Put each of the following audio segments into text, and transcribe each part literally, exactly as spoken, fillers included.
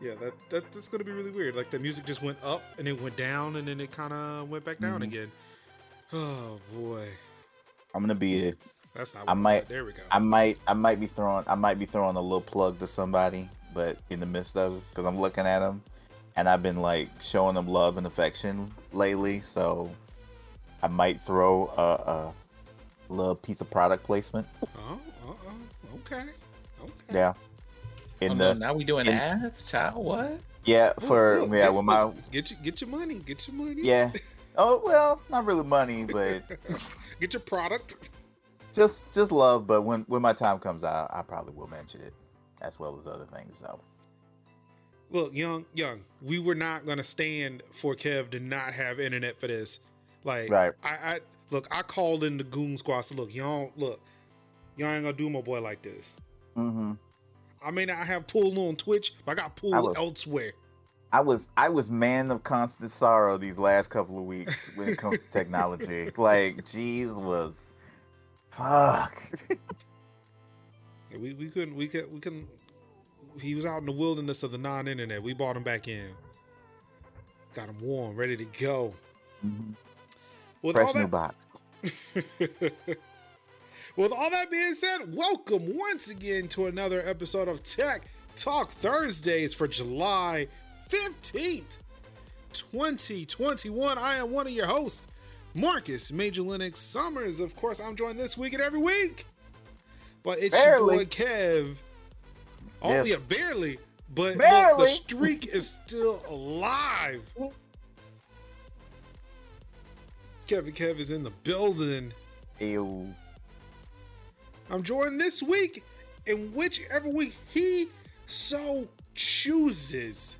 yeah, that, that that's gonna be really weird. Like the music just went up and it went down and then it kind of went back down mm-hmm. again. Oh boy, I'm gonna be. A, that's not. I might. About. There we go. I might. I might be throwing. I might be throwing a little plug to somebody, but in the midst of it, because I'm looking at them, and I've been like showing them love and affection lately, so I might throw a, a little piece of product placement. Oh, oh, oh okay, okay. Yeah. In oh, the, no, now we doing in, ads, child. What? Yeah, for look, look, yeah. When my get your get your money, get your money. Yeah. Oh well, not really money, but get your product. Just just love, but when when my time comes out, I probably will mention it, as well as other things. So, look, young young, we were not gonna stand for Kev to not have internet for this. Like, right. I, I look, I called in the Goon Squad. So look, y'all, look, y'all ain't gonna do my boy like this. Mm-hmm. I may not have pulled on Twitch, but I got pulled I was, elsewhere. I was I was man of constant sorrow these last couple of weeks when it comes to technology. Like, geez, was fuck. Yeah, we we couldn't we could we couldn't. He was out in the wilderness of the non-internet. We brought him back in, got him warm, ready to go. Mm-hmm. With Fresh all that, new box. With all that being said, welcome once again to another episode of Tech Talk Thursdays for July fifteenth, twenty twenty-one. I am one of your hosts, Marcus Major Linux Summers. Of course, I'm joined this week and every week. But it's barely. Your boy Kev. Only yes. a barely, but barely. Look, the streak is still alive. Kevin Kev is in the building. Ew. I'm joined this week in whichever week he so chooses.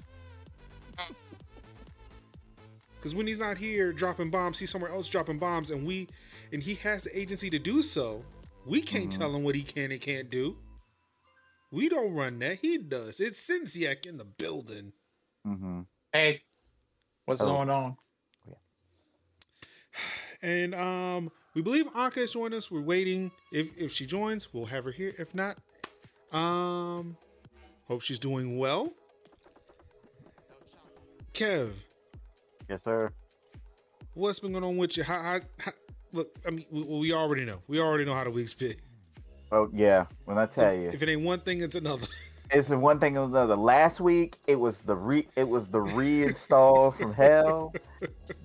Because when he's not here dropping bombs, he's somewhere else dropping bombs, and we and he has the agency to do so. We can't mm-hmm. tell him what he can and can't do. We don't run that. He does. It's Sinziak in the building. Mm-hmm. Hey, what's oh. going on? Yeah. And um, we believe Anka is joining us. We're waiting. If if she joins, we'll have her here. If not, um, hope she's doing well. Kev. Yes, sir. What's been going on with you? How, how, how, look, I mean, we, we already know. We already know how the week's been. Oh yeah, when I tell you, if it ain't one thing, it's another. It's one thing or another. Last week, it was the re, it was the reinstall from hell.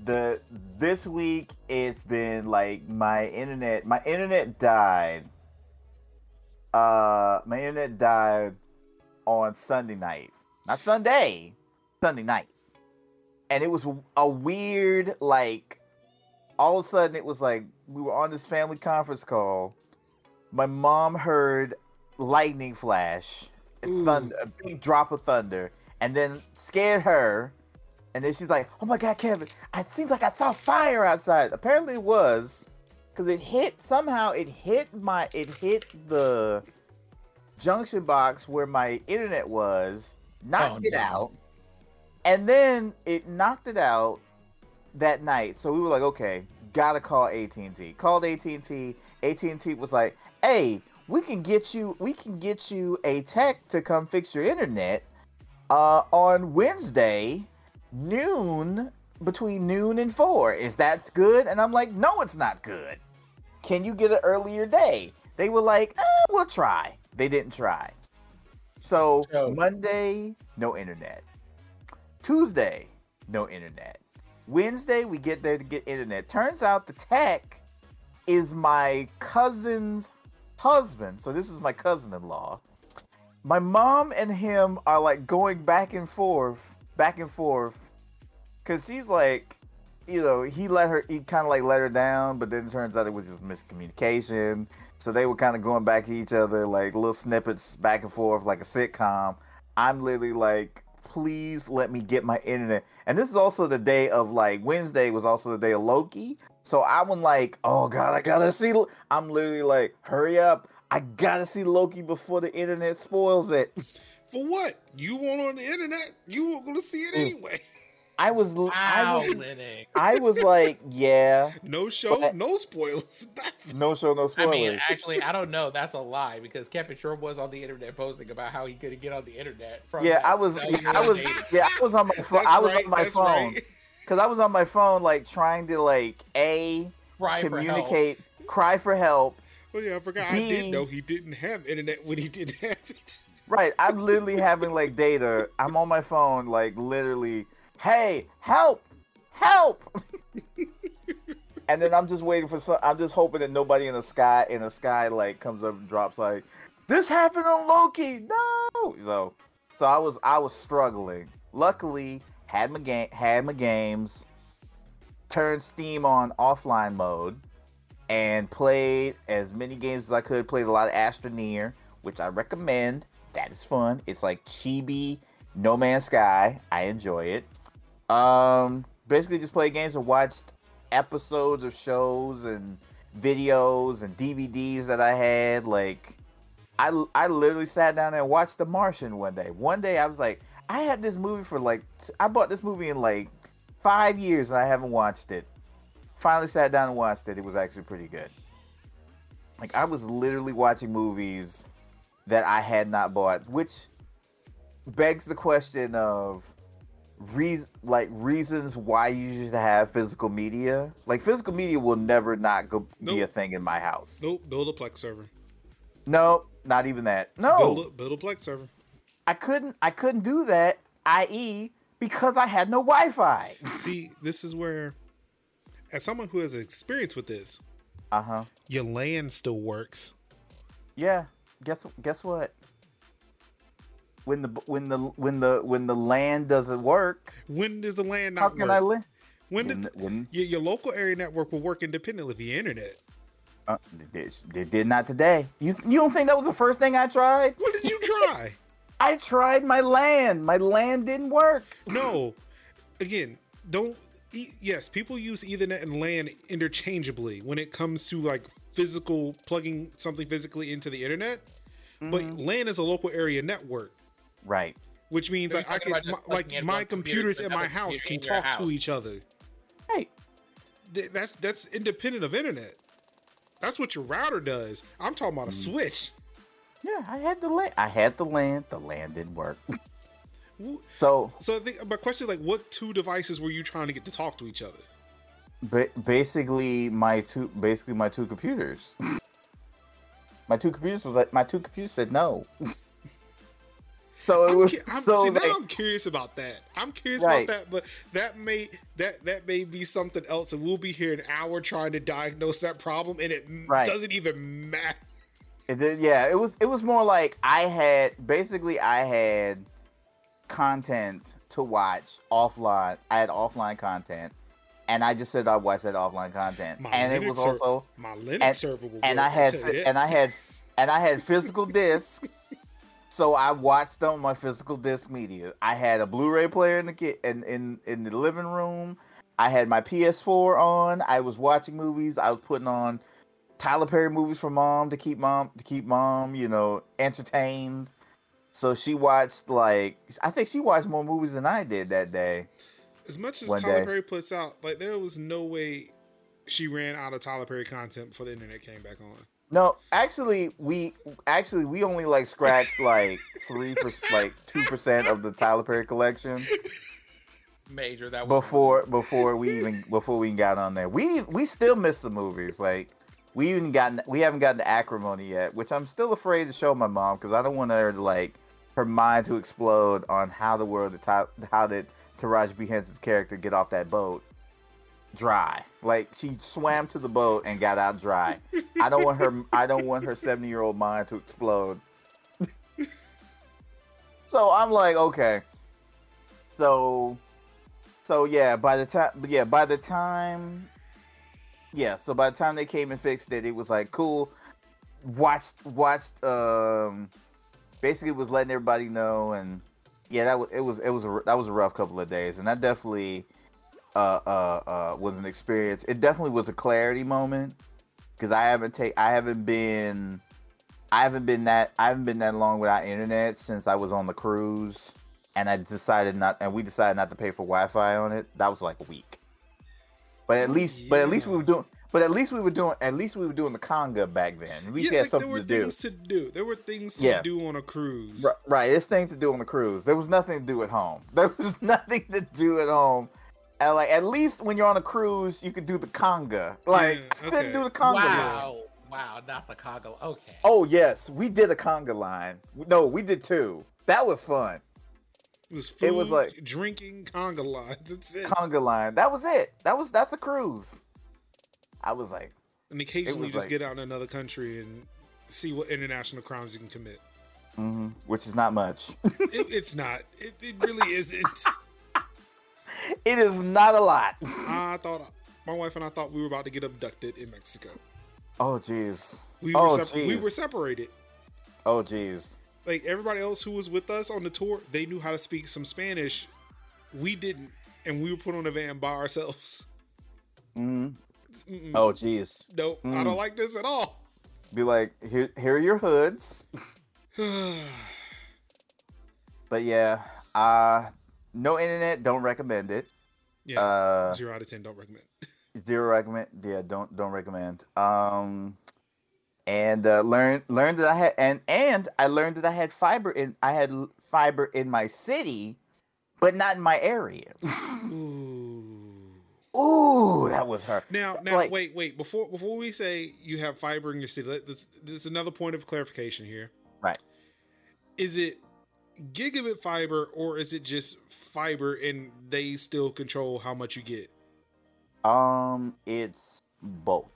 The this week, it's been like my internet, my internet died. Uh, my internet died on Sunday night, not Sunday, Sunday night, and it was a weird like. All of a sudden, it was like we were on this family conference call. My mom heard lightning flash, and thunder, a big drop of thunder, and then scared her. And then she's like, "Oh my God, Kevin! It seems like I saw fire outside." Apparently, it was because it hit somehow. It hit my. It hit the junction box where my internet was, knocked oh, no. it out, and then it knocked it out that night. So we were like, "Okay, gotta call A T and T." Called A T and T. A T and T was like, "Hey, we can get you. We can get you a tech to come fix your internet uh, on Wednesday noon, between noon and four. Is that good?" And I'm like, "No, it's not good. Can you get an earlier day?" They were like, eh, "We'll try." They didn't try. So oh. Monday, no internet. Tuesday, no internet. Wednesday, we get there to get internet. Turns out the tech is my cousin's husband. So this is my cousin-in-law. My mom and him are like going back and forth, back and forth. Cause she's like, you know, he let her, he kind of like let her down, but then it turns out it was just miscommunication. So they were kind of going back at each other, like little snippets back and forth, like a sitcom. I'm literally like, please let me get my internet. And this is also the day of like, Wednesday was also the day of Loki. So I'm like, oh God, I gotta see. L-. I'm literally like, hurry up. I gotta see Loki before the internet spoils it. For what? You weren't on the internet. You weren't gonna see it anyway. I was, wow, I was, I was like, yeah. No show, but, no spoilers. No show, no spoilers. I mean, actually, I don't know. That's a lie because Kevin Shore was on the internet posting about how he couldn't get on the internet. From yeah, I was, yeah, I was, yeah, I was on my, fo I was right, on my phone because right. I was on my phone like trying to like a cry communicate, for cry for help. Well, yeah, I forgot. B, I didn't know he didn't have internet when he didn't have it. Right, I'm literally having like data. I'm on my phone, like literally. Hey, help, help! And then I'm just waiting for some. I'm just hoping that nobody in the sky in the sky like comes up and drops like, this happened on Loki. No, so so I was I was struggling. Luckily, had my game, had my games. Turned Steam on offline mode, and played as many games as I could. Played a lot of Astroneer, which I recommend. That is fun. It's like chibi No Man's Sky. I enjoy it. Um, basically just play games and watched episodes of shows and videos and D V Ds that I had. Like, I, I literally sat down there and watched The Martian one day. One day I was like, I had this movie for like, I bought this movie in like five years and I haven't watched it. Finally sat down and watched it. It was actually pretty good. Like, I was literally watching movies that I had not bought, which begs the question of reason, like reasons why you should have physical media. Like, physical media will never not go nope. be a thing in my house. Nope, build a Plex server. No, not even that. No, build a, build a Plex server. I couldn't. I couldn't do that. that is, because I had no Wi-Fi. See, this is where, as someone who has experience with this, uh huh, your LAN still works. Yeah. Guess guess what? When the when the when the when the LAN doesn't work, when does the LAN not work? How can I live? When does when, your, your local area network will work independently of the internet? Uh, it, it did not today. You you don't think that was the first thing I tried? What did you try? I tried my LAN. My LAN didn't work. No, again, don't. Yes, people use Ethernet and LAN interchangeably when it comes to like physical plugging something physically into the internet, mm-hmm. but LAN is a local area network, right? Which means like I can my, like my computers at my house can talk house. to each other. Hey, Th that's that's independent of internet. That's what your router does. I'm talking about a mm. switch. Yeah, I had the LAN. I had the LAN. The LAN didn't work. so so I think my question is like, what two devices were you trying to get to talk to each other? Ba basically my two basically my two computers. my two computers was like my two computers said no. so it was I'm, so see, like, now I'm curious about that. I'm curious right. about that, but that may that that may be something else, and we'll be here an hour trying to diagnose that problem, and it right. doesn't even matter. It did, yeah, it was it was more like I had basically I had content to watch offline. I had offline content. And I just said I watched that offline content, my and Linux it was also my Linux and, server. Will and, I had, and I had and I had and I had physical discs, so I watched them on my physical disc media. I had a Blu-ray player in the kit and in, in in the living room. I had my P S four on. I was watching movies. I was putting on Tyler Perry movies for mom to keep mom to keep mom, you know, entertained. So she watched like I think she watched more movies than I did that day. As much as One Tyler day. Perry puts out, like, there was no way she ran out of Tyler Perry content before the internet came back on. No, actually, we actually we only like scratched like three percent, like two percent of the Tyler Perry collection. Major that was before funny. before we even before we got on there, we we still missed some movies. Like we even gotten we haven't gotten to Acrimony yet, which I'm still afraid to show my mom because I don't want her to like her mind to explode on how the world the how that. Taraji B. Henson's character get off that boat dry. Like, she swam to the boat and got out dry. I don't want her I don't want her seventy year old mind to explode. So I'm like, okay. So so yeah, by the time yeah, by the time Yeah, so by the time they came and fixed it, it was like cool. Watched watched um basically was letting everybody know. And yeah, that was it. Was it was a, that was a rough couple of days, and that definitely uh, uh, uh, was an experience. It definitely was a clarity moment because I haven't take I haven't been I haven't been that I haven't been that long without internet since I was on the cruise and I decided not, and we decided not to pay for Wi-Fi on it. That was like a week. But at least, yeah. but at least we were doing, but at least we were doing, at least we were doing the conga back then. At least yeah, had like something there were to things do. to do. There were things to yeah. do on a cruise. Right, right, there's things to do on the cruise. There was nothing to do at home. There was nothing to do at home. And like at least when you're on a cruise, you could do the conga. Like yeah, okay. I couldn't do the conga. Wow. Line. Wow, not the conga. Okay. Oh yes, we did a conga line. No, we did two. That was fun. It was food, it was like drinking, conga lines. That's it. Conga line. That was it. That was that's a cruise. I was like, and occasionally you just like, get out in another country and see what international crimes you can commit. Mm-hmm. Which is not much. it, it's not. It, it really isn't. It is not a lot. I thought my wife and I thought we were about to get abducted in Mexico. Oh jeez. We, oh, we were separated. Oh jeez. Like everybody else who was with us on the tour, they knew how to speak some Spanish. We didn't, and we were put on a van by ourselves. Mm. Mm-mm. Oh jeez. Nope. Mm. I don't like this at all. Be like, here, here are your hoods. But yeah, uh, no internet. Don't recommend it. Yeah. Uh, zero out of ten. Don't recommend. Zero recommend. Yeah, don't don't recommend. Um, and uh, learn learned that I had and and I learned that I had fiber in I had fiber in my city, but not in my area. Ooh, ooh, that was her. Now, now, like, wait, wait. Before before we say you have fiber in your city, there's there's another point of clarification here. Right? Is it gigabit fiber or is it just fiber and they still control how much you get? Um, it's both.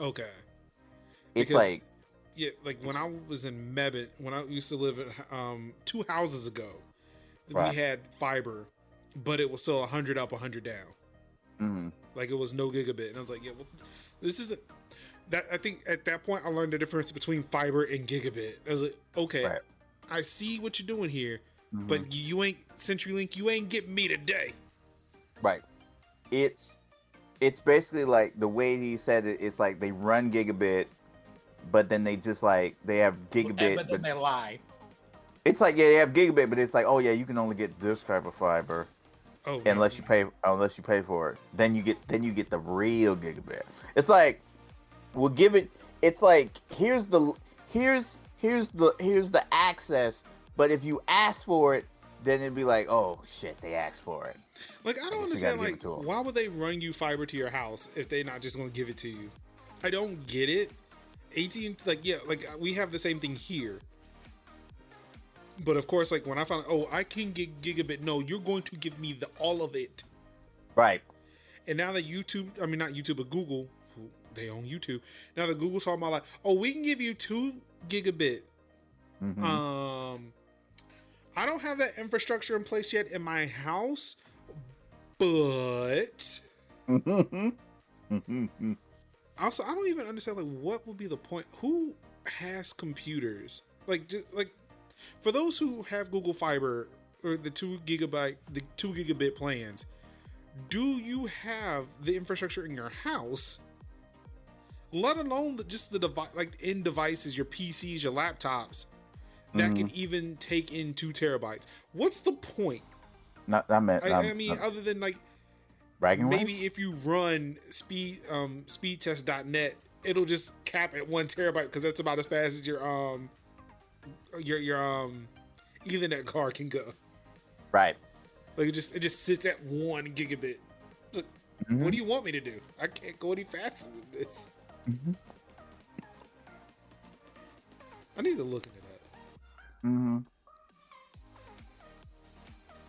Okay. It's because, like, yeah, like when I was in Mebane, when I used to live in um two houses ago, right. We had fiber, but it was still a hundred up, a hundred down. Mm-hmm. Like it was no gigabit, and I was like, yeah, well, this is the, that. I think at that point I learned the difference between fiber and gigabit. I was like, okay, right. I see what you're doing here, mm-hmm. but you ain't CenturyLink, you ain't getting me today. Right. It's. It's basically like the way he said it. It's like they run gigabit, but then they just like they have gigabit. But then but, they lie. It's like yeah, they have gigabit, but it's like oh yeah, you can only get this type of fiber, oh, unless yeah. you pay unless you pay for it. Then you get then you get the real gigabit. It's like we'll give it. It's like here's the here's here's the here's the access, but if you ask for it. Then it'd be like, oh shit, they asked for it. Like I don't I understand, like why would they run you fiber to your house if they're not just gonna give it to you? I don't get it. A T and T, like yeah, like we have the same thing here. But of course, like when I found, oh, I can get gigabit. No, you're going to give me the all of it. Right. And now that YouTube, I mean not YouTube, but Google, who they own YouTube. Now that Google's talking about like, oh, we can give you two gigabit. Mm-hmm. Um. I don't have that infrastructure in place yet in my house, but also I don't even understand like what would be the point? Who has computers? Like, just, like for those who have Google Fiber or the two gigabyte, the two gigabit plans, do you have the infrastructure in your house? Let alone the, just the device, like in devices, your P Cs, your laptops. That mm-hmm. can even take in two terabytes. What's the point? Not, not, not, I, I mean, not, other than like, bragging maybe rights? If you run speed um, speedtest dot net, it'll just cap at one terabyte because that's about as fast as your um your your um Ethernet card can go. Right. Like it just it just sits at one gigabit. Look, mm-hmm. What do you want me to do? I can't go any faster than this. Mm-hmm. I need to look at it. Mm-hmm.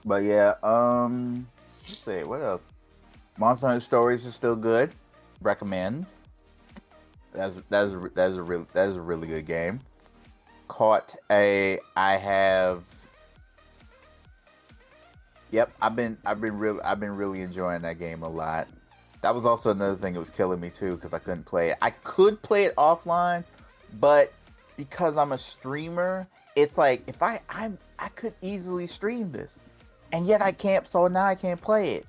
But yeah, um, let's see what else. Monster Hunter Stories is still good. Recommend. That's that's that's a real that's a really good game. Caught a I have. Yep, I've been I've been really I've been really enjoying that game a lot. That was also another thing that was killing me too because I couldn't play it. I could play it offline, but because I'm a streamer. It's like if I I I could easily stream this, and yet I can't. So now I can't play it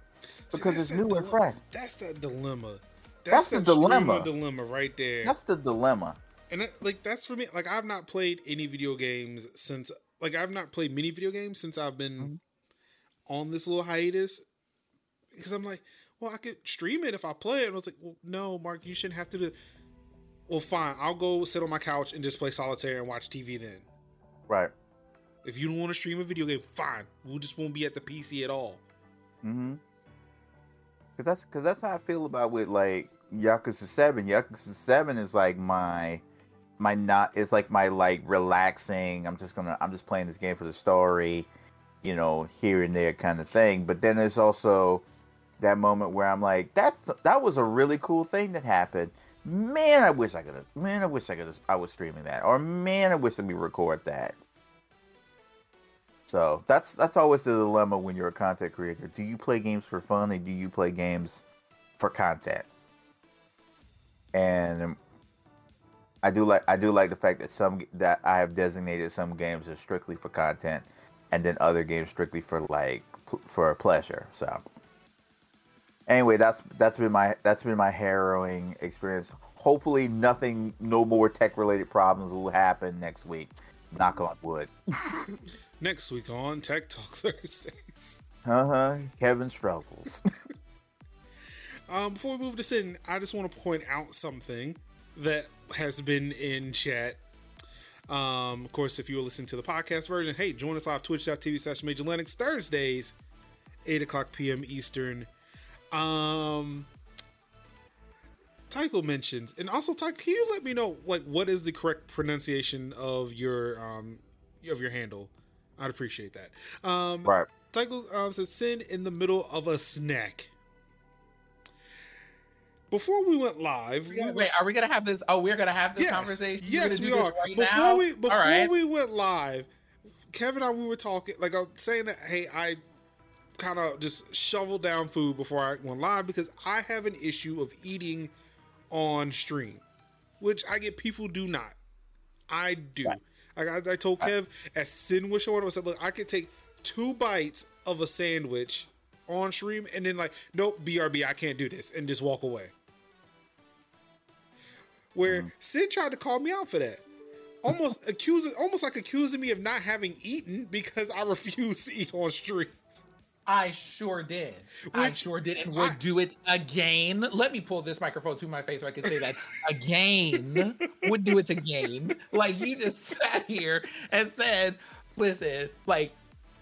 because See, it's new and fresh. That's the dilemma. That's, that's the dilemma. Dilemma right there. That's the dilemma. And that, like that's for me. Like I've not played any video games since. Like I've not played many video games since I've been mm-hmm. on this little hiatus, because I'm like, well, I could stream it if I play it. And I was like, well, no, Mark, you shouldn't have to do. Well, fine, I'll go sit on my couch and just play solitaire and watch T V then. Right. If you don't want to stream a video game, fine. We just won't be at the P C at all. Mm-hmm. Cause that's cause that's how I feel about with like Yakuza seven. Yakuza seven is like my my not. It's like my like relaxing. I'm just gonna. I'm just playing this game for the story, you know, here and there kind of thing. But then there's also that moment where I'm like, that's that was a really cool thing that happened. Man, I wish I could. Man, I wish I could. I was streaming that, or man, I wish I could record that. So that's that's always the dilemma when you're a content creator. Do you play games for fun, and do you play games for content? And I do like I do like the fact that some that I have designated some games as strictly for content, and then other games strictly for like for pleasure. So anyway, that's that's been my that's been my harrowing experience. Hopefully, nothing, no more tech related problems will happen next week. Knock on wood. Next week on Tech Talk Thursdays. Uh-huh. Kevin struggles. um, before we move this in, I just want to point out something that has been in chat. Um, of course, if you were listening to the podcast version, hey, join us live, twitch dot t v slash Major Linux, Thursdays, eight o'clock p m Eastern. Um... Tycho mentions, and also Tycho, can you let me know like what is the correct pronunciation of your um of your handle? I'd appreciate that. Um, right. Tycho um, says sin in the middle of a snack. Before we went live, we wait, went... are we gonna have this? Oh, we're gonna have this yes, conversation. You're yes, we are. Right before now? we before right. we went live, Kevin and I we were talking. Like I was saying that hey, I kind of just shoveled down food before I went live because I have an issue of eating on stream, which I get people do not. I do. Right. I, I told Kev as Sin was short, I said, look, I could take two bites of a sandwich on stream and then like, nope, B R B, I can't do this, and just walk away. Where mm-hmm. Sin tried to call me out for that, almost accusing, almost like accusing me of not having eaten because I refuse to eat on stream. I sure did. Which, I sure did. And would I, do it again. Let me pull this microphone to my face so I can say that again. Would do it again. Like, you just sat here and said, listen, like,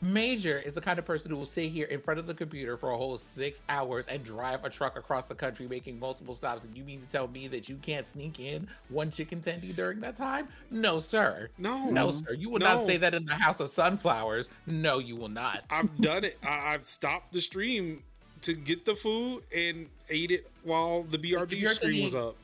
Major is the kind of person who will sit here in front of the computer for a whole six hours and drive a truck across the country making multiple stops. And you mean to tell me that you can't sneak in one chicken tendy during that time? No, sir. No. No, sir. You will no. not say that in the House of Sunflowers. No, you will not. I've done it. I, I've stopped the stream to get the food and ate it while the B R B stream was up.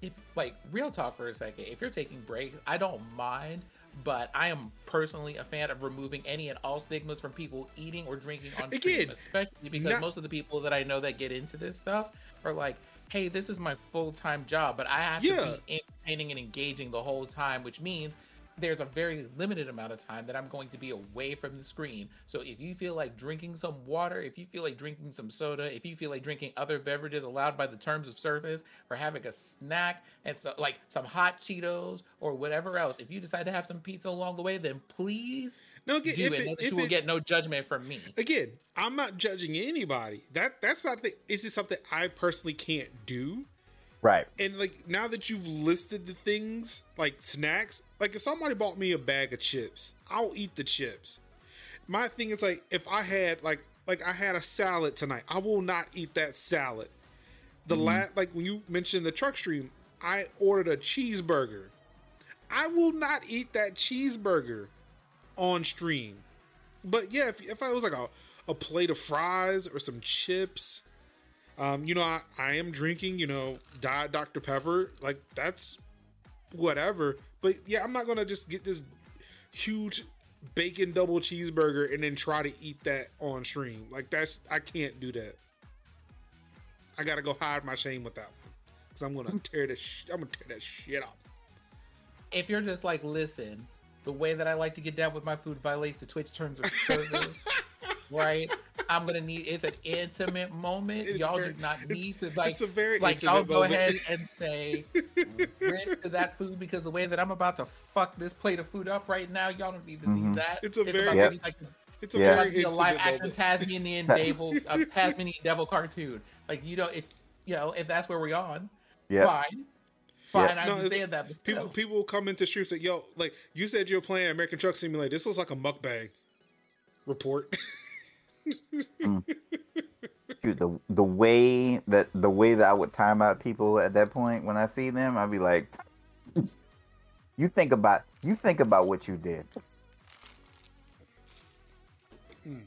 If, like, real talk for a second. If you're taking breaks, I don't mind. But I am personally a fan of removing any and all stigmas from people eating or drinking on stream, Again, especially because not- most of the people that I know that get into this stuff are like, hey, this is my full-time job, but I have yeah. to be entertaining and engaging the whole time, which means there's a very limited amount of time that I'm going to be away from the screen. So if you feel like drinking some water, if you feel like drinking some soda, if you feel like drinking other beverages allowed by the terms of service, or having a snack and so like some hot Cheetos or whatever else, if you decide to have some pizza along the way, then please no, again, do if it. it if you will it, get no judgment from me. Again, I'm not judging anybody. That that's not the. It's just something I personally can't do. Right. And like now that you've listed the things like snacks, like if somebody bought me a bag of chips, I'll eat the chips. My thing is like if I had like like I had a salad tonight, I will not eat that salad. The mm-hmm. last like when you mentioned the truck stream, I ordered a cheeseburger. I will not eat that cheeseburger on stream. But yeah, if if I was like a, a plate of fries or some chips. Um, you know, I, I am drinking, you know, Diet Doctor Pepper. Like, that's whatever. But, yeah, I'm not going to just get this huge bacon double cheeseburger and then try to eat that on stream. Like, that's, I can't do that. I got to go hide my shame with that one. Because I'm going to tear this, sh- I'm going to tear that shit up. If you're just like, listen, the way that I like to get down with my food violates the Twitch terms of service. Right, I'm gonna need. It's an intimate moment. It's y'all very, do not need to like. It's a very like. Y'all go moment. ahead and say rip to that food because the way that I'm about to fuck this plate of food up right now, y'all don't need to see mm-hmm. that. It's a it's very about yeah. to be like the It's a yeah. very it's a live action Tasmanian devil, a Tasmanian devil cartoon. Like you don't, if you know, if that's where we're on, yeah. fine. Fine, yeah. I no, understand that. But people, people come into streets and say, yo, like, you said you were playing American Truck Simulator. This looks like a mukbang report. mm. Dude, the the way that the way that I would time out people at that point when I see them, I'd be like, you think about you think about what you did. Mm.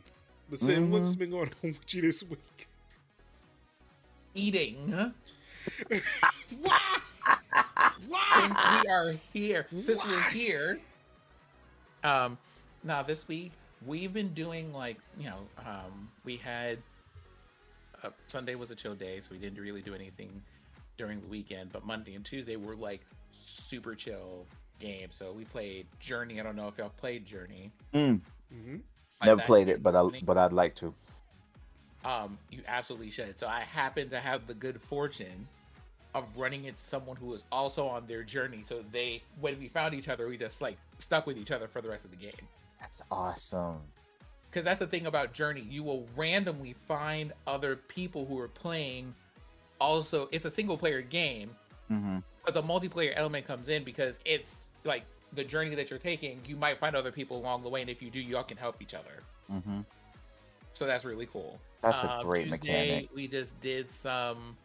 But Sam, mm-hmm. what's been going on with you this week? Eating, huh? Why? Why? Since we are here, since Why? we're here, um, now this week we've been doing like you know, um, we had uh, Sunday was a chill day, so we didn't really do anything during the weekend. But Monday and Tuesday were like super chill games. So we played Journey. I don't know if y'all played Journey. Mm. Mm-hmm. Never played it, but I but I'd like to. Um, you absolutely should. So I happened to have the good fortune of running into someone who was also on their journey. So they, when we found each other, we just like stuck with each other for the rest of the game. That's awesome. Because that's the thing about Journey. You will randomly find other people who are playing. Also, it's a single player game, mm-hmm. but the multiplayer element comes in because it's like the journey that you're taking, you might find other people along the way. And if you do, y'all can help each other. Mm-hmm. So that's really cool. That's a great um, Tuesday, mechanic. We just did some...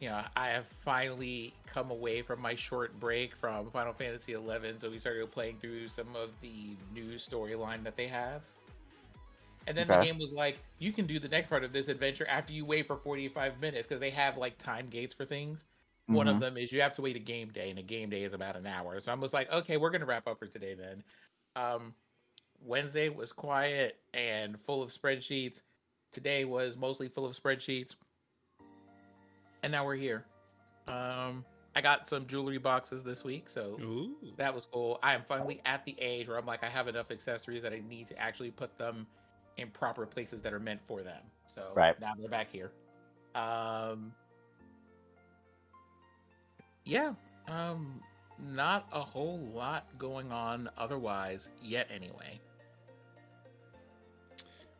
You know, I have finally come away from my short break from Final Fantasy eleven, so we started playing through some of the new storyline that they have. And then okay. the game was like, you can do the next part of this adventure after you wait for forty-five minutes, because they have like time gates for things. Mm-hmm. One of them is you have to wait a game day, and a game day is about an hour. So I was like, okay, we're going to wrap up for today then. Um, Wednesday was quiet and full of spreadsheets. Today was mostly full of spreadsheets. And now we're here. Um, I got some jewelry boxes this week, so Ooh. that was cool. I am finally at the age where I'm like, I have enough accessories that I need to actually put them in proper places that are meant for them. So right. now we're back here. Um, yeah, um, not a whole lot going on otherwise yet anyway.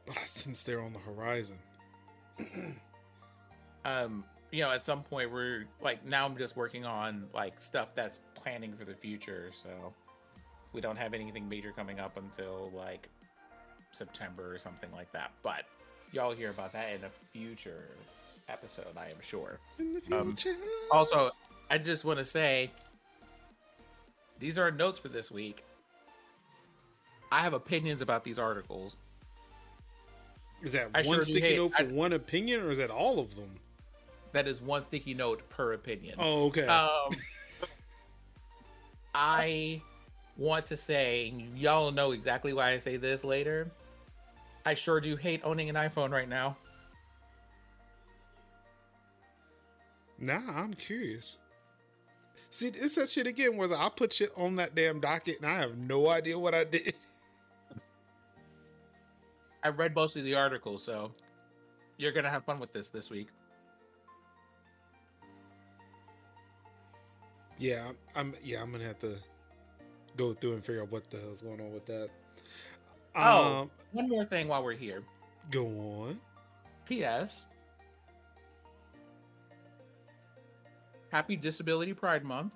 But I sense they're on the horizon. um. You know, at some point we're like, now I'm just working on like stuff that's planning for the future. So we don't have anything major coming up until like September or something like that. But y'all hear about that in a future episode, I am sure. In the future. Um, also, I just want to say, these are our notes for this week. I have opinions about these articles. Is that I one sure sticky hate, note for I, one opinion, or is that all of them? That is one sticky note per opinion. Oh, okay. Um, I want to say, y'all know exactly why I say this later. I sure do hate owning an iPhone right now. Nah, I'm curious. See, it's that shit again, was I put shit on that damn docket and I have no idea what I did. I read most of the article, so you're going to have fun with this this week. Yeah, I'm. Yeah, I'm gonna have to go through and figure out what the hell's going on with that. Oh, um, one more thing while we're here. Go on. P S Happy Disability Pride Month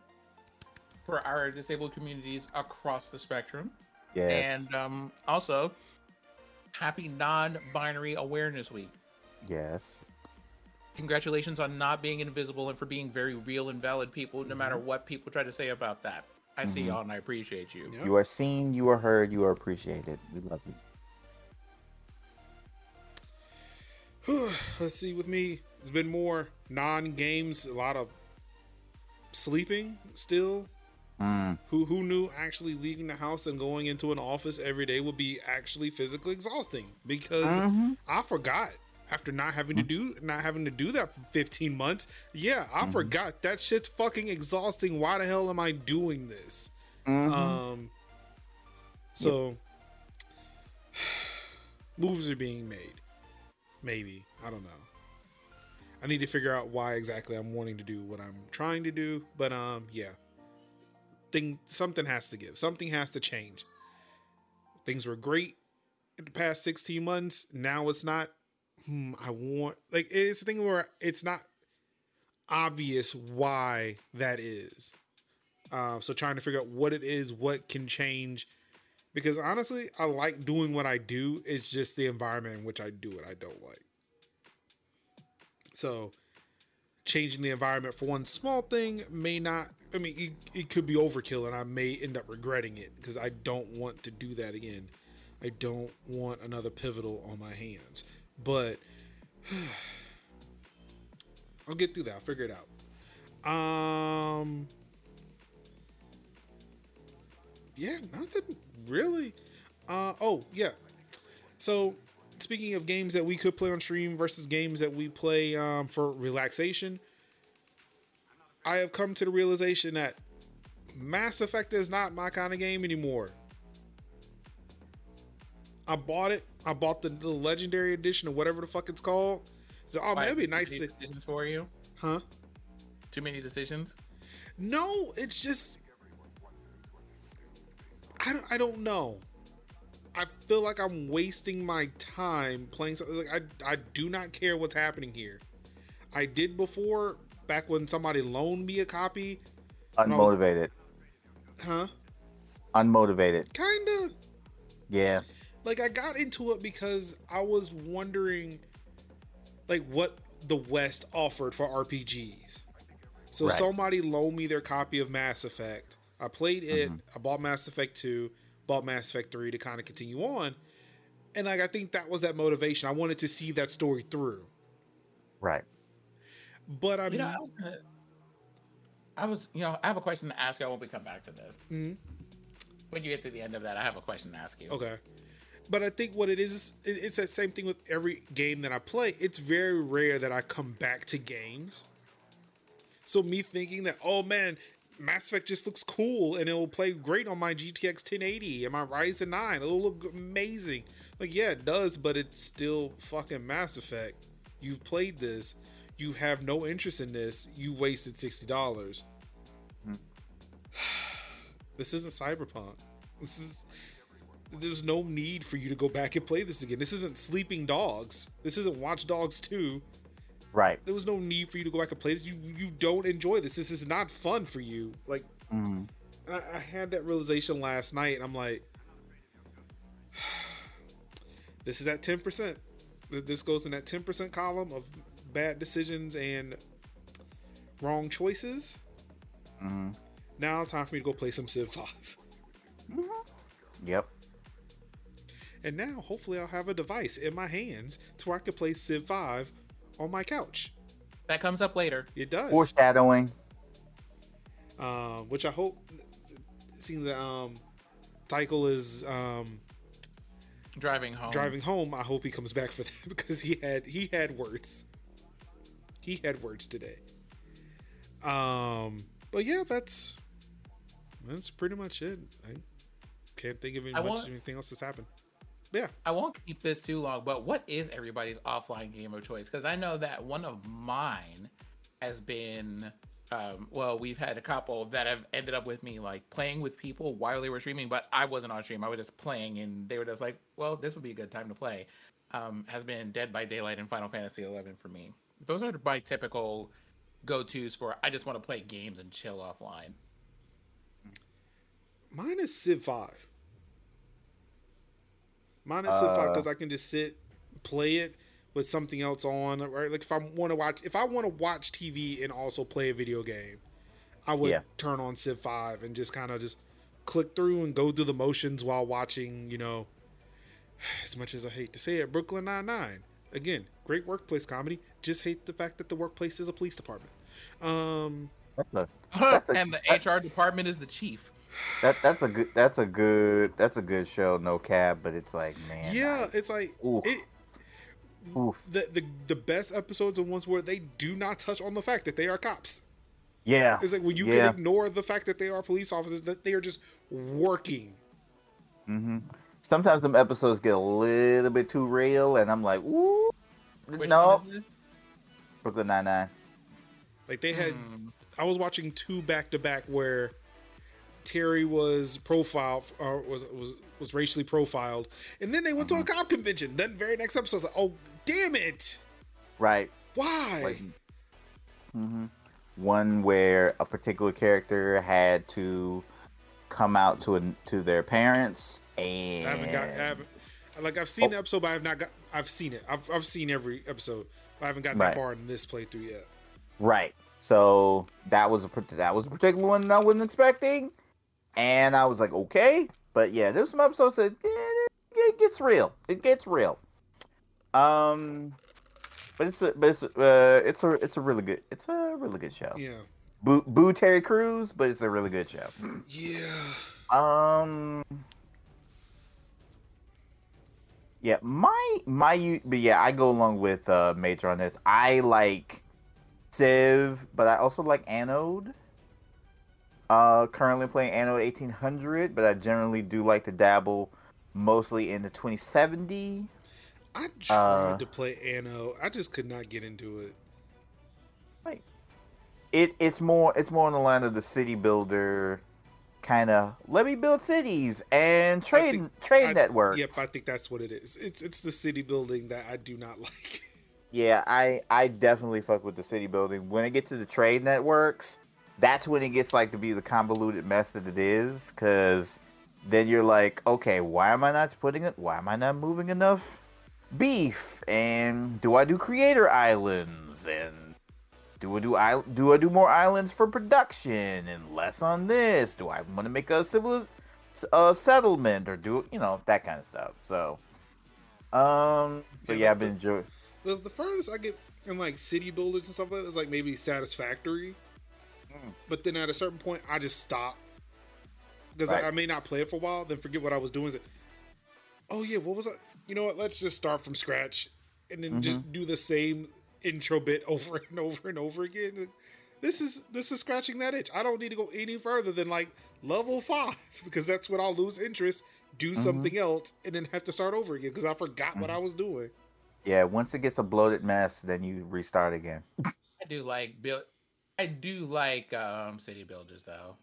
for our disabled communities across the spectrum. Yes. And um, also, happy Non-Binary Awareness Week. Yes. Congratulations on not being invisible and for being very real and valid people, no mm-hmm. matter what people try to say about that. I mm-hmm. see y'all and I appreciate you. Yep. You are seen, you are heard, you are appreciated. We love you. Let's see, with me, there's been more non-games, a lot of sleeping still. Mm. Who, who knew actually leaving the house and going into an office every day would be actually physically exhausting? Because mm-hmm. I forgot. After not having to do not having to do that for fifteen months, yeah, I mm-hmm. forgot that shit's fucking exhausting. Why the hell am I doing this? Mm-hmm. Um, so yeah. Moves are being made. Maybe, I don't know. I need to figure out why exactly I'm wanting to do what I'm trying to do, but um, yeah, thing something has to give. Something has to change. Things were great in the past sixteen months. Now it's not, hmm, I want, like, it's a thing where it's not obvious why that is. Uh, so trying to figure out what it is, what can change. Because honestly, I like doing what I do. It's just the environment in which I do it I don't like. So changing the environment for one small thing may not, I mean, it, it could be overkill, and I may end up regretting it because I don't want to do that again. I don't want another pivotal on my hands. But I'll get through that. I'll figure it out. Um, yeah, nothing really. Uh, oh, yeah. So speaking of games that we could play on stream versus games that we play um, for relaxation, I have come to the realization that Mass Effect is not my kind of game anymore. I bought it. I bought the, the Legendary Edition or whatever the fuck it's called. So, oh, maybe a nice thing. Decisions for you? Huh? Too many decisions? No, it's just, I don't, I don't know. I feel like I'm wasting my time playing something. Like, I, I do not care what's happening here. I did before, back when somebody loaned me a copy. Unmotivated. Was, huh? Unmotivated. Kinda. Yeah. Like, I got into it because I was wondering, like, what the West offered for R P Gs. So right. Somebody loaned me their copy of Mass Effect. I played it. Mm-hmm. I bought Mass Effect two, bought Mass Effect three to kind of continue on. And, like, I think that was that motivation. I wanted to see that story through. Right. But I mean, you know, I was, gonna, I was, you know, I have a question to ask you. I won't be come back to this. Mm-hmm. When you get to the end of that, I have a question to ask you. Okay. But I think what it is, it's that same thing with every game that I play. It's very rare that I come back to games. So me thinking that, oh man, Mass Effect just looks cool and it will play great on my G T X ten eighty and my Ryzen nine. It'll look amazing. Like, yeah, it does, but it's still fucking Mass Effect. You've played this. You have no interest in this. You wasted sixty dollars. Hmm. This isn't Cyberpunk. This is... There's no need for you to go back and play this again. This isn't Sleeping Dogs. This isn't Watch Dogs two. Right. There was no need for you to go back and play this. You you don't enjoy this. This is not fun for you. Like, mm-hmm. And I, I had that realization last night, and I'm like, this is at ten percent. This goes in that ten percent column of bad decisions and wrong choices. Mm-hmm. Now, time for me to go play some Civ five. Mm-hmm. Yep. And now, hopefully, I'll have a device in my hands to where I can play Civ five on my couch. That comes up later. It does. Foreshadowing. Um, which I hope, seeing that um, Tykel is um, driving home. Driving home. I hope he comes back for that, because he had he had words. He had words today. Um, but yeah, that's that's pretty much it. I can't think of any much, want- anything else that's happened. Yeah, I won't keep this too long, but what is everybody's offline game of choice? Because I know that one of mine has been, um, well, we've had a couple that have ended up with me, like, playing with people while they were streaming, but I wasn't on stream. I was just playing, and they were just like, well, this would be a good time to play, um, has been Dead by Daylight and Final Fantasy eleven for me. Those are my typical go-tos for, I just want to play games and chill offline. Mine is Civ five. Mine is Civ five because I can just sit, play it with something else on. Right? Like if I want to watch, if I want to watch T V and also play a video game, I would yeah. turn on Civ five and just kind of just click through and go through the motions while watching. You know, as much as I hate to say it, Brooklyn Nine-Nine. Again, great workplace comedy. Just hate the fact that the workplace is a police department. Um, that's a, that's a, and the that's... H R department is the chief. That that's a good that's a good that's a good show, no cap, but it's like, man, yeah, like, it's like oof. It, oof. The, the the best episodes are ones where they do not touch on the fact that they are cops. Yeah, it's like when you yeah. can ignore the fact that they are police officers, that they are just working. Mm-hmm. Sometimes them episodes get a little bit too real, and I'm like, ooh, Which no, Brooklyn Nine-Nine. Like they had, mm. I was watching two back to back where Terry was profiled, or was was was racially profiled, and then they went mm-hmm. to a cop convention. Then the very next episode was like, oh damn it, right? Why? Like, mm-hmm. One where a particular character had to come out to a, to their parents, and I haven't got I haven't, like I've seen oh. the episode, but I've not got I've seen it. I've I've seen every episode. I haven't gotten right. that far in this playthrough yet. Right. So that was a that was a particular one I wasn't expecting, and I was like, okay, but yeah, there's some episodes that yeah, it, it gets real. It gets real. Um, but it's a, but it's a, uh, it's a it's a really good it's a really good show. Yeah. Boo, boo Terry Crews, but it's a really good show. Yeah. Um. Yeah, my my but yeah, I go along with uh, Major on this. I like Civ, but I also like Anode. Uh, currently playing Anode eighteen hundred, but I generally do like to dabble mostly in the twenty seventy. I tried uh, to play Anode, I just could not get into it. Like, it it's more it's more on the line of the city builder. Kind of let me build cities and trade think, trade I, networks. Yep, I think that's what it is. It's it's the city building that I do not like. Yeah, I I definitely fuck with the city building. When I get to the trade networks, that's when it gets like to be the convoluted mess that it is. Because then you're like, okay, why am I not putting it? Why am I not moving enough beef? And do I do creator islands? And Do I do I do I do more islands for production and less on this? Do I want to make a civil a settlement or do you know that kind of stuff? So, um, so yeah, yeah I've been enjoying. The, the furthest I get in like city builders and stuff like that is like maybe Satisfactory, mm. but then at a certain point I just stop because right. I, I may not play it for a while, then forget what I was doing. Like, oh yeah, what was I? You know what? Let's just start from scratch and then mm-hmm. just do the same intro bit over and over and over again. This is this is scratching that itch. I don't need to go any further than like level five because that's when I'll lose interest, do mm-hmm. something else, and then have to start over again because I forgot mm-hmm. what I was doing. Yeah, once it gets a bloated mess, then you restart again. I do like build. I do like um, city builders though.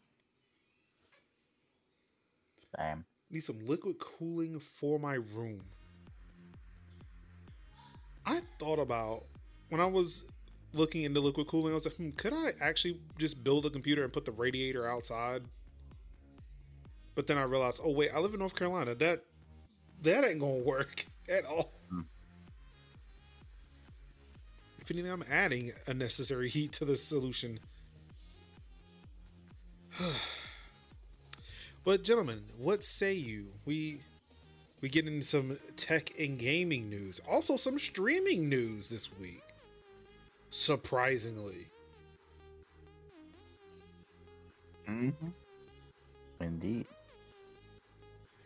Damn. Need some liquid cooling for my room. I thought about. When I was looking into liquid cooling, I was like, hmm, could I actually just build a computer and put the radiator outside? But then I realized, oh wait, I live in North Carolina. That that ain't gonna work at all. Hmm. If anything, I'm adding unnecessary heat to the solution. But gentlemen, what say you? We we get into some tech and gaming news. Also some streaming news this week. Surprisingly. Mm-hmm. Indeed.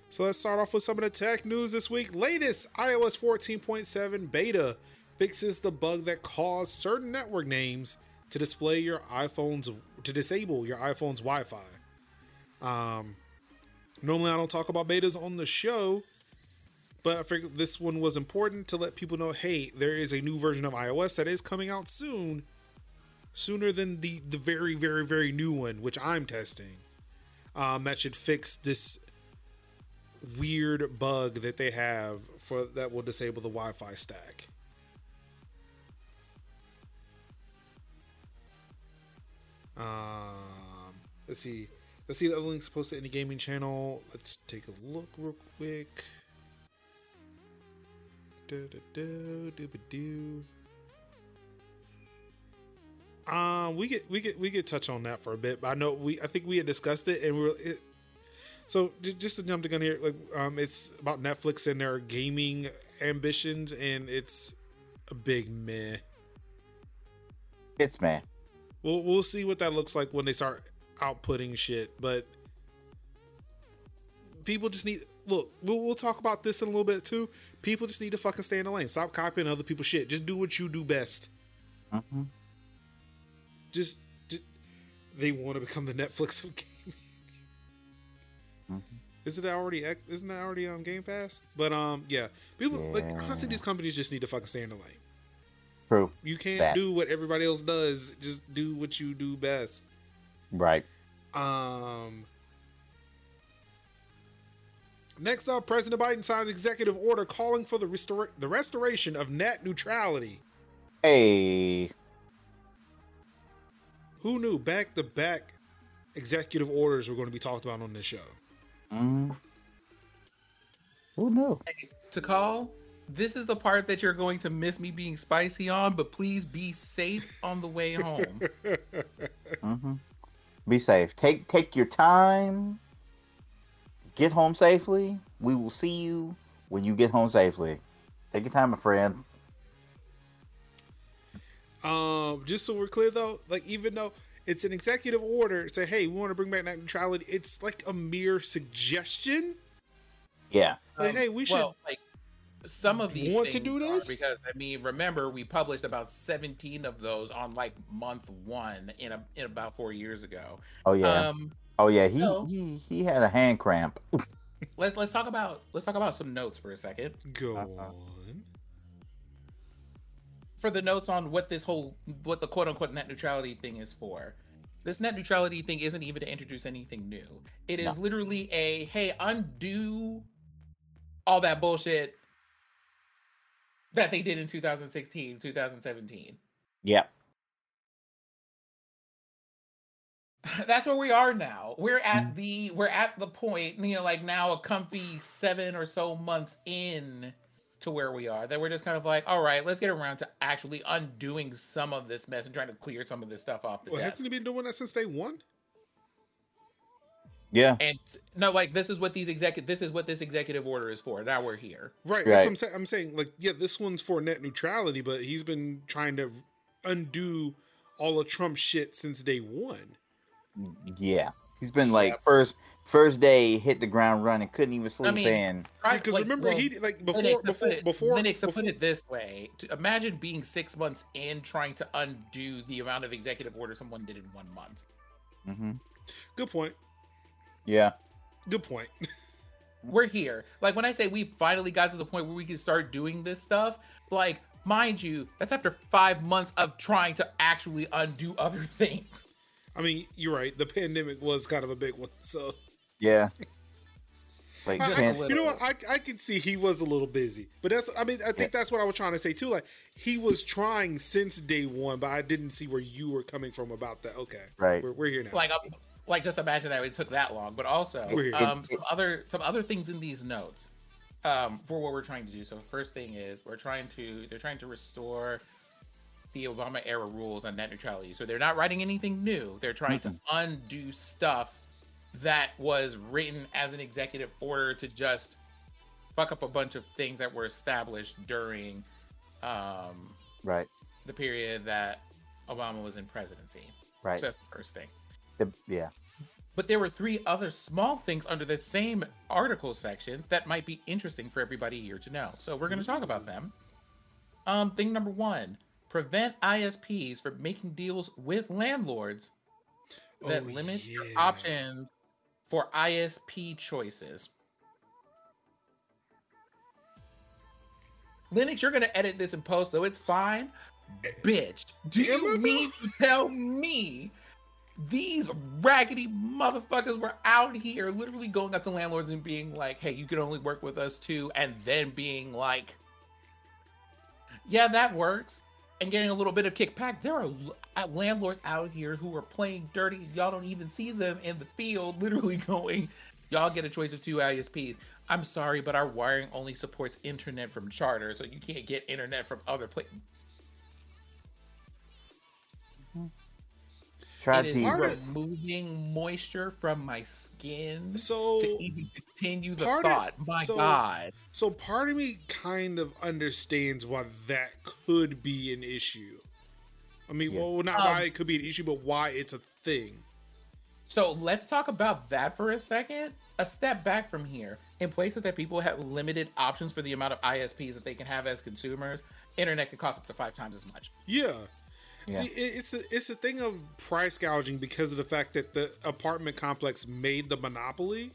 So let's start off with some of the tech news this week. Latest iOS fourteen point seven beta fixes the bug that caused certain network names to display your iPhone's to disable your iPhone's Wi-Fi. Um, normally I don't talk about betas on the show, but I figured this one was important to let people know, hey, there is a new version of iOS that is coming out soon, sooner than the, the very, very, very new one, which I'm testing. Um, that should fix this weird bug that they have for that will disable the Wi-Fi stack. Um, let's see. Let's see the other links posted in the gaming channel. Let's take a look real quick. Do, do, do, do, do, do. Um, we get we get we get touch on that for a bit, but I know we I think we had discussed it, and we were it, so just to jump the gun here, like um, it's about Netflix and their gaming ambitions, and it's a big meh. It's meh. We'll we'll see what that looks like when they start outputting shit, but people just need. Look, we'll, we'll talk about this in a little bit too. People just need to fucking stay in the lane. Stop copying other people's shit. Just do what you do best. Mm-hmm. Just, just, they want to become the Netflix of gaming. Mm-hmm. Isn't that already? Isn't that already on Game Pass? But um, yeah, people yeah. like honestly, these companies just need to fucking stay in the lane. True. You can't that. do what everybody else does. Just do what you do best. Right. Um. Next up, President Biden signs executive order calling for the restor- the restoration of net neutrality. Hey. Who knew back-to-back executive orders were going to be talked about on this show? Mm. Who knew? Hey, to call, this is the part that you're going to miss me being spicy on, but please be safe on the way home. Mm-hmm. Be safe. Take take your time. Get home safely. We will see you when you get home safely. Take your time, my friend. Um, just so we're clear, though, like even though it's an executive order, say, hey, we want to bring back net neutrality. It's like a mere suggestion. Yeah. Like, um, hey, we should. Well, like some of these want things to do this because I mean, remember we published about seventeen of those on like month one in a, in about four years ago. Oh yeah. Um, oh yeah. He, so, he he had a hand cramp. let's let's talk about let's talk about some notes for a second. Go uh-huh. on. For the notes on what this whole, what the quote unquote net neutrality thing is for. This net neutrality thing isn't even to introduce anything new. It no. is literally a, hey, undo all that bullshit that they did in two thousand sixteen, two thousand seventeen. Yeah. That's where we are now. We're at the, we're at the point, you know, like now a comfy seven or so months in to where we are, that we're just kind of like, all right, let's get around to actually undoing some of this mess and trying to clear some of this stuff off the well, desk. Hasn't he been doing that since day one? Yeah. And no, like this is what these executive, this is what this executive order is for. Now we're here. Right. right. That's what I'm saying. I'm saying like, yeah, this one's for net neutrality, but he's been trying to undo all of Trump's shit since day one. Yeah. He's been like yeah. first, First day, hit the ground running, couldn't even sleep I mean, in. Because like, remember, well, he like before, Linux, before, it, before. Linux, to put it this way, to imagine being six months in trying to undo the amount of executive order someone did in one month. Mm-hmm. Good point. Yeah. Good point. We're here. Like when I say we finally got to the point where we can start doing this stuff, like mind you, that's after five months of trying to actually undo other things. I mean, you're right. The pandemic was kind of a big one, so. Yeah. Like, I, I, you know what? I I could see he was a little busy, but that's I mean I think yeah. that's what I was trying to say too. Like he was trying since day one, but I didn't see where you were coming from about that. Okay, right. We're, we're here now. Like um, like just imagine that it took that long, but also um, some other some other things in these notes um, for what we're trying to do. So first thing is we're trying to they're trying to restore the Obama era rules on net neutrality. So they're not writing anything new. They're trying mm-hmm. to undo stuff that was written as an executive order to just fuck up a bunch of things that were established during um, right. the period that Obama was in presidency. Right. So that's the first thing. The, yeah. But there were three other small things under the same article section that might be interesting for everybody here to know. So we're going to talk about them. Um, thing number one, prevent I S Ps from making deals with landlords that oh, limit yeah. your options for I S P choices. Linux, you're going to edit this in post, so it's fine. Bitch, do you mean to tell me these raggedy motherfuckers were out here literally going up to landlords and being like, hey, you can only work with us too, and then being like, yeah, that works, and getting a little bit of kickback? There are landlords out here who are playing dirty. Y'all don't even see them in the field, literally going, y'all get a choice of two I S Ps. I'm sorry, but our wiring only supports internet from Charter, so you can't get internet from other places. It is artists. removing moisture from my skin so, to even continue the thought. Of, my so, God. So part of me kind of understands why that could be an issue. I mean, yeah. well, not um, why it could be an issue, but why it's a thing. So let's talk about that for a second. A step back from here. In places that people have limited options for the amount of I S Ps that they can have as consumers, internet could cost up to five times as much. Yeah. Yeah. See, it's a, it's a thing of price gouging because of the fact that the apartment complex made the monopoly.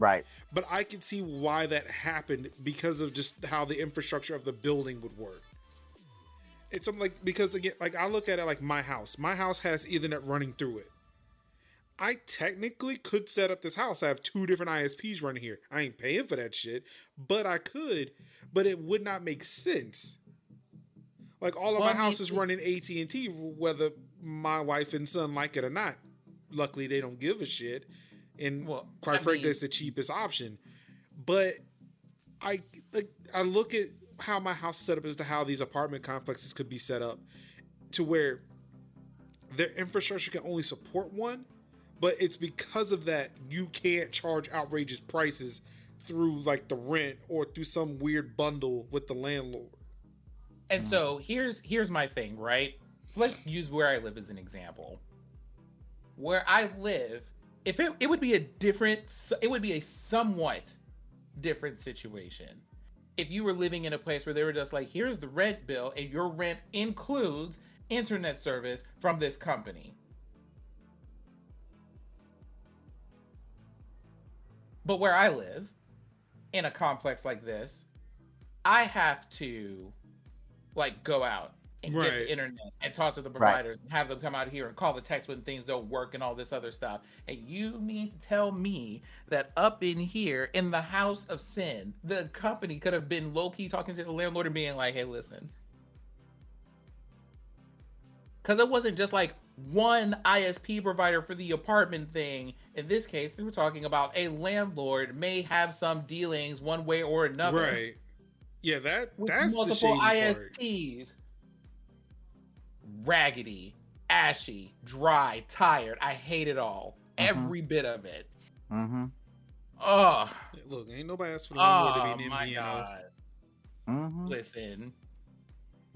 Right. But I could see why that happened because of just how the infrastructure of the building would work. It's like, because again, like I look at it like my house. My house has Ethernet running through it. I technically could set up this house. I have two different I S Ps running here. I ain't paying for that shit, but I could, but it would not make sense. Like, all of well, my house is running A T and T, whether my wife and son like it or not. Luckily, they don't give a shit. And well, quite I frankly, mean, it's the cheapest option. But I, like, I look at how my house is set up as to how these apartment complexes could be set up to where their infrastructure can only support one. But it's because of that you can't charge outrageous prices through like the rent or through some weird bundle with the landlord. And so here's here's my thing, right? Let's use where I live as an example. Where I live, if it, it would be a different, it would be a somewhat different situation. If you were living in a place where they were just like, here's the rent bill and your rent includes internet service from this company. But where I live, in a complex like this, I have to like go out and right. get the internet and talk to the providers right. and have them come out here and call the techs when things don't work and all this other stuff. And you mean to tell me that up in here in the house of sin, the company could have been low-key talking to the landlord and being like, hey, listen. Because it wasn't just like one I S P provider for the apartment thing. In this case, we were talking about a landlord may have some dealings one way or another. Right. Yeah, that with that's multiple the I S Ps. Part. Raggedy, ashy, dry, tired. I hate it all. Mm-hmm. Every bit of it. Mm-hmm. Ugh. Look, ain't nobody asked for the landlord oh, to be an my M D N O. God. Mm-hmm. Listen.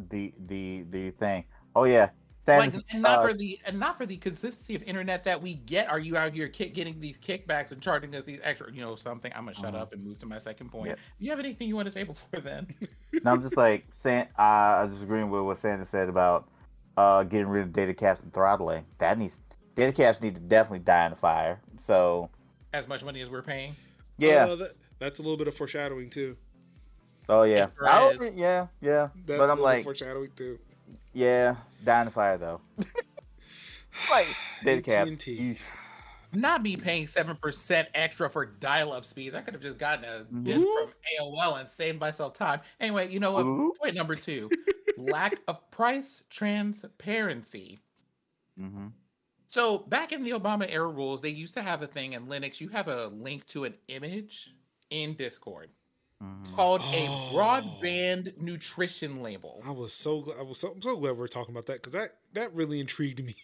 The the the thing. Oh yeah. Like, and not uh, for the and not for the consistency of internet that we get. Are you out here kick, getting these kickbacks and charging us these extra, you know, something? I'm gonna shut uh-huh. up and move to my second point. Yeah. Do you have anything you want to say before then? No, I'm just like saying uh, I was agreeing with what Sandra said about uh, getting rid of data caps and throttling. That needs data caps need to definitely die in the fire. So as much money as we're paying, yeah, uh, that, that's a little bit of foreshadowing too. Oh yeah, I would, yeah, yeah. That's but I'm like foreshadowing too. Yeah, dying to fire though. Like A T and T. Not me paying seven percent extra for dial-up speeds. I could have just gotten a disc from A O L and saved myself time. Anyway, you know what? Ooh. Point number two: lack of price transparency. Mm-hmm. So back in the Obama era rules, they used to have a thing in Linux. You have a link to an image in Discord. Mm. Called oh. a broadband nutrition label. I was so glad. I was so, I'm so glad we we're talking about that because that that really intrigued me.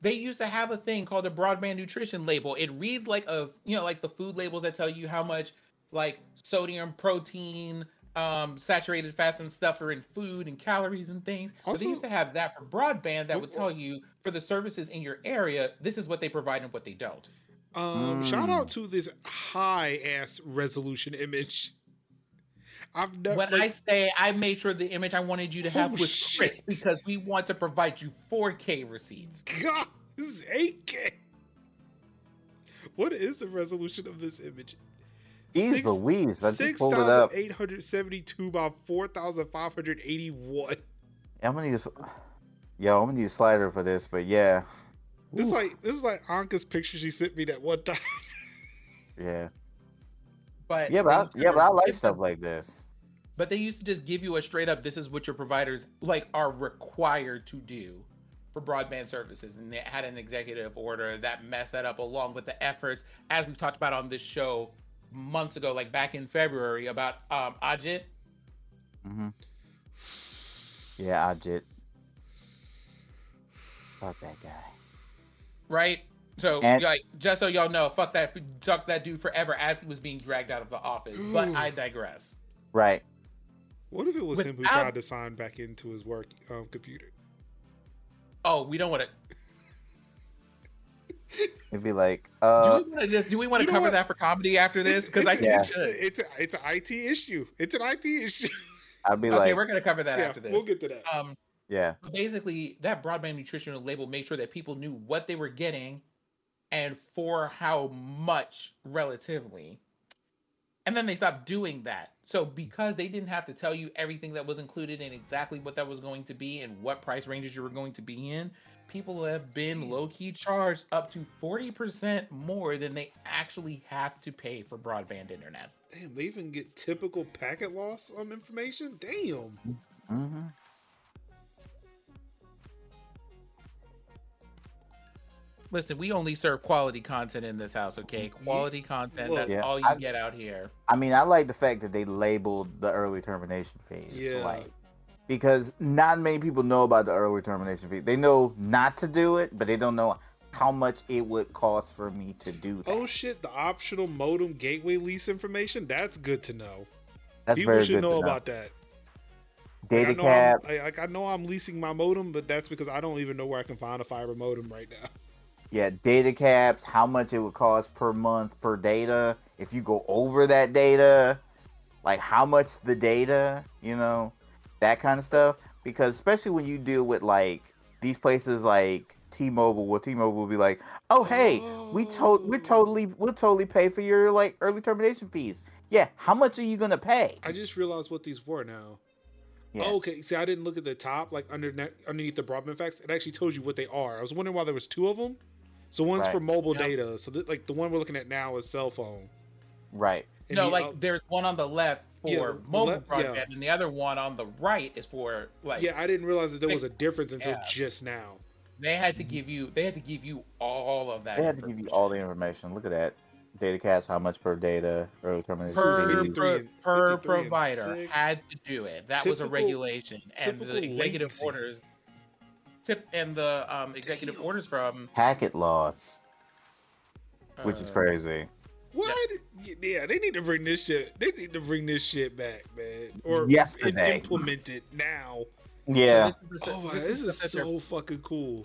They used to have a thing called a broadband nutrition label. It reads like a you know like the food labels that tell you how much like sodium, protein, um, saturated fats and stuff are in food and calories and things. Also, but they used to have that for broadband that what, would tell you for the services in your area. This is what they provide and what they don't. Um, mm. Shout out to this high ass resolution image. I've never, when like, I say I made sure the image I wanted you to have oh was shit. crisp because we want to provide you four K receipts. God, this is eight K. What is the resolution of this image? Jeez Louise, I just pulled it up. six thousand eight hundred seventy-two by four thousand five hundred eighty-one. I'm gonna need a, yo, I'm gonna need a slider for this, but yeah. This is like this is like Anka's picture she sent me that one time. Yeah, but yeah, but I, yeah, but I like stuff like this. But they used to just give you a straight up. This is what your providers like are required to do for broadband services, and they had an executive order that messed that up along with the efforts, as we talked about on this show months ago, like back in February about um Ajit. Mm-hmm. Yeah, Ajit. Fuck that guy. Right, so and, like just so y'all know, fuck that, fuck that dude forever as he was being dragged out of the office. Ooh. But I digress. Right. What if it was Without, him who tried to sign back into his work um, computer? Oh, we don't want to. It'd be like, uh, do we want to just do we want to cover that for comedy after this? Because I think yeah. it's a, it's an I T issue. It's an I T issue. I'd be okay, like, okay, we're gonna cover that yeah, after this. We'll get to that. Um, Yeah. Basically, that broadband nutritional label made sure that people knew what they were getting and for how much relatively. And then they stopped doing that. So because they didn't have to tell you everything that was included and exactly what that was going to be and what price ranges you were going to be in, people have been low-key charged up to forty percent more than they actually have to pay for broadband internet. Damn, they even get typical packet loss on information? Damn. Mm-hmm. Listen, we only serve quality content in this house, okay? Quality content, that's yeah, all you I, get out here. I mean, I like the fact that they labeled the early termination fees. Yeah. Like, because not many people know about the early termination fee. They know not to do it, but they don't know how much it would cost for me to do that. Oh, shit. The optional modem gateway lease information? That's good to know. That's people very should good know, to know about that. Data like, cap. I know, like, I know I'm leasing my modem, but that's because I don't even know where I can find a fiber modem right now. Yeah, data caps, how much it would cost per month per data. If you go over that data, like how much the data, you know, that kind of stuff. Because especially when you deal with like these places like T-Mobile, well, T-Mobile will be like, oh, hey, we to- we're totally, we'll totally pay for your like early termination fees. Yeah, how much are you going to pay? I just realized what these were now. Yeah. Oh, okay, see, I didn't look at the top, like under ne- underneath the broadband facts. It actually told you what they are. I was wondering why there was two of them. So one's right. for mobile yep. data. So th- like the one we're looking at now is cell phone. Right. And no, the, like uh, there's one on the left for yeah, mobile le- broadband, yeah. and the other one on the right is for like. Yeah, I didn't realize that there was a difference until yeah. just now. They had to give you. They had to give you all of that. They had to give you all the information. Look at that. Data cash, how much per data? Early termination per per, per provider had to do it. That typical, was a regulation, and the executive latency. orders. Tip and the um, executive Damn. orders from packet loss, uh, which is crazy. What? Yeah. yeah, they need to bring this shit. They need to bring this shit back, man, or Yesterday. implement it now. Yeah. So this is the, oh, this, this is, is so fucking cool.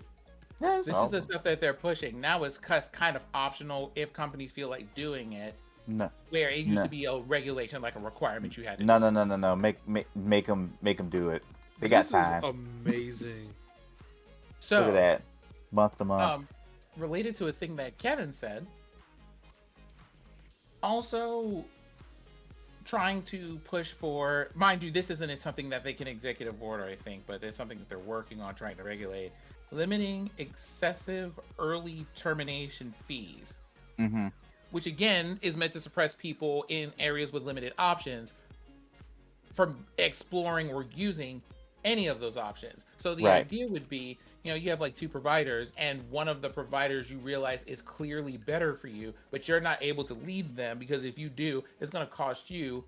This awesome. is the stuff that they're pushing now. It's kind of optional if companies feel like doing it. No. Where it used no. to be a regulation, like a requirement you had. to No, do. no, no, no, no. Make make make them make them do it. They got this time. This is amazing. So, look at that, month to month. Um, related to a thing that Kevin said, also trying to push for, mind you, this isn't something that they can executive order, I think, but it's something that they're working on trying to regulate, limiting excessive early termination fees, mm-hmm. which again is meant to suppress people in areas with limited options from exploring or using any of those options. So the right. idea would be, you know, you have like two providers and one of the providers you realize is clearly better for you, but you're not able to leave them because if you do, it's going to cost you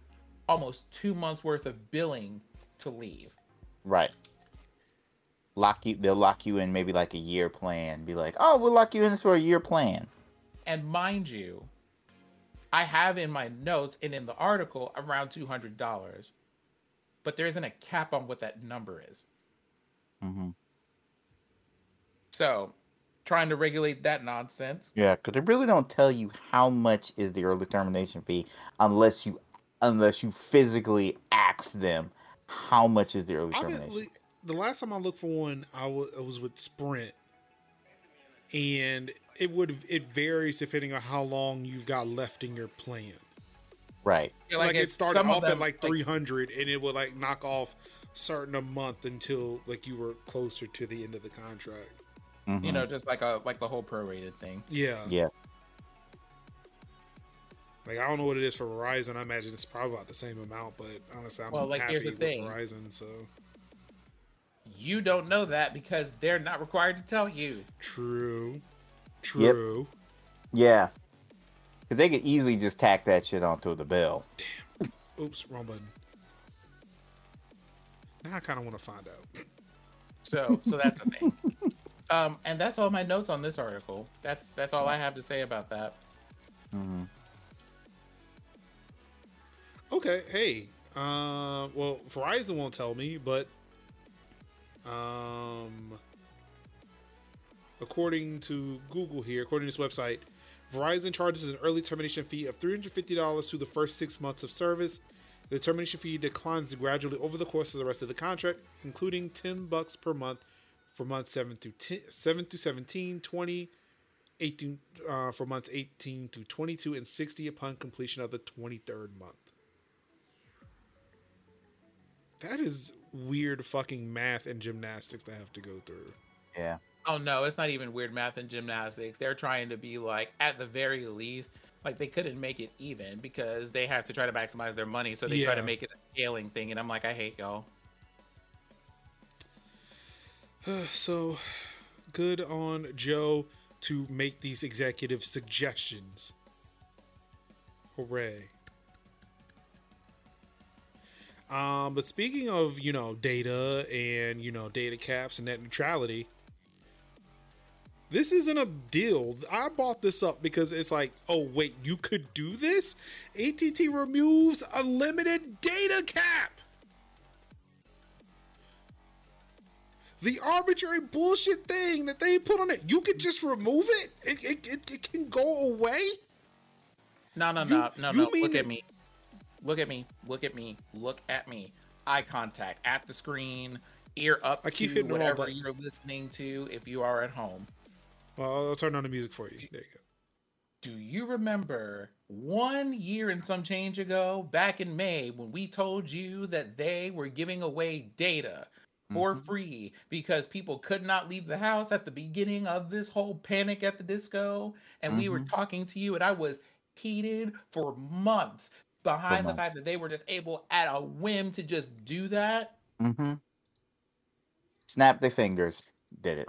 almost two months worth of billing to leave. Right. Lock you. They'll lock you in maybe like a year plan. Be like, oh, we'll lock you in for a year plan. And mind you, I have in my notes and in the article around two hundred dollars, but there isn't a cap on what that number is. Mm-hmm. So, trying to regulate that nonsense. Yeah, because they really don't tell you how much is the early termination fee unless you unless you physically ask them how much is the early I termination fee. The last time I looked for one, I, w- I was with Sprint. And it would it varies depending on how long you've got left in your plan. Right. Yeah, like, like it started off them, at like three hundred like, and it would like knock off certain a month until like you were closer to the end of the contract. Mm-hmm. You know, just like a like the whole prorated thing. Yeah. Yeah. Like I don't know what it is for Verizon. I imagine it's probably about the same amount, but honestly, I'm well, like, happy with thing. Verizon. So you don't know that because they're not required to tell you. True. True. Yep. Yeah. Because they could easily just tack that shit onto the bill. Damn. Oops, wrong button. Now I kind of want to find out. So, so that's the thing. Um, and that's all my notes on this article. That's that's all I have to say about that. Mm-hmm. Okay. Hey. Uh, well, Verizon won't tell me, but um, according to Google here, according to this website, Verizon charges an early termination fee of three hundred fifty dollars through the first six months of service. The termination fee declines gradually over the course of the rest of the contract, including ten bucks per month for months seven through ten, seven through seventeen, twenty, eighteen uh, for months eighteen through twenty-two, and sixty upon completion of the twenty-third month. that is weird fucking math and gymnastics to have to go through. Yeah. Oh no, it's not even weird math and gymnastics. They're trying to be like, at the very least, like they couldn't make it even because they have to try to maximize their money. So they yeah. try to make it a scaling thing. And I'm like, I hate y'all. So good on Joe to make these executive suggestions. Hooray. Um, but speaking of, you know, data and, you know, data caps and net neutrality, this isn't a deal. I bought this up because it's like, oh, wait, you could do this? A T and T removes unlimited data cap. The arbitrary bullshit thing that they put on it, you could just remove it? It, it, it, it can go away? No, no, no, you, no, no. Look at me. Look at me. Look at me. Look at me. Eye contact at the screen, ear up I keep to hitting whatever the you're listening to if you are at home. Well, I'll turn on the music for you. There you go. Do you remember one year and some change ago, back in May, when we told you that they were giving away data for mm-hmm. free because people could not leave the house at the beginning of this whole Panic at the Disco? And mm-hmm. we were talking to you, and I was heated for months behind for the months. fact that they were just able at a whim to just do that. Mm-hmm. Snap their fingers. Did it.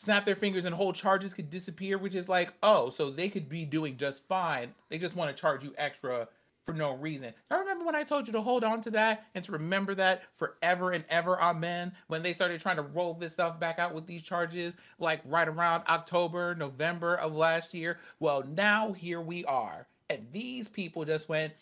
Snap their fingers and whole charges could disappear, which is like, oh, so they could be doing just fine. They just want to charge you extra for no reason. I remember when I told you to hold on to that and to remember that forever and ever, amen, when they started trying to roll this stuff back out with these charges, like right around October, November of last year. Well, now here we are. And these people just went,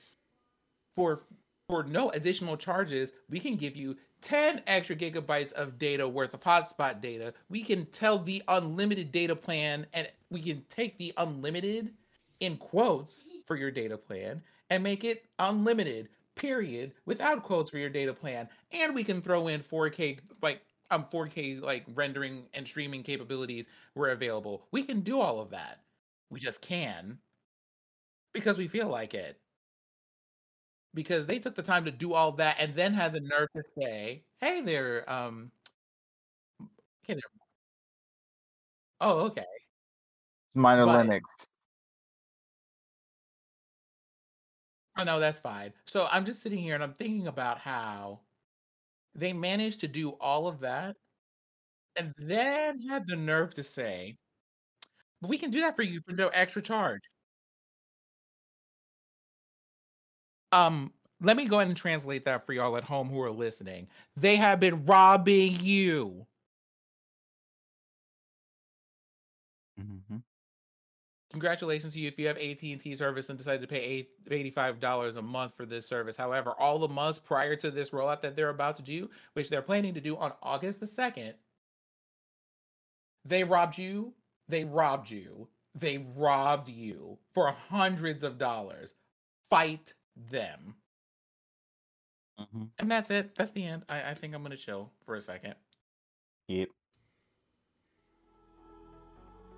for for no additional charges, we can give you ten extra gigabytes of data worth of hotspot data. We can tell the unlimited data plan, and we can take the unlimited in quotes for your data plan and make it unlimited period without quotes for your data plan. And we can throw in four K like um four K like rendering and streaming capabilities where available. We can do all of that. We just can because we feel like it. Because they took the time to do all that and then had the nerve to say, hey there, um, hey there. Oh, okay. It's minor but, Linux. Oh, no, that's fine. So I'm just sitting here and I'm thinking about how they managed to do all of that and then had the nerve to say, but we can do that for you for no extra charge. Um, let me go ahead and translate that for y'all at home who are listening. They have been robbing you. Mm-hmm. Congratulations to you if you have A T and T service and decided to pay eighty-five dollars a month for this service. However, all the months prior to this rollout that they're about to do, which they're planning to do on August the second, they robbed you, they robbed you, they robbed you for hundreds of dollars. Fight them. Mm-hmm. And that's it. That's the end. I, I think I'm going to chill for a second. Yep.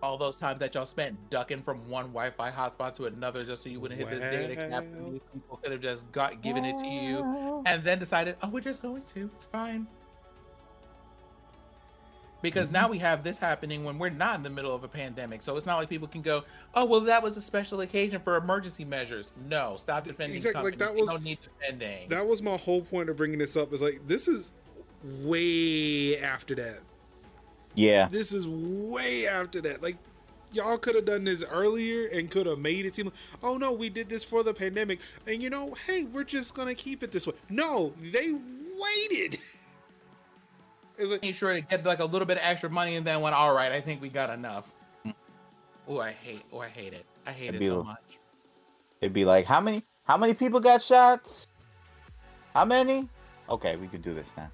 All those times that y'all spent ducking from one Wi-Fi hotspot to another just so you wouldn't hit wow. this data cap. These people could have just got given wow. it to you and then decided, oh, we're just going to. It's fine. Because mm-hmm. now we have this happening when we're not in the middle of a pandemic. So it's not like people can go, oh, well, that was a special occasion for emergency measures. No, stop defending exactly. companies. Like that was, you don't need defending. That was my whole point of bringing this up. Is like, this is way after that. Yeah, this is way after that. Like, y'all could have done this earlier and could have made it seem like, oh no, we did this for the pandemic, and you know, hey, we're just gonna keep it this way. No, they waited. It's like, made sure to get like a little bit of extra money, and then went, all right, I think we got enough. Oh, I hate, oh, I hate it. I hate it so much. It'd be like, how many, how many people got shots? How many? Okay, we can do this now.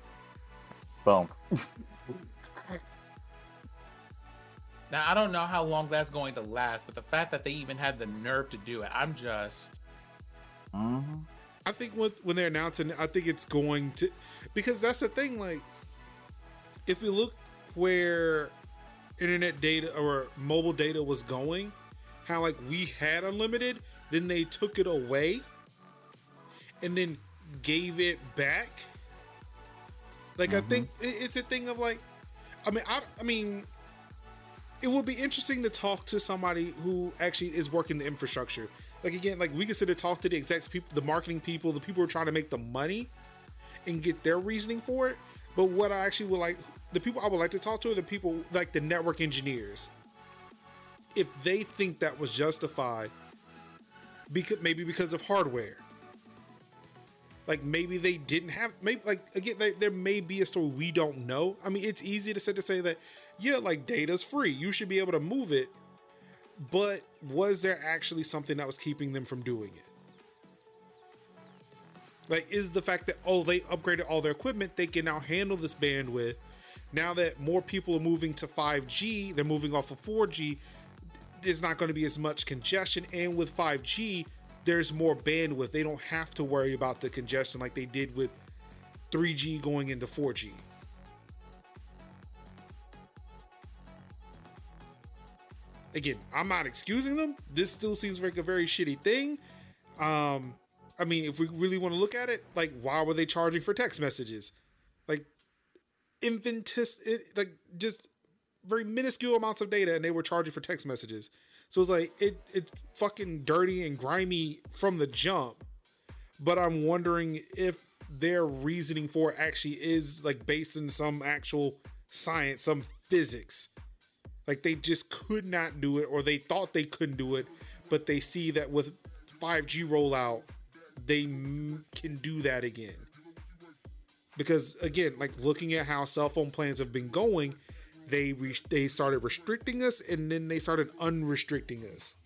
Boom. Now, I don't know how long that's going to last, but the fact that they even had the nerve to do it, I'm just... Mm-hmm. I think with, when they're announcing, I think it's going to... Because that's the thing, like, if we look where internet data or mobile data was going, how, like, we had unlimited, then they took it away and then gave it back Like, mm-hmm. I think it's a thing of like, I mean, I, I mean, it would be interesting to talk to somebody who actually is working the infrastructure. Like, again, like we could sit and talk to the execs, people, the marketing people, the people who are trying to make the money and get their reasoning for it. But what I actually would like, the people I would like to talk to are the people like the network engineers. If they think that was justified, because maybe because of hardware. Like, maybe they didn't have, maybe, like, again, they, there may be a story we don't know. I mean, it's easy to say, to say that, yeah, like, data's free. You should be able to move it. But was there actually something that was keeping them from doing it? Like, is the fact that, oh, they upgraded all their equipment, they can now handle this bandwidth. Now that more people are moving to five G, they're moving off of four G, there's not going to be as much congestion. And with five G, there's more bandwidth. They don't have to worry about the congestion like they did with three G going into four G. Again, I'm not excusing them. This still seems like a very shitty thing. Um, I mean, if we really want to look at it, like, why were they charging for text messages? Like, inventis- it, like just very minuscule amounts of data, and they were charging for text messages. So it's like, it it's fucking dirty and grimy from the jump. But I'm wondering if their reasoning for it actually is like based in some actual science, some physics. Like, they just could not do it, or they thought they couldn't do it, but they see that with five G rollout, they m- can do that again. Because again, like, looking at how cell phone plans have been going, They re- they started restricting us, and then they started unrestricting us.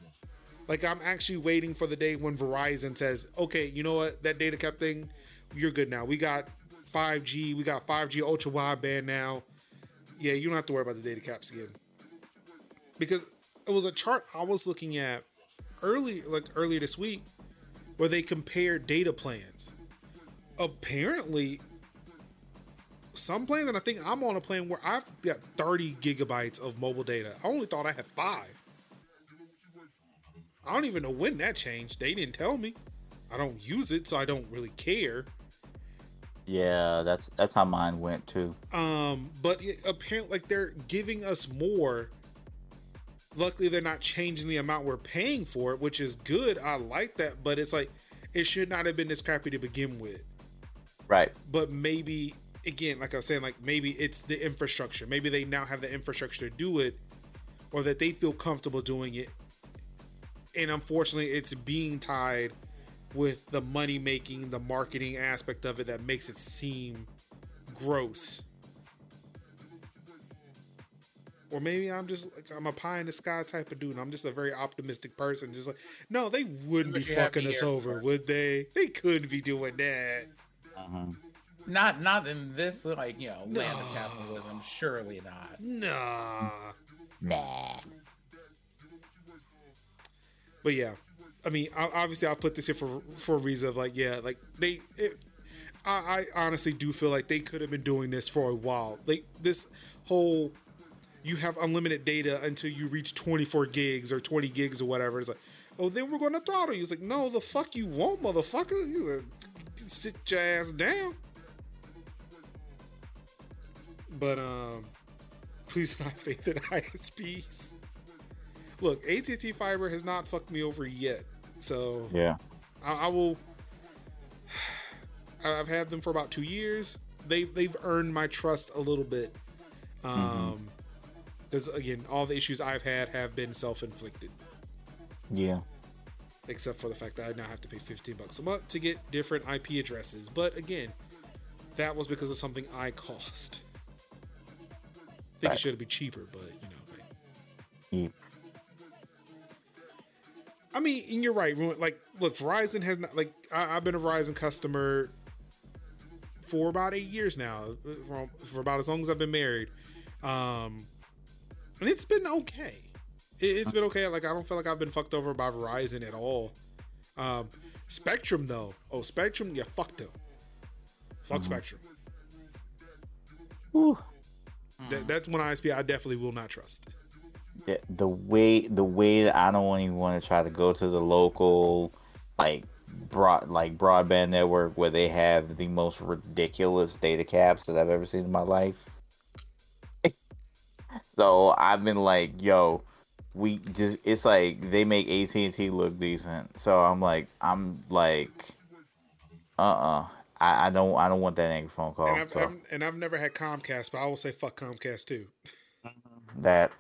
Like, I'm actually waiting for the day when Verizon says, okay, you know what, that data cap thing, you're good now. We got five G. We got five G ultra wideband now. Yeah, you don't have to worry about the data caps again. Because it was a chart I was looking at early, like earlier this week, where they compared data plans. Apparently, some plans, and I think I'm on a plan where I've got thirty gigabytes of mobile data. I only thought I had five. I don't even know when that changed. They didn't tell me. I don't use it, so I don't really care. Yeah, that's that's how mine went too. Um, but it, apparently, like, they're giving us more. Luckily, they're not changing the amount we're paying for it, which is good. I like that, but it's like, it should not have been this crappy to begin with. Right. But maybe, again, like I was saying, like, maybe it's the infrastructure. Maybe they now have the infrastructure to do it, or that they feel comfortable doing it. And unfortunately, it's being tied with the money making, the marketing aspect of it that makes it seem gross. Or maybe I'm just like, I'm a pie in the sky type of dude, and I'm just a very optimistic person. Just like, no, they wouldn't be fucking us over, would they? They couldn't be doing that. Uh-huh. Not not in this, like, you know, no. Land of capitalism. Surely not. Nah. Nah. But yeah, I mean, obviously I'll put this here for, for a reason of like, yeah, like they, it, I, I honestly do feel like they could have been doing this for a while. Like, this whole, you have unlimited data until you reach twenty-four gigs or twenty gigs or whatever. It's like, oh, then we're going to throttle you. It's like, no, the fuck you won't, motherfucker. You uh, sit your ass down. But um, please don't have faith in I S Ps. Look, A T and T Fiber has not fucked me over yet. So yeah, I, I will. I've had them for about two years. They they've earned my trust a little bit. Um, because mm-hmm. again, all the issues I've had have been self-inflicted. Yeah. Except for the fact that I now have to pay fifteen bucks a month to get different I P addresses. But again, that was because of something I caused. I think right. It should be cheaper, but you know. Like, yeah. I mean, and you're right. Like, look, Verizon has not. Like, I, I've been a Verizon customer for about eight years now, for, for about as long as I've been married, um, and it's been okay. It, it's been okay. Like, I don't feel like I've been fucked over by Verizon at all. Um, Spectrum though, oh Spectrum, yeah, fuck them. Fuck mm-hmm. Spectrum. Ooh. That, that's one I S P I definitely will not trust. The, the way the way that I don't even want to try to go to the local, like, broad like broadband network where they have the most ridiculous data caps that I've ever seen in my life. So I've been like, yo, we just, it's like they make A T and T look decent. So I'm like, I'm like, uh-uh. I, I don't I don't want that angry phone call. And I've, so. I've, and I've never had Comcast, but I will say fuck Comcast too. That.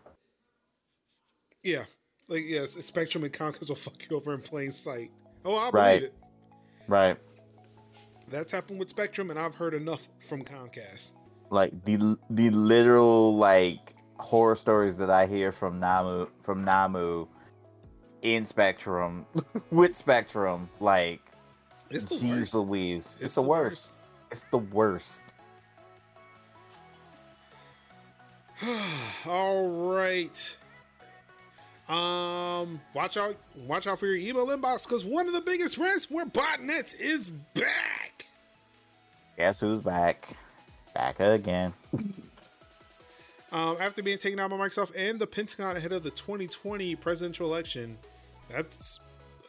Yeah. Like, yes, Spectrum and Comcast will fuck you over in plain sight. Oh, I believe right. it. Right. That's happened with Spectrum, and I've heard enough from Comcast. Like, the the literal, like, horror stories that I hear from Namu, from Namu in Spectrum, with Spectrum, like, it's the jeez worst. Louise. It's, it's the, the worst. worst. It's the worst. All right. Um, watch out, watch out for your email inbox, because one of the biggest ransomware botnets is back. Guess who's back? Back again. um, after being taken out by Microsoft and the Pentagon ahead of the twenty twenty presidential election, that's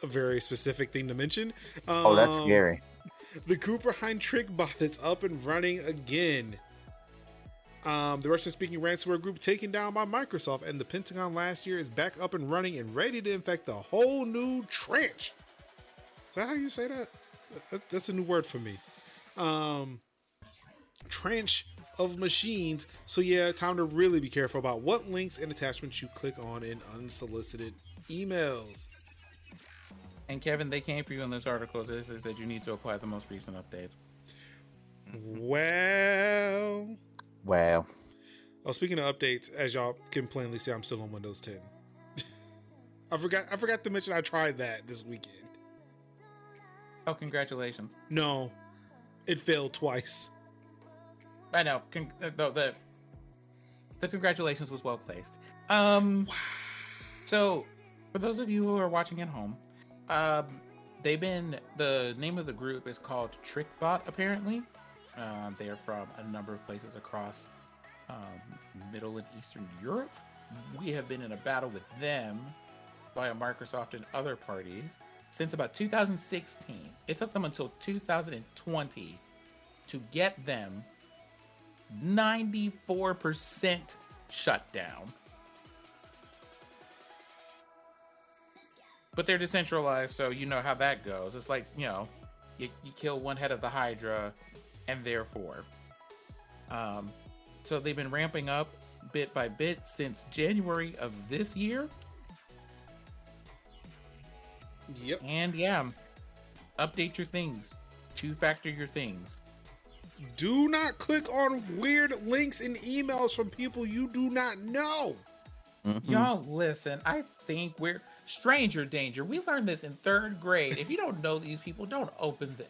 a very specific thing to mention. Um, oh, that's scary. The Cooper Heinrich bot is up and running again. Um, the Russian-speaking ransomware group taken down by Microsoft and the Pentagon last year is back up and running and ready to infect a whole new trench. Is that how you say that? that that's a new word for me. Um, trench of machines. So yeah, time to really be careful about what links and attachments you click on in unsolicited emails. And Kevin, they came for you in this article. So this is that you need to apply the most recent updates. Well... Wow. Oh, speaking of updates, as y'all can plainly see, I'm still on Windows ten. I forgot I forgot to mention I tried that this weekend. Oh, congratulations. No. It failed twice. I know. Con- no, the, the congratulations was well placed. Um, wow. So, for those of you who are watching at home, um, they've been, the name of the group is called TrickBot, apparently. Um, they are from a number of places across um, Middle and Eastern Europe. We have been in a battle with them via Microsoft and other parties since about two thousand sixteen. It took them until two thousand twenty to get them ninety-four percent shutdown. But they're decentralized, so you know how that goes. It's like, you know, you, you kill one head of the Hydra... And therefore, um, so they've been ramping up bit by bit since January of this year. Yep. And yeah, update your things, two-factor your things. Do not click on weird links in emails from people you do not know. Mm-hmm. Y'all, listen, I think we're stranger danger. We learned this in third grade. If you don't know these people, don't open the...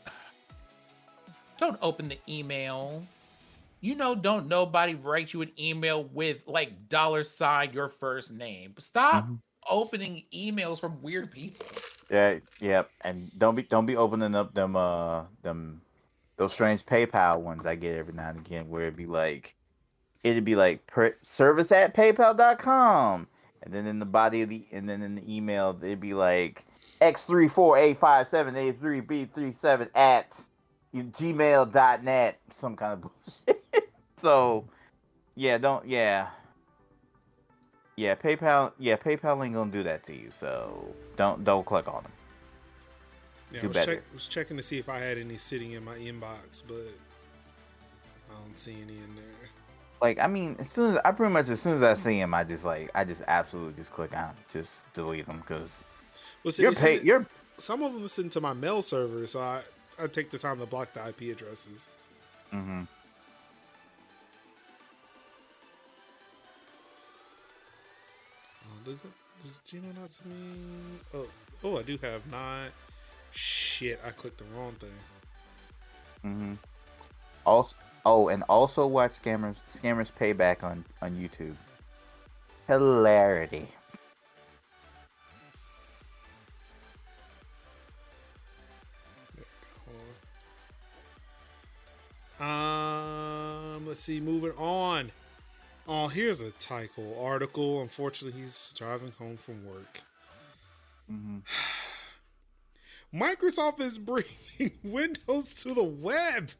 Don't open the email. You know, don't nobody write you an email with, like, dollar sign your first name. Stop mm-hmm. opening emails from weird people. Yeah, yeah, and don't be don't be opening up them uh them those strange PayPal ones I get every now and again where it'd be like it'd be like per- service at PayPal dot com, and then in the body of the and then in the email it'd be like X three four eight five seven eight three B three seven at gmail dot net, some kind of bullshit. So yeah, don't yeah yeah PayPal yeah PayPal ain't gonna do that to you, so don't don't click on them. Yeah, do I was, check, was checking to see if I had any sitting in my inbox, but I don't see any in there. Like, I mean, as soon as I pretty much as soon as I see them, I just like I just absolutely just click on just delete them, because well, so you're pay, you're some of them are sitting to my mail server, so I. I take the time to block the I P addresses. Mm-hmm. Oh, does it? Does Gino not send me? Oh, oh, I do have not. Shit, I clicked the wrong thing. Mm-hmm. Also, oh, and also watch Scammers Scammers Payback on, on YouTube. Hilarity. Um, let's see, moving on. Oh, here's a Tycho article. Unfortunately, he's driving home from work. Mm-hmm. Microsoft is bringing Windows to the web.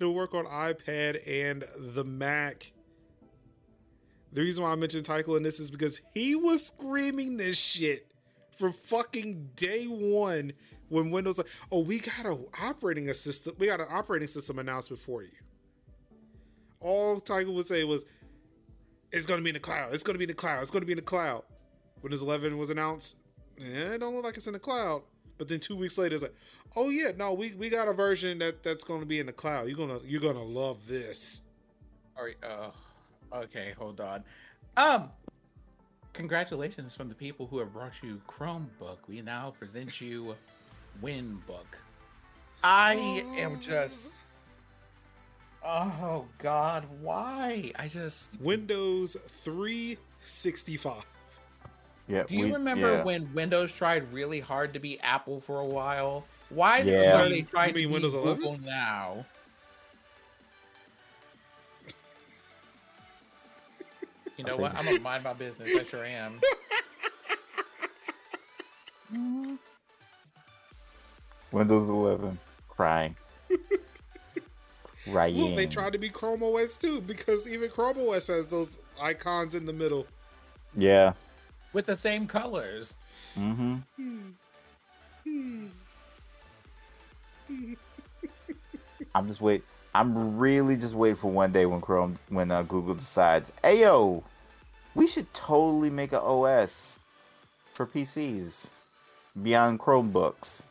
It'll work on iPad and the Mac. The reason why I mentioned Tycho in this is because he was screaming this shit from fucking day one when Windows, oh, we got a operating system, we got an operating system announcement for you. All Tycho would say was, it's gonna be in the cloud, it's gonna be in the cloud, it's gonna be in the cloud. Windows eleven was announced, eh, it don't look like it's in the cloud. But then two weeks later, it's like, oh yeah, no, we, we got a version that, that's gonna be in the cloud. You're gonna you're gonna love this. All right. Uh, okay, hold on. Um, congratulations from the people who have brought you Chromebook. We now present you Winbook. I oh. am just. Oh God, why? I just Windows three sixty-five. Yeah, do you we, remember yeah. when Windows tried really hard to be Apple for a while? Why yeah. are they trying to be Windows eleven Google now? You know what? I'm gonna mind my business. I sure am. Windows eleven, crying. Right. Well, they tried to be Chrome O S too, because even Chrome O S has those icons in the middle. Yeah. With the same colors. Mm-hmm. I'm just wait. I'm really just waiting for one day when Chrome, when uh, Google decides, hey yo, we should totally make an O S for P Cs beyond Chromebooks.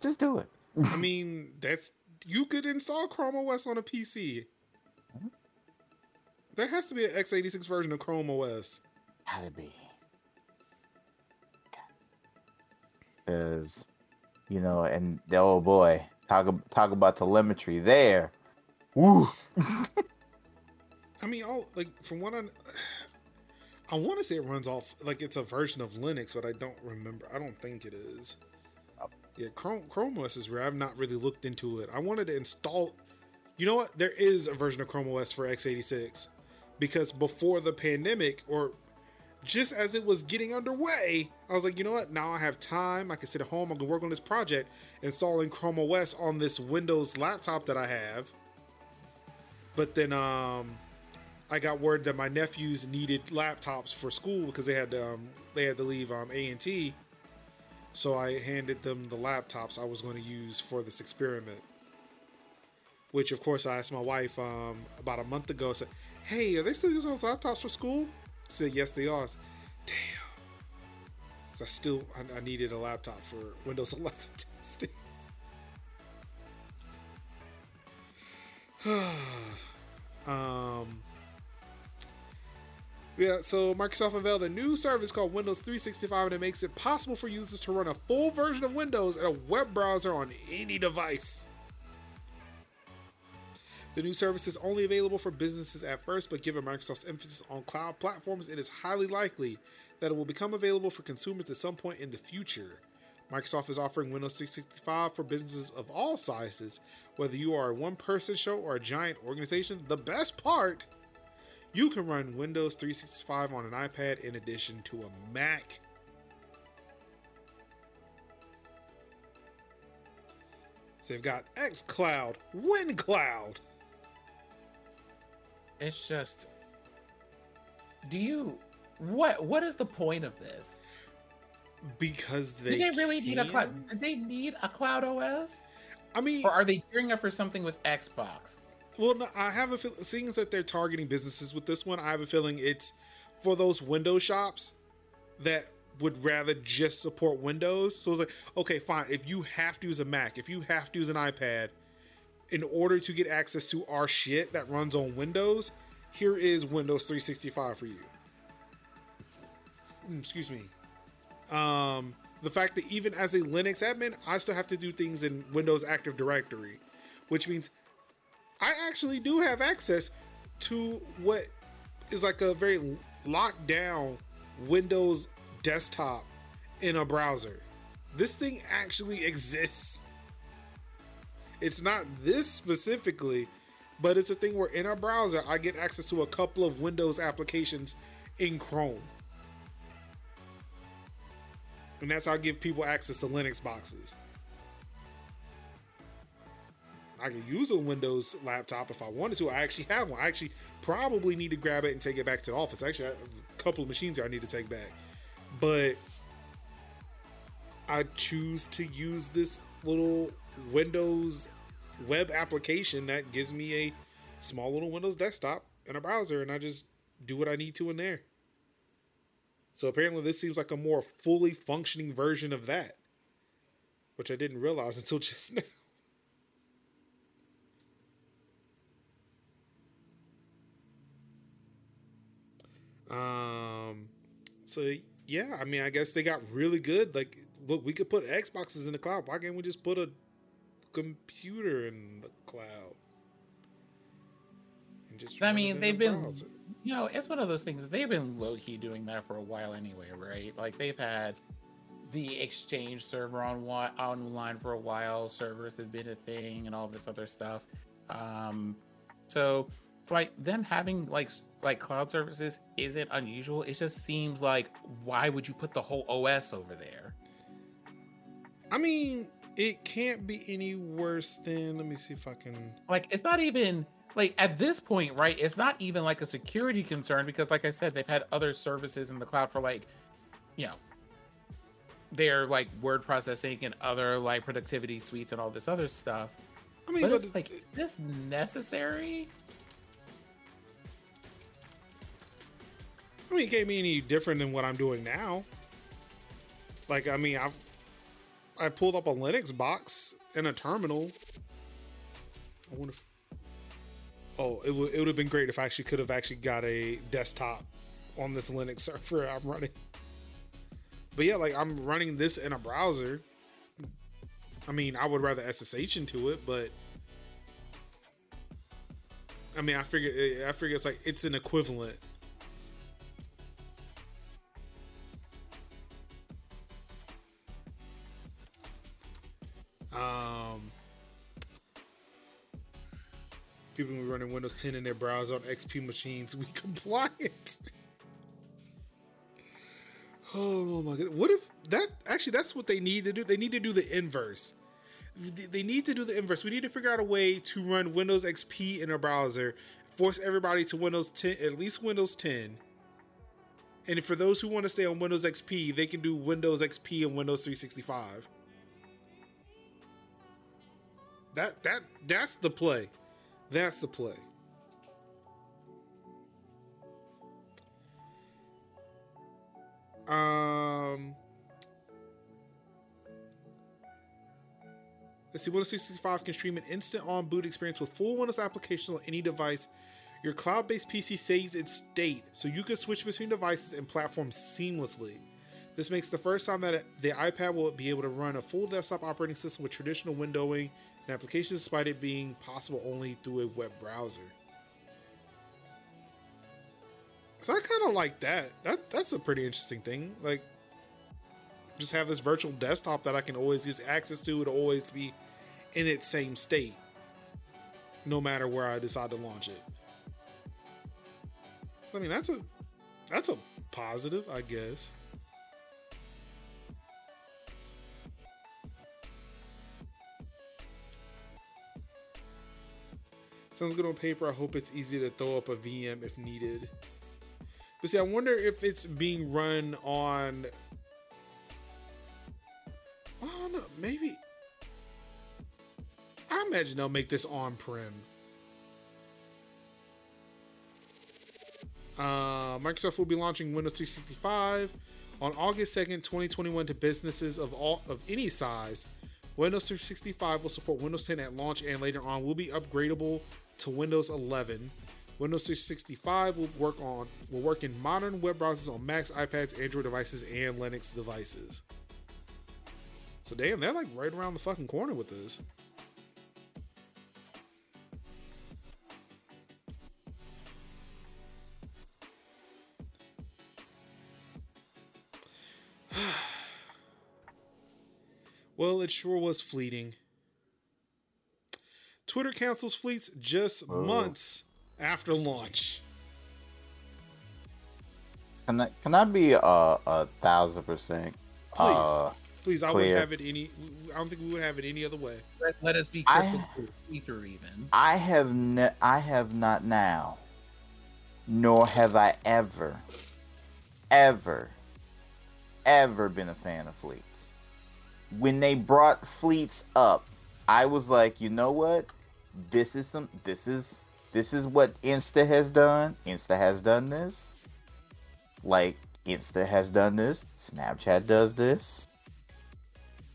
Just do it. I mean, that's you could install Chrome O S on a P C. There has to be an x eighty-six version of Chrome O S. Gotta be. Because, you know, and oh boy, talk talk about telemetry there. Woo! I mean, all like from what I, I want to say it runs off like it's a version of Linux, but I don't remember. I don't think it is. Oh. Yeah, Chrome Chrome O S is where I've not really looked into it. I wanted to install. You know what? There is a version of Chrome O S for x eighty-six, because before the pandemic, or just as it was getting underway, I was like, you know what? Now I have time. I can sit at home. I can work on this project, installing Chrome O S on this Windows laptop that I have. But then um, I got word that my nephews needed laptops for school because they had to, um, they had to leave um, A and T. So I handed them the laptops I was going to use for this experiment. Which, of course, I asked my wife um, about a month ago. I said, hey, are they still using those laptops for school? She said, yes, they are. Damn. So I still, I, I needed a laptop for Windows eleven testing. um, yeah, so Microsoft unveiled a new service called Windows three sixty-five, and it makes it possible for users to run a full version of Windows in a web browser on any device. The new service is only available for businesses at first, but given Microsoft's emphasis on cloud platforms, it is highly likely that it will become available for consumers at some point in the future. Microsoft is offering Windows three sixty-five for businesses of all sizes. Whether you are a one-person show or a giant organization, the best part, you can run Windows three sixty-five on an iPad in addition to a Mac. So they've got xCloud, WinCloud. It's just, do you, what, what is the point of this? Because they Do they really can? need a cloud, do they need a cloud O S? I mean. Or are they gearing up for something with Xbox? Well, no, I have a feeling, seeing that they're targeting businesses with this one, I have a feeling it's for those Windows shops that would rather just support Windows. So it's like, okay, fine. If you have to use a Mac, if you have to use an iPad, in order to get access to our shit that runs on Windows, here is Windows three sixty-five for you. Excuse me. Um, the fact that even as a Linux admin, I still have to do things in Windows Active Directory, which means I actually do have access to what is like a very locked down Windows desktop in a browser. This thing actually exists. It's not this specifically, but it's a thing where in our browser, I get access to a couple of Windows applications in Chrome. and that's how I give people access to Linux boxes. I can use a Windows laptop if I wanted to. I actually have one. I actually probably need to grab it and take it back to the office. Actually, I have a couple of machines here I need to take back. But I choose to use this little Windows web application that gives me a small little Windows desktop and a browser, and I just do what I need to in there. So apparently this seems like a more fully functioning version of that, which I didn't realize until just now. Um, so yeah, I mean, I guess they got really good. Like, look, we could put Xboxes in the cloud. Why can't we just put a computer in the cloud? And just, I mean, they've been, browser. you know, it's one of those things that they've been low key doing that for a while anyway, right? Like, they've had the Exchange server on online for a while. Servers have been a thing and all this other stuff. Um, so. Like, them having like like cloud services isn't unusual. It just seems like, why would you put the whole O S over there? I mean, it can't be any worse than, let me see if I can, like, it's not even like, at this point, right, it's not even like a security concern, because like I said, they've had other services in the cloud for, like, you know, their like word processing and other like productivity suites and all this other stuff. I mean, but, but it's, it's like, is this necessary? I mean, it can't be any different than what I'm doing now. Like, I mean, I've I pulled up a Linux box and a terminal. I wonder if, oh, it would it would have been great if I actually could have actually got a desktop on this Linux server I'm running. But yeah, like, I'm running this in a browser. I mean, I would rather S S H into it, but I mean, I figure I figure it's like, it's an equivalent. Um, people who are running Windows ten in their browser on X P machines, we compliant. Oh my god! What if that? Actually, that's what they need to do. They need to do the inverse. They need to do the inverse. We need to figure out a way to run Windows X P in a browser, force everybody to Windows ten, at least Windows ten. And for those who want to stay on Windows X P, they can do Windows X P and Windows three sixty-five. That that that's the play. That's the play. Um, let's see. Windows three sixty-five can stream an instant on-boot experience with full Windows applications on any device. Your cloud-based P C saves its state, so you can switch between devices and platforms seamlessly. This makes the first time that the iPad will be able to run a full desktop operating system with traditional windowing and applications, despite it being possible only through a web browser. So I kind of like that. That that's a pretty interesting thing. Like, just have this virtual desktop that I can always get access to. It'll always be in its same state, no matter where I decide to launch it. So I mean, that's a that's a positive, I guess. Sounds good on paper. I hope it's easy to throw up a V M if needed. But see, I wonder if it's being run on, I don't know, maybe, I imagine they'll make this on-prem. Uh, Microsoft will be launching Windows three sixty-five on August second, twenty twenty-one to businesses of all of any size. Windows three sixty-five will support Windows ten at launch, and later on will be upgradable to Windows eleven. Windows three sixty-five will work on will work in modern web browsers on Macs, iPads, Android devices, and Linux devices. So damn, they're like right around the fucking corner with this. Well, it sure was fleeting. Twitter cancels fleets just oh. months after launch. Can that can that be a, a thousand percent Please, uh, please, I wouldn't have it any. I don't think we would have it any other way. Let, let us be crystal clear, even. I have ne- I have not now, nor have I ever, ever, ever been a fan of fleets. When they brought fleets up, I was like, you know what? This is some. This is this is what Insta has done. Insta has done this. Like. Insta has done this. Snapchat does this.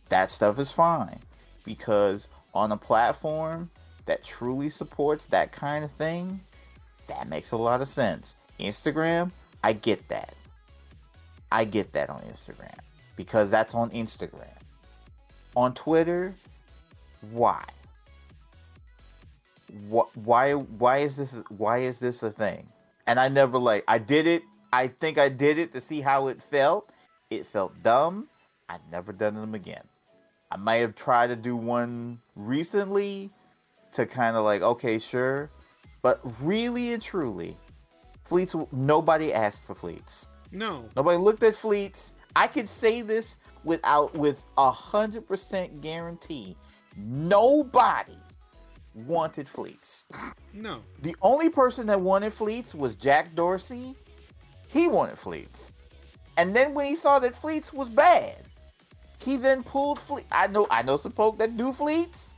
That stuff is fine. Because on a platform that truly supports that kind of thing, that makes a lot of sense. Instagram, I get that. I get that on Instagram. Because that's on Instagram. On Twitter, why? Why, why is this, why is this a thing? And I never like, I did it. I think I did it to see how it felt. It felt dumb. I've never done them again. I might have tried to do one recently to kind of like, okay, sure. But really and truly, fleets, nobody asked for fleets. No. Nobody looked at fleets. I could say this without, with one hundred percent guarantee. Nobody wanted fleets. No. The only person that wanted fleets was Jack Dorsey. He wanted fleets. And then when he saw that fleets was bad, he then pulled fleets. I know I know some folk that do fleets,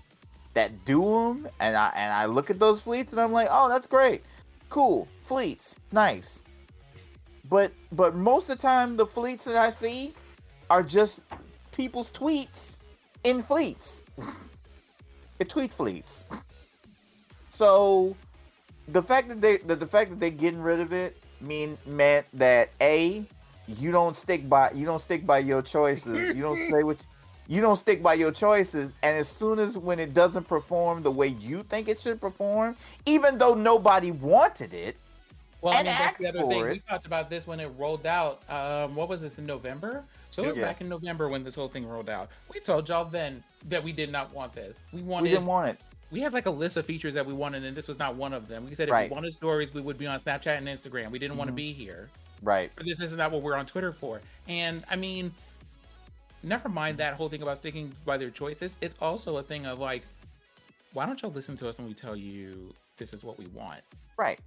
that do them, and I and I look at those fleets and I'm like, oh, that's great. Cool. Fleets. Nice. But but most of the time the fleets that I see are just people's tweets in fleets. They tweet fleets. So the fact that they the, the fact that they're getting rid of it mean meant that a you don't stick by you don't stick by your choices you don't stay with you don't stick by your choices and as soon as when it doesn't perform the way you think it should perform, even though nobody wanted it, well and I mean that's the other thing it. We talked about this when it rolled out. Um what was this, in November? So it was yeah. back in November when this whole thing rolled out. We told y'all then that we did not want this. We wanted we didn't want it. We had like a list of features that we wanted, and this was not one of them. We said if right. we wanted stories, we would be on Snapchat and Instagram. We didn't mm-hmm. want to be here. Right. But this isn't that what we're on Twitter for. And I mean, never mind that whole thing about sticking by their choices. It's also a thing of like, why don't y'all listen to us when we tell you this is what we want? Right.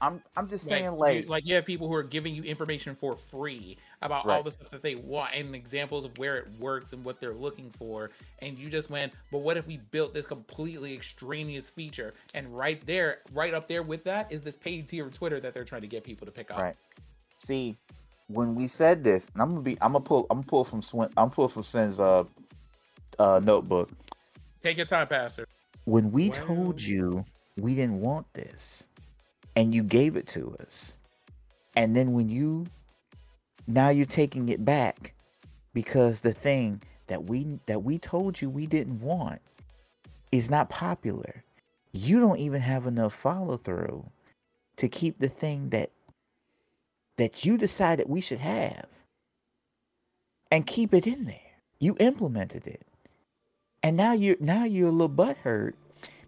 I'm I'm just like, saying like... You, like you have people who are giving you information for free about right. all the stuff that they want and examples of where it works and what they're looking for. And you just went, but what if we built this completely extraneous feature? And right there, right up there with that is this paid tier of Twitter that they're trying to get people to pick up. Right. See, when we said this, and I'm gonna be, I'm gonna pull, I'm gonna pull from Swin, I'm pull from Sin's uh, uh, notebook. Take your time, Pastor. When we well... told you we didn't want this, and you gave it to us, and then when you now you're taking it back because the thing that we that we told you we didn't want is not popular. You don't even have enough follow through to keep the thing that that you decided we should have and keep it in there. You implemented it, and now you now you're a little butthurt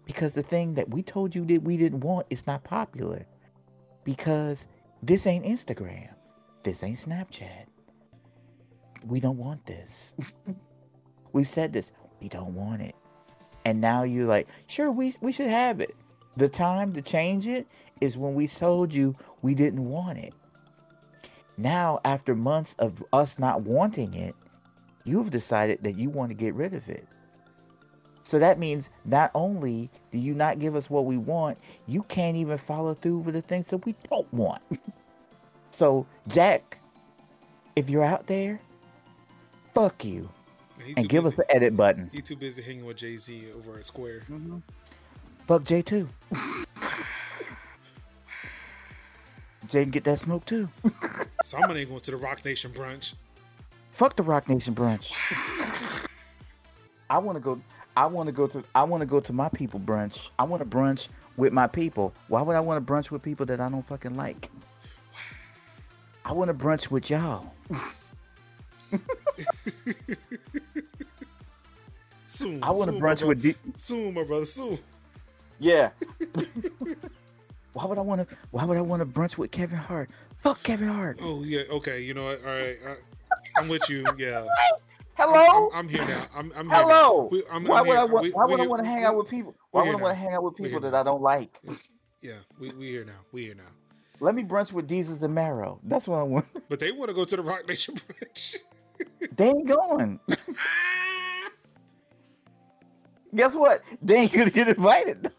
because the thing that we told you that we didn't want is not popular. Because this ain't Instagram. This ain't Snapchat. We don't want this. We said this. We don't want it. And now you're like, sure, we, we should have it. The time to change it is when we told you we didn't want it. Now, after months of us not wanting it, you've decided that you want to get rid of it. So that means not only do you not give us what we want, you can't even follow through with the things that we don't want. So, Jack, if you're out there, fuck you. Man, and give busy. Us the edit button. You too busy hanging with Jay-Z over at Square. Mm-hmm. Fuck Jay too. Jay can get that smoke too. Someone ain't going to the Rock Nation brunch. Fuck the Rock Nation brunch. I want to go... I want to go to I want to go to my people brunch. I want to brunch with my people. Why would I want to brunch with people that I don't fucking like? I want to brunch with y'all. Soon. I want to brunch with D- soon, my brother. Soon. Yeah. Why would I want to Why would I want to brunch with Kevin Hart? Fuck Kevin Hart. Oh yeah. Okay. You know what? All right. I- I'm with you. Yeah. Hello. I'm, I'm here now. I'm, I'm here Hello. Now. I'm, I'm why would here. I? Why, we, why would I want to hang out with people? Why would I want to hang out with people that I don't like? Yeah, we we here now. We here now. Let me brunch with Jesus and Marrow. That's what I want. But they want to go to the Rock Nation brunch. They ain't going. Guess what? They ain't gonna get invited.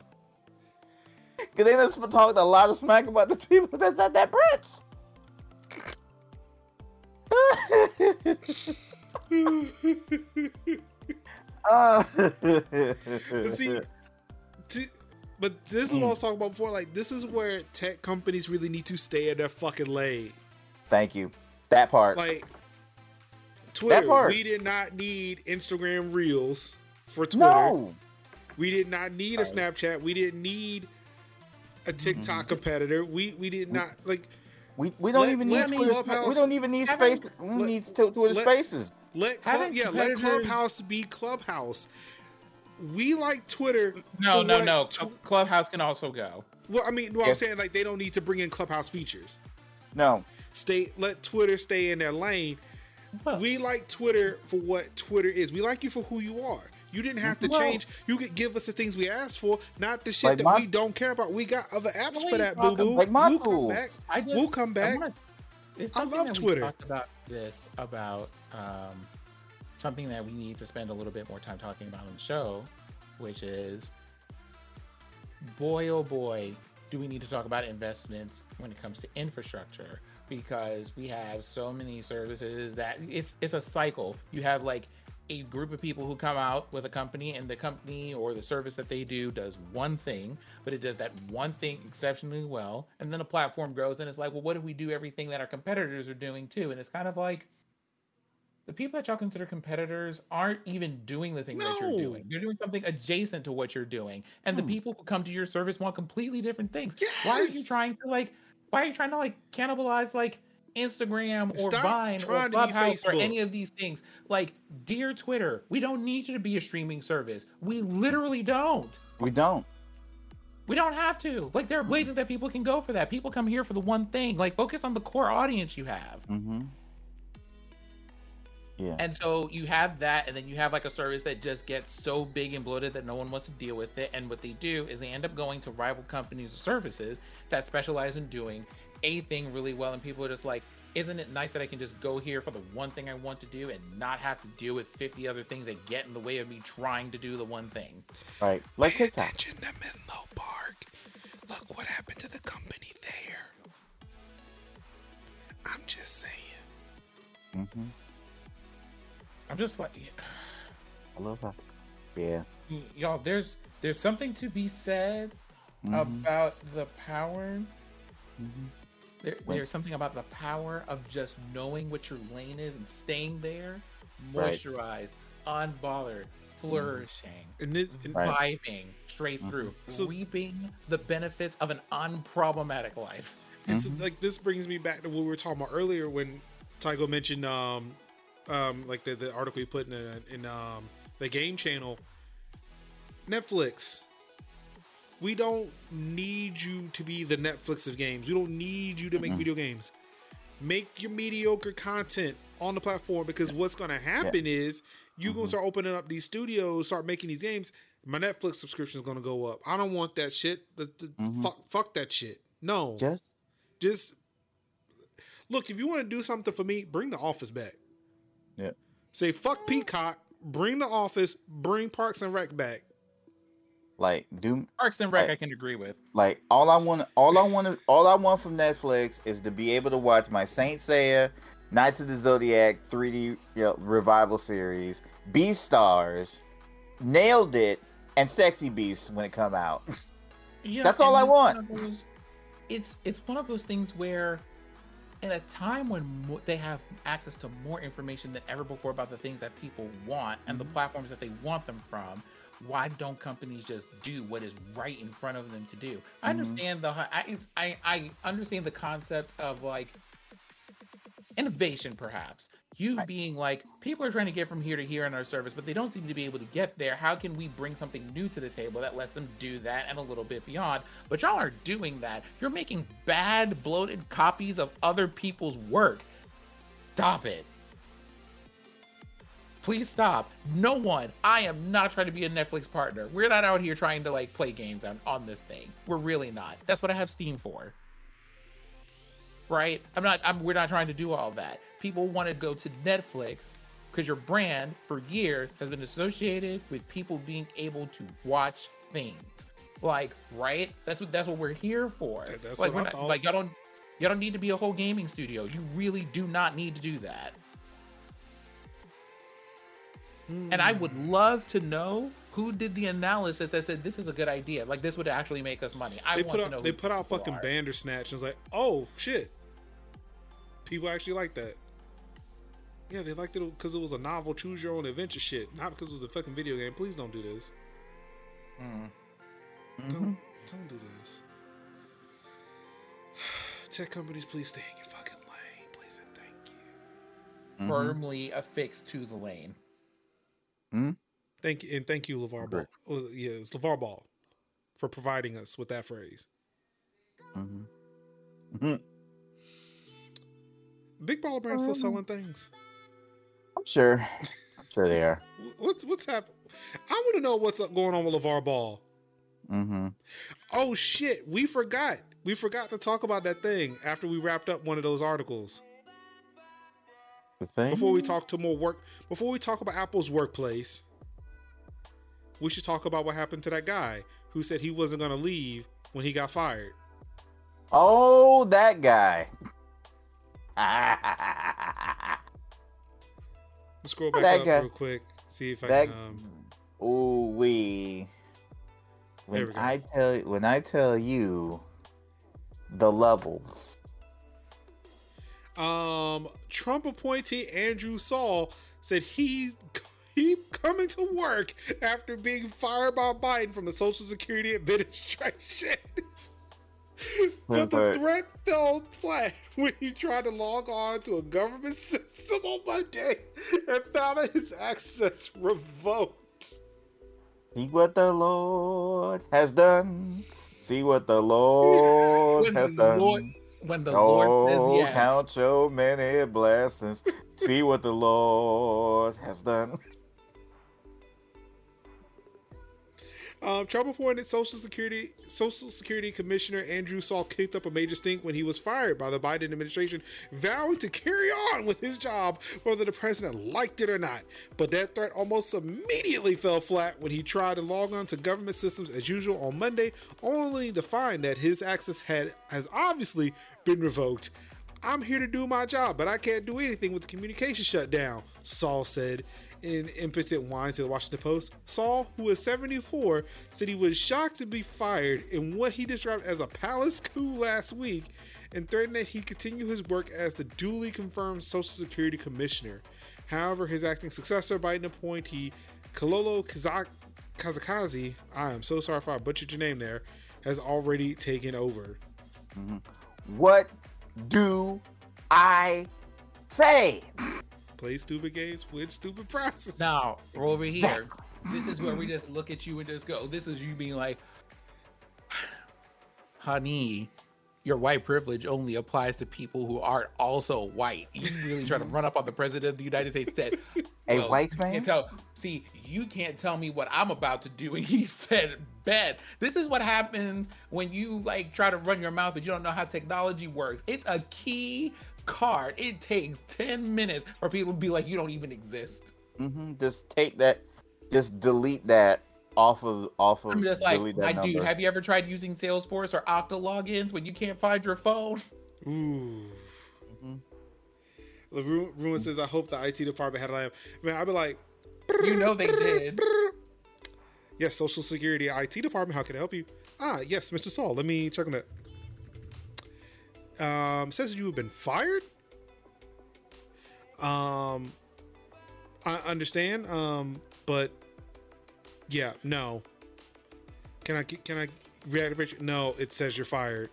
Cause they just been talking a lot of smack about the people that's at that brunch. uh. But see, to, but this is what mm. I was talking about before. Like, this is where tech companies really need to stay in their fucking lane. Thank you. That part. Like Twitter. That part. We did not need Instagram Reels for Twitter. No. We did not need a Snapchat. We didn't need a TikTok mm-hmm. competitor. We we did not like. We we don't let, even need Clubhouse. We don't even need space. We let, need Twitter Spaces. Let Club, yeah, let Clubhouse be Clubhouse. We like Twitter. No, no, no. Tw- Clubhouse can also go. Well, I mean, no, yes. I'm saying like they don't need to bring in Clubhouse features. No. Stay. Let Twitter stay in their lane. What? We like Twitter for what Twitter is. We like you for who you are. You didn't have to well, change. You could give us the things we asked for, not the shit like that my, we don't care about. We got other apps for that, boo boo. Like my we'll come back. I just, we'll come back. I, wanna, it's I love that Twitter. We talked about this about um, something that we need to spend a little bit more time talking about on the show, which is, boy oh boy, do we need to talk about investments when it comes to infrastructure, because we have so many services that it's it's a cycle. You have like a group of people who come out with a company, and the company or the service that they do does one thing, but it does that one thing exceptionally well. And then a platform grows and it's like, well, what if we do everything that our competitors are doing too? And it's kind of like, the people that y'all consider competitors aren't even doing the thing no. that you're doing. You're doing something adjacent to what you're doing. And hmm. the people who come to your service want completely different things. Yes. Why are you trying to like, why are you trying to like cannibalize like Instagram or Stop Vine or Clubhouse or any of these things? Like, dear Twitter, we don't need you to be a streaming service. We literally don't. We don't. We don't have to. Like, there are places that people can go for that. People come here for the one thing. Like, focus on the core audience you have. Mm-hmm. Yeah. And so you have that, and then you have like a service that just gets so big and bloated that no one wants to deal with it. And what they do is they end up going to rival companies or services that specialize in doing a thing really well, and people are just like, isn't it nice that I can just go here for the one thing I want to do and not have to deal with fifty other things that get in the way of me trying to do the one thing? Right. Like Pay TikTok. Attention to Menlo Park. Look what happened to the company there. I'm just saying. Mm-hmm. I'm just like, yeah. I love that. Yeah. Y- y'all, there's there's something to be said mm-hmm. about the power. Mm-hmm. There, there's something about the power of just knowing what your lane is and staying there, moisturized, right. unbothered, flourishing, and this, and vibing right. straight mm-hmm. through, so, reaping the benefits of an unproblematic life. And mm-hmm. so, like, this brings me back to what we were talking about earlier when Tygo mentioned, um, um, like the, the article you put in, the, in um, the game channel, Netflix. We don't need you to be the Netflix of games. We don't need you to make mm-hmm. video games. Make your mediocre content on the platform, because what's going to happen yeah. is you're mm-hmm. going to start opening up these studios, start making these games. My Netflix subscription is going to go up. I don't want that shit. The, the, mm-hmm. fuck, fuck that shit. No. Just? Just look, if you want to do something for me, bring The Office back. Yeah. Say, fuck Peacock. Bring The Office. Bring Parks and Rec back. Like do Parks and Rec, like, I can agree with. Like all I want, all I want, all I want from Netflix is to be able to watch my Saint Seiya, Knights of the Zodiac three D you know, revival series, Beastars, Nailed It, and Sexy Beast when it come out. Yeah, that's all I want. Those, it's it's one of those things where, in a time when mo- they have access to more information than ever before about the things that people want and mm-hmm. the platforms that they want them from. Why don't companies just do what is right in front of them to do? I understand the I, I I understand the concept of like innovation, perhaps. You being like, people are trying to get from here to here in our service, but they don't seem to be able to get there. How can we bring something new to the table that lets them do that and a little bit beyond? But y'all are doing that. You're making bad, bloated copies of other people's work. Stop it. Please stop. No one. I am not trying to be a Netflix partner. We're not out here trying to like play games on, on this thing. We're really not. That's what I have Steam for. Right? I'm not, I'm, we're not trying to do all that. People want to go to Netflix because your brand for years has been associated with people being able to watch things. Like, right? That's what, that's what we're here for. That's like, what we're not, like, y'all don't, y'all don't need to be a whole gaming studio. You really do not need to do that. Mm. And I would love to know who did the analysis that said this is a good idea. Like, this would actually make us money. I they want put to know. Out, they put out fucking are. Bandersnatch and it's like, oh shit, people actually like that. Yeah, they liked it because it was a novel, choose your own adventure shit, not because it was a fucking video game. Please don't do this. Mm. Mm-hmm. Don't don't do this. Tech companies, please stay in your fucking lane, please and thank you. Mm-hmm. Firmly affixed to the lane. Mm-hmm. Thank you, and thank you, LeVar Ball. Oh, yeah, it's LeVar Ball for providing us with that phrase. Mm-hmm. Mm-hmm. Big Baller Brand still selling things. I'm sure. I'm sure they are. What's what's happening? I want to know what's up going on with LeVar Ball. Mm-hmm. Oh shit, we forgot. We forgot to talk about that thing after we wrapped up one of those articles. The thing? Before we talk to more work, before we talk about Apple's workplace, we should talk about what happened to that guy who said he wasn't going to leave when he got fired. Oh, that guy. Let's scroll back that up guy. real quick. See if that, I can. Um... Ooh, wee. When I tell when I tell you the levels. Um, Trump appointee Andrew Saul said he he coming to work after being fired by Biden from the Social Security Administration. But the threat fell flat when he tried to log on to a government system on Monday and found out his access revoked. See what the Lord has done. See what the Lord when has the done. Lord, when the oh, Lord says yes. Count your many blessings. See what the Lord has done. Um, Trump appointed Social Security Social Security Commissioner Andrew Saul kicked up a major stink when he was fired by the Biden administration, vowing to carry on with his job whether the president liked it or not. But that threat almost immediately fell flat when he tried to log on to government systems as usual on Monday, only to find that his access had has obviously been revoked. I'm here to do my job, but I can't do anything with the communication shutdown, Saul said. In impotent whine to the Washington Post, Saul, who is seventy-four, said he was shocked to be fired in what he described as a palace coup last week and threatened that he'd continue his work as the duly confirmed Social Security Commissioner. However, his acting successor, Biden appointee Kalolo Kazakazi, I am so sorry if I butchered your name there, has already taken over. What do I say? Play stupid games with stupid prices. Now, we're over here. This is where we just look at you and just go, this is you being like, honey, your white privilege only applies to people who aren't also white. You really trying to run up on the president of the United States said, well, a white man? Tell, see, you can't tell me what I'm about to do. And he said, bet. This is what happens when you like try to run your mouth, but you don't know how technology works. It's a key card. It takes ten minutes for people to be like, you don't even exist. Mm-hmm. Just take that, just delete that off of off of. I'm just like, my dude, have you ever tried using Salesforce or Okta logins when you can't find your phone? Ooh. Mm-hmm. LaRuin mm-hmm. says, I hope the I T department had a lamp. Man, I'd be like, you know they did. Yes, yeah, Social Security I T department. How can I help you? Ah, yes, Mister Saul. Let me check on that. Um, says you have been fired. Um, I understand. Um, but yeah, no. Can I can I reactivate you? No, it says you're fired.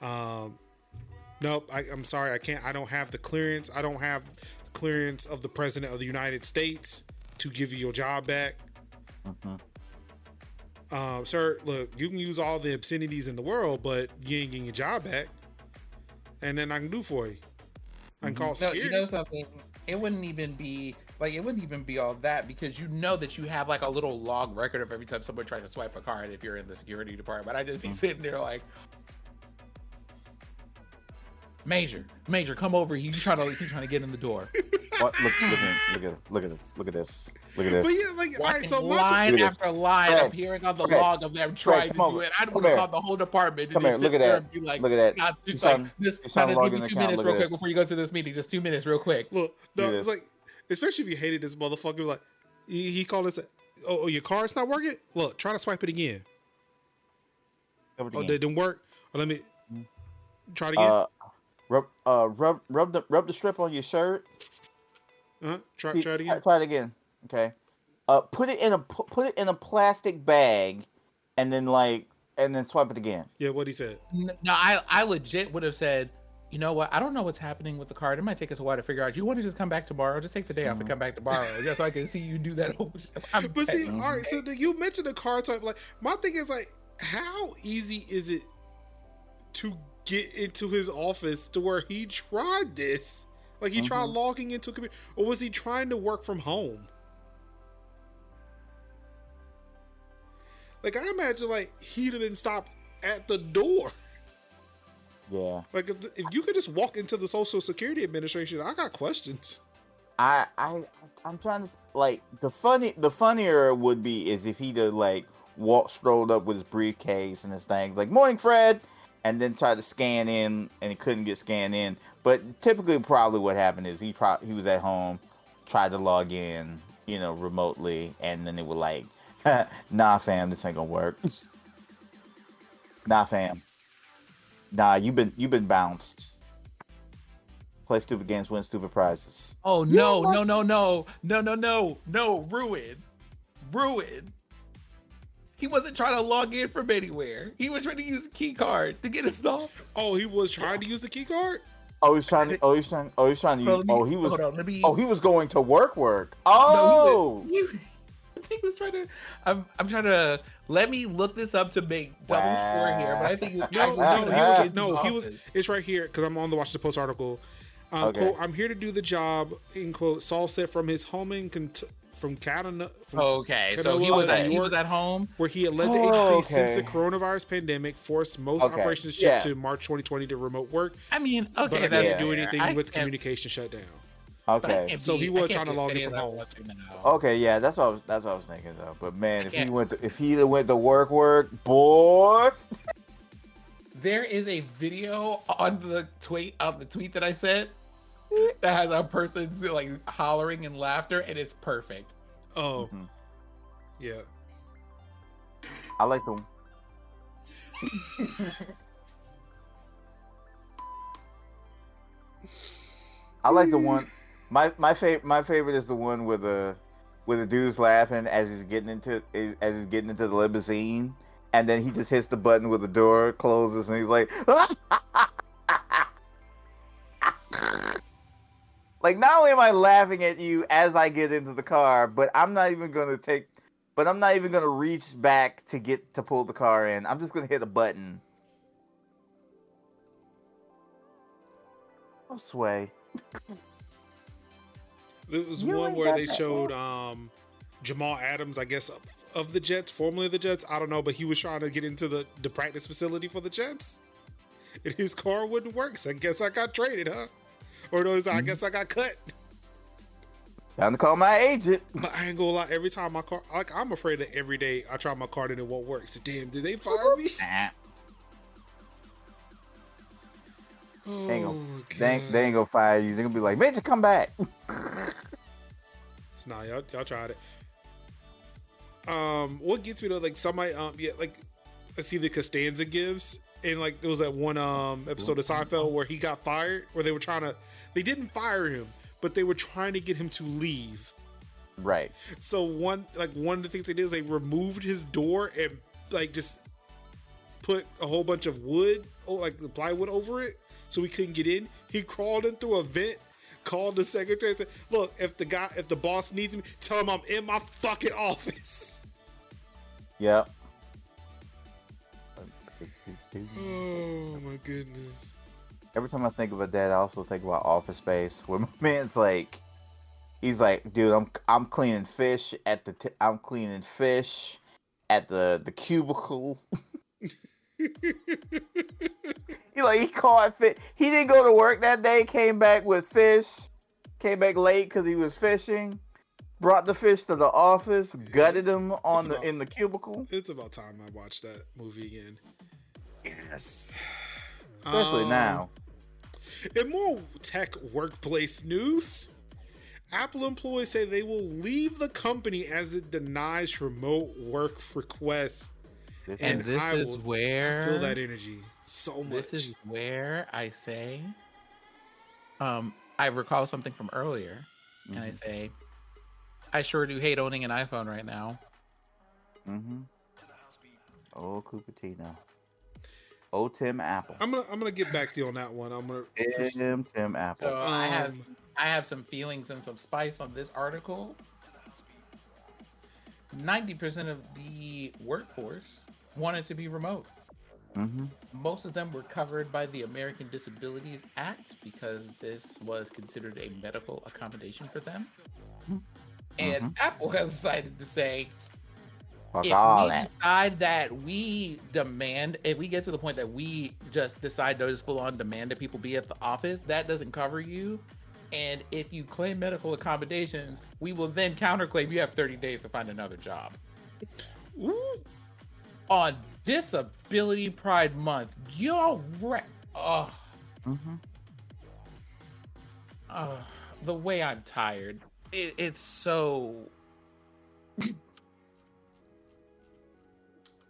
Um, nope. I, I'm sorry. I can't. I don't have the clearance. I don't have the clearance of the president of the United States to give you your job back. Mm-hmm. Um, sir, look, you can use all the obscenities in the world, but you ain't getting your job back. And then I can do for you. I can mm-hmm. call security. No, you know something? it wouldn't even be like, it wouldn't even be all that, because you know that you have like a little log record of every time someone tries to swipe a card if you're in the security department. I'd just be sitting there like, Major, Major, come over here. You trying to, you trying to get in the door. What? Look, look, look at, look at this, look at this, look at this. But yeah, like, all right, so line after line Fred, appearing on the Fred, log of them trying Fred, to do it. I would have called the whole department to come just here, sit look at there that. and be like, look at that. Just like, give me two minutes real quick before you go to this meeting. Just two minutes real quick. Look, no, it's like, especially if you hated this motherfucker, like he, he called us. Oh, your card's not working. Look, try to swipe it again. Everything oh, they didn't work. Well, let me mm-hmm. try it again. Uh, Rub, uh, rub, rub the, rub the strip on your shirt. Uh-huh. Try, try it again. Try it again. Okay. Uh, put it in a, put it in a plastic bag, and then like, and then swipe it again. Yeah, what he said. No, I, I legit would have said, you know what? I don't know what's happening with the card. It might take us a while to figure out. You want to just come back tomorrow? Just take the day mm-hmm. off and come back tomorrow, just so I can see you do that. I'm but see, all right. So you mentioned the card type. Like, my thing is like, how easy is it to get into his office to where he tried this? Like, he mm-hmm. tried logging into a computer, or was he trying to work from home? Like, I imagine like he'd have been stopped at the door. Yeah. Like, if, if you could just walk into the Social Security Administration, I got questions. I I I'm trying to like the funny the funnier would be is if he'd have like walked strolled up with his briefcase and his thing like, "Morning, Fred," and then tried to scan in, and it couldn't get scanned in. But typically, probably what happened is he pro- he was at home, tried to log in, you know, remotely, and then they were like, "Nah, fam, this ain't gonna work. Nah, fam. Nah, you've been you've been bounced. Play stupid games, win stupid prizes." Oh no, no, no, no, no, no, no, no, ruin, ruin. He wasn't trying to log in from anywhere. He was trying to use a key card to get installed. Oh, he was trying to use the key card? Oh, he's trying to oh he's trying oh he's trying to use oh he was hold on, let me, oh he was going to work work. Oh no, he, was, he, he was trying to I'm I'm trying to let me look this up to make double wow. score here, but I think he was no, no, he was no, he was it's right here because I'm on the Watch the Post article. Um, okay. Quote, "I'm here to do the job," in quote, Saul said from his home in Kentucky. From Canada. From okay, Canada, so he was at he was at home where he had led the oh, H C okay. since the coronavirus pandemic forced most okay. operations shift yeah. to March twenty twenty to remote work. I mean, okay, but that's yeah, do anything yeah. with communication shutdown. Okay, so he was trying to log in from home. Okay, yeah, that's what I was, that's what I was thinking though. But man, if he went to, if he went to work work boy. There is a video on the tweet of the tweet that I sent that has a person like hollering and laughter, and it's perfect. Oh, mm-hmm. yeah. I like them. I like the one. My my favorite my favorite is the one with the with the dude's laughing as he's getting into as he's getting into the limousine, and then he just hits the button where the door closes, and he's like. Like, not only am I laughing at you as I get into the car, but I'm not even going to take, but I'm not even going to reach back to get to pull the car in. I'm just going to hit a button. I'll sway. There was you one where they showed um, Jamal Adams, I guess, of, of the Jets, formerly of the Jets. I don't know, but he was trying to get into the, the practice facility for the Jets. And his car wouldn't work, so I guess I got traded, huh? Or those, I guess I got cut. Time to call my agent. But I ain't gonna lie, every time my car, like, I'm afraid that every day I try my card and it won't work. So damn, did they fire me? Oh, they, ain't gonna, they, ain't, they ain't gonna fire you. They're gonna be like, "Major, come back." It's not, y'all, y'all tried it. Um, what gets me though, like somebody, um, yeah, like I see the Costanza gives. And like there was that one um, episode of Seinfeld where he got fired, where they were trying to, they didn't fire him, but they were trying to get him to leave. Right. So one like one of the things they did is they removed his door and like just put a whole bunch of wood, oh, like the plywood over it, so he couldn't get in. He crawled in through a vent, called the secretary, and said, "Look, if the guy, if the boss needs me, tell him I'm in my fucking office." Yeah. Oh my goodness. Every time I think about that, I also think about Office Space, where my man's like, He's like, dude, I'm I'm cleaning fish at the t- I'm cleaning fish at the the cubicle. He like he caught fish. He didn't go to work that day. Came back with fish. Came back late because he was fishing. Brought the fish to the office. Yeah, gutted him on the about, in the cubicle. It's about time I watched that movie again. Yes, especially um, now. In more tech workplace news, Apple employees say they will leave the company as it denies remote work requests. This and is, this I is will, where I feel that energy so much. This is where I say, um, I recall something from earlier, mm-hmm. and I say, I sure do hate owning an iPhone right now. Mm-hmm. Oh, Cupertino. Oh, Tim Apple. I'm gonna I'm gonna get back to you on that one. I'm gonna Tim Tim Apple. So um, I have I have some feelings and some spice on this article. ninety percent of the workforce wanted to be remote. Mm-hmm. Most of them were covered by the American Disabilities Act because this was considered a medical accommodation for them. Mm-hmm. And mm-hmm. Apple has decided to say, Fuck if all we that. decide that we demand, if we get to the point that we just decide to just full on demand that people be at the office, that doesn't cover you. And if you claim medical accommodations, we will then counterclaim you have thirty days to find another job. Ooh. On Disability Pride Month, y'all re- oh. mm-hmm. oh, the way I'm tired. It, it's so...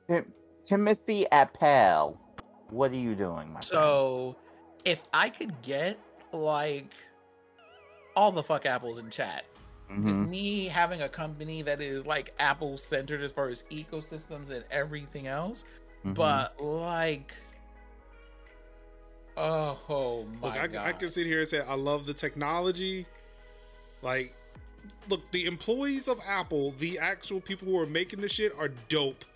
Tim- Timothy Appel, what are you doing, my So, friend? If I could get, like... all the fuck Apples in chat. Mm-hmm. With me having a company that is like Apple centered as far as ecosystems and everything else, mm-hmm. but like, oh, oh my look, I, God. I can sit here and say, I love the technology. Like, look, the employees of Apple, the actual people who are making this shit are dope.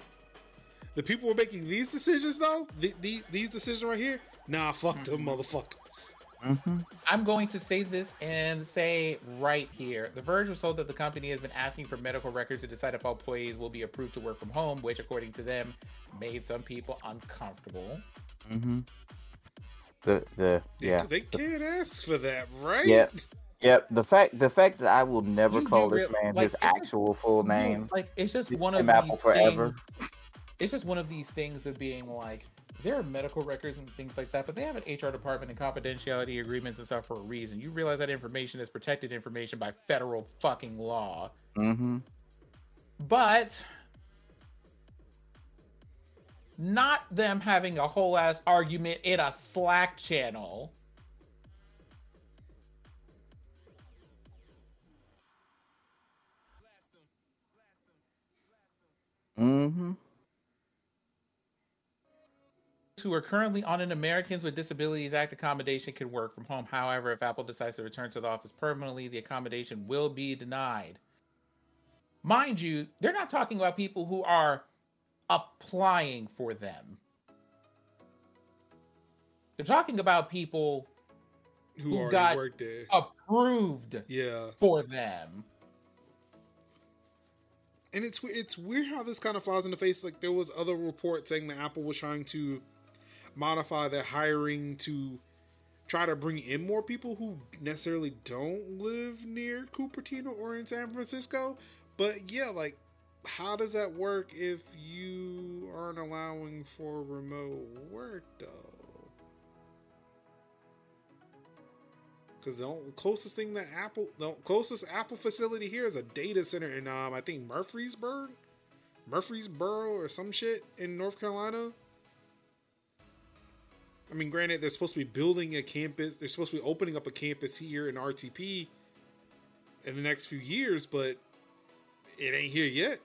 The people who are making these decisions though, the, the, these decisions right here, nah, fuck mm-hmm. them motherfuckers. Mm-hmm. I'm going to say this and say right here. The Verge was told that the company has been asking for medical records to decide if all employees will be approved to work from home, which, according to them, made some people uncomfortable. Mm-hmm. The the yeah. They, they can't ask for that, right? Yep. Yep. The fact the fact that I will never you call this real, man like, his actual just, full name. Like it's just one of Apple these forever. Things, it's just one of these things of being like. There are medical records and things like that, but they have an H R department and confidentiality agreements and stuff for a reason. You realize that information is protected information by federal fucking law. Mm-hmm. But not them having a whole ass argument in a Slack channel. Mm-hmm. Who are currently on an Americans with Disabilities Act accommodation can work from home. However, if Apple decides to return to the office permanently, the accommodation will be denied. Mind you, they're not talking about people who are applying for them. They're talking about people who, who got worked there. approved yeah. for them. And it's it's weird how this kind of flies in the face. Like there was other reports saying that Apple was trying to modify their hiring to try to bring in more people who necessarily don't live near Cupertino or in San Francisco. But yeah, like, how does that work if you aren't allowing for remote work, though? Because the closest thing that Apple, the closest Apple facility here is a data center in, um, I think, Murfreesboro, Murfreesboro or some shit in North Carolina. I mean, granted, they're supposed to be building a campus. They're supposed to be opening up a campus here in R T P in the next few years, but it ain't here yet.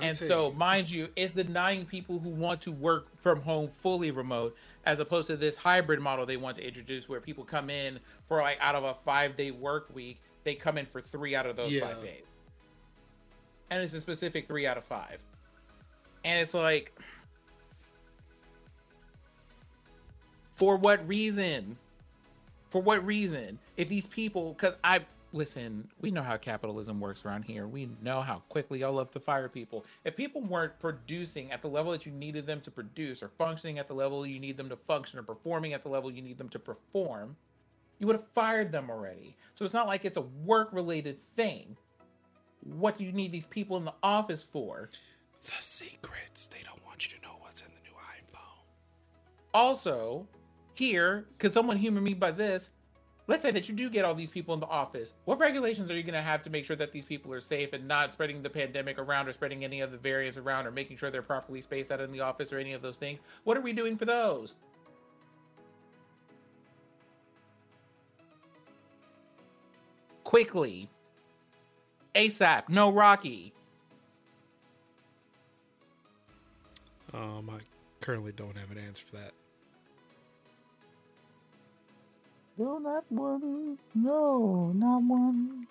And so, you. mind you, it's denying people who want to work from home fully remote, as opposed to this hybrid model they want to introduce where people come in for like out of a five day work week, they come in for three out of those yeah. five days. And it's a specific three out of five. And it's like, for what reason? For what reason? If these people, because I, listen, we know how capitalism works around here. We know how quickly y'all love to fire people. If people weren't producing at the level that you needed them to produce, or functioning at the level you need them to function, or performing at the level you need them to perform, you would have fired them already. So it's not like it's a work-related thing. What do you need these people in the office for? The secrets. They don't want you to know what's in the new iPhone. Also, here, could someone humor me by this? Let's say that you do get all these people in the office. What regulations are you going to have to make sure that these people are safe and not spreading the pandemic around, or spreading any of the variants around, or making sure they're properly spaced out in the office, or any of those things? What are we doing for those? Quickly. ASAP. No Rocky. Um, I currently don't have an answer for that. No, not one. No, not one.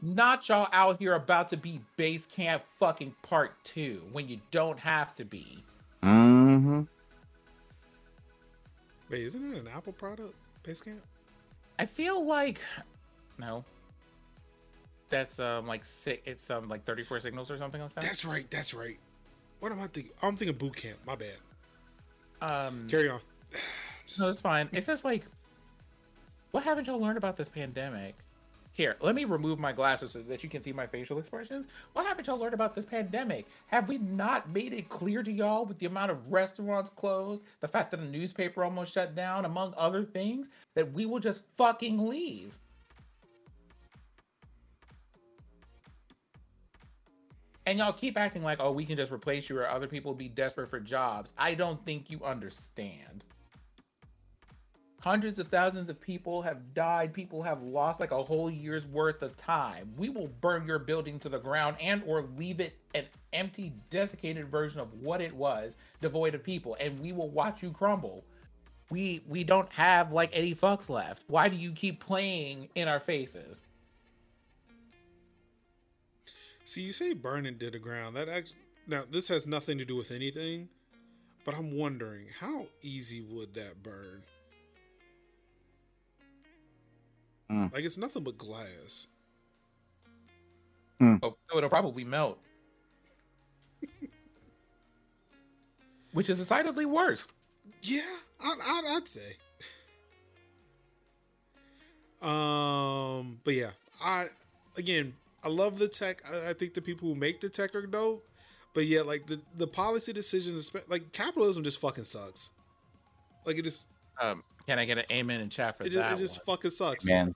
Not y'all out here about to be Base Camp fucking part two when you don't have to be. Mm-hmm. Wait, isn't it an Apple product, Base Camp? I feel like... No. That's um like sick. It's um like thirty-four signals or something like that. That's right. That's right. What am I thinking? I'm thinking boot camp. My bad. Um, Carry on. No, it's fine. It's just like, what haven't y'all learned about this pandemic? Here, let me remove my glasses so that you can see my facial expressions. What haven't y'all learned about this pandemic? Have we not made it clear to y'all with the amount of restaurants closed, the fact that the newspaper almost shut down, among other things, that we will just fucking leave? And y'all keep acting like, oh, we can just replace you, or other people be desperate for jobs. I don't think you understand. Hundreds of thousands of people have died. People have lost like a whole year's worth of time. We will burn your building to the ground, and or leave it an empty, desiccated version of what it was, devoid of people. And we will watch you crumble. We, we don't have like any fucks left. Why do you keep playing in our faces? See, you say burning to the ground. That actually, now this has nothing to do with anything, but I'm wondering how easy would that burn? Mm. Like, it's nothing but glass. Mm. Oh, so it'll probably melt, which is decidedly worse. Yeah, I'd, I'd, I'd say. Um, but yeah, I again. I love the tech. I think the people who make the tech are dope. But yeah, like the, the policy decisions, like capitalism just fucking sucks. Like it just... Um, can I get an amen in chat for it that just, It just one. fucking sucks. Amen.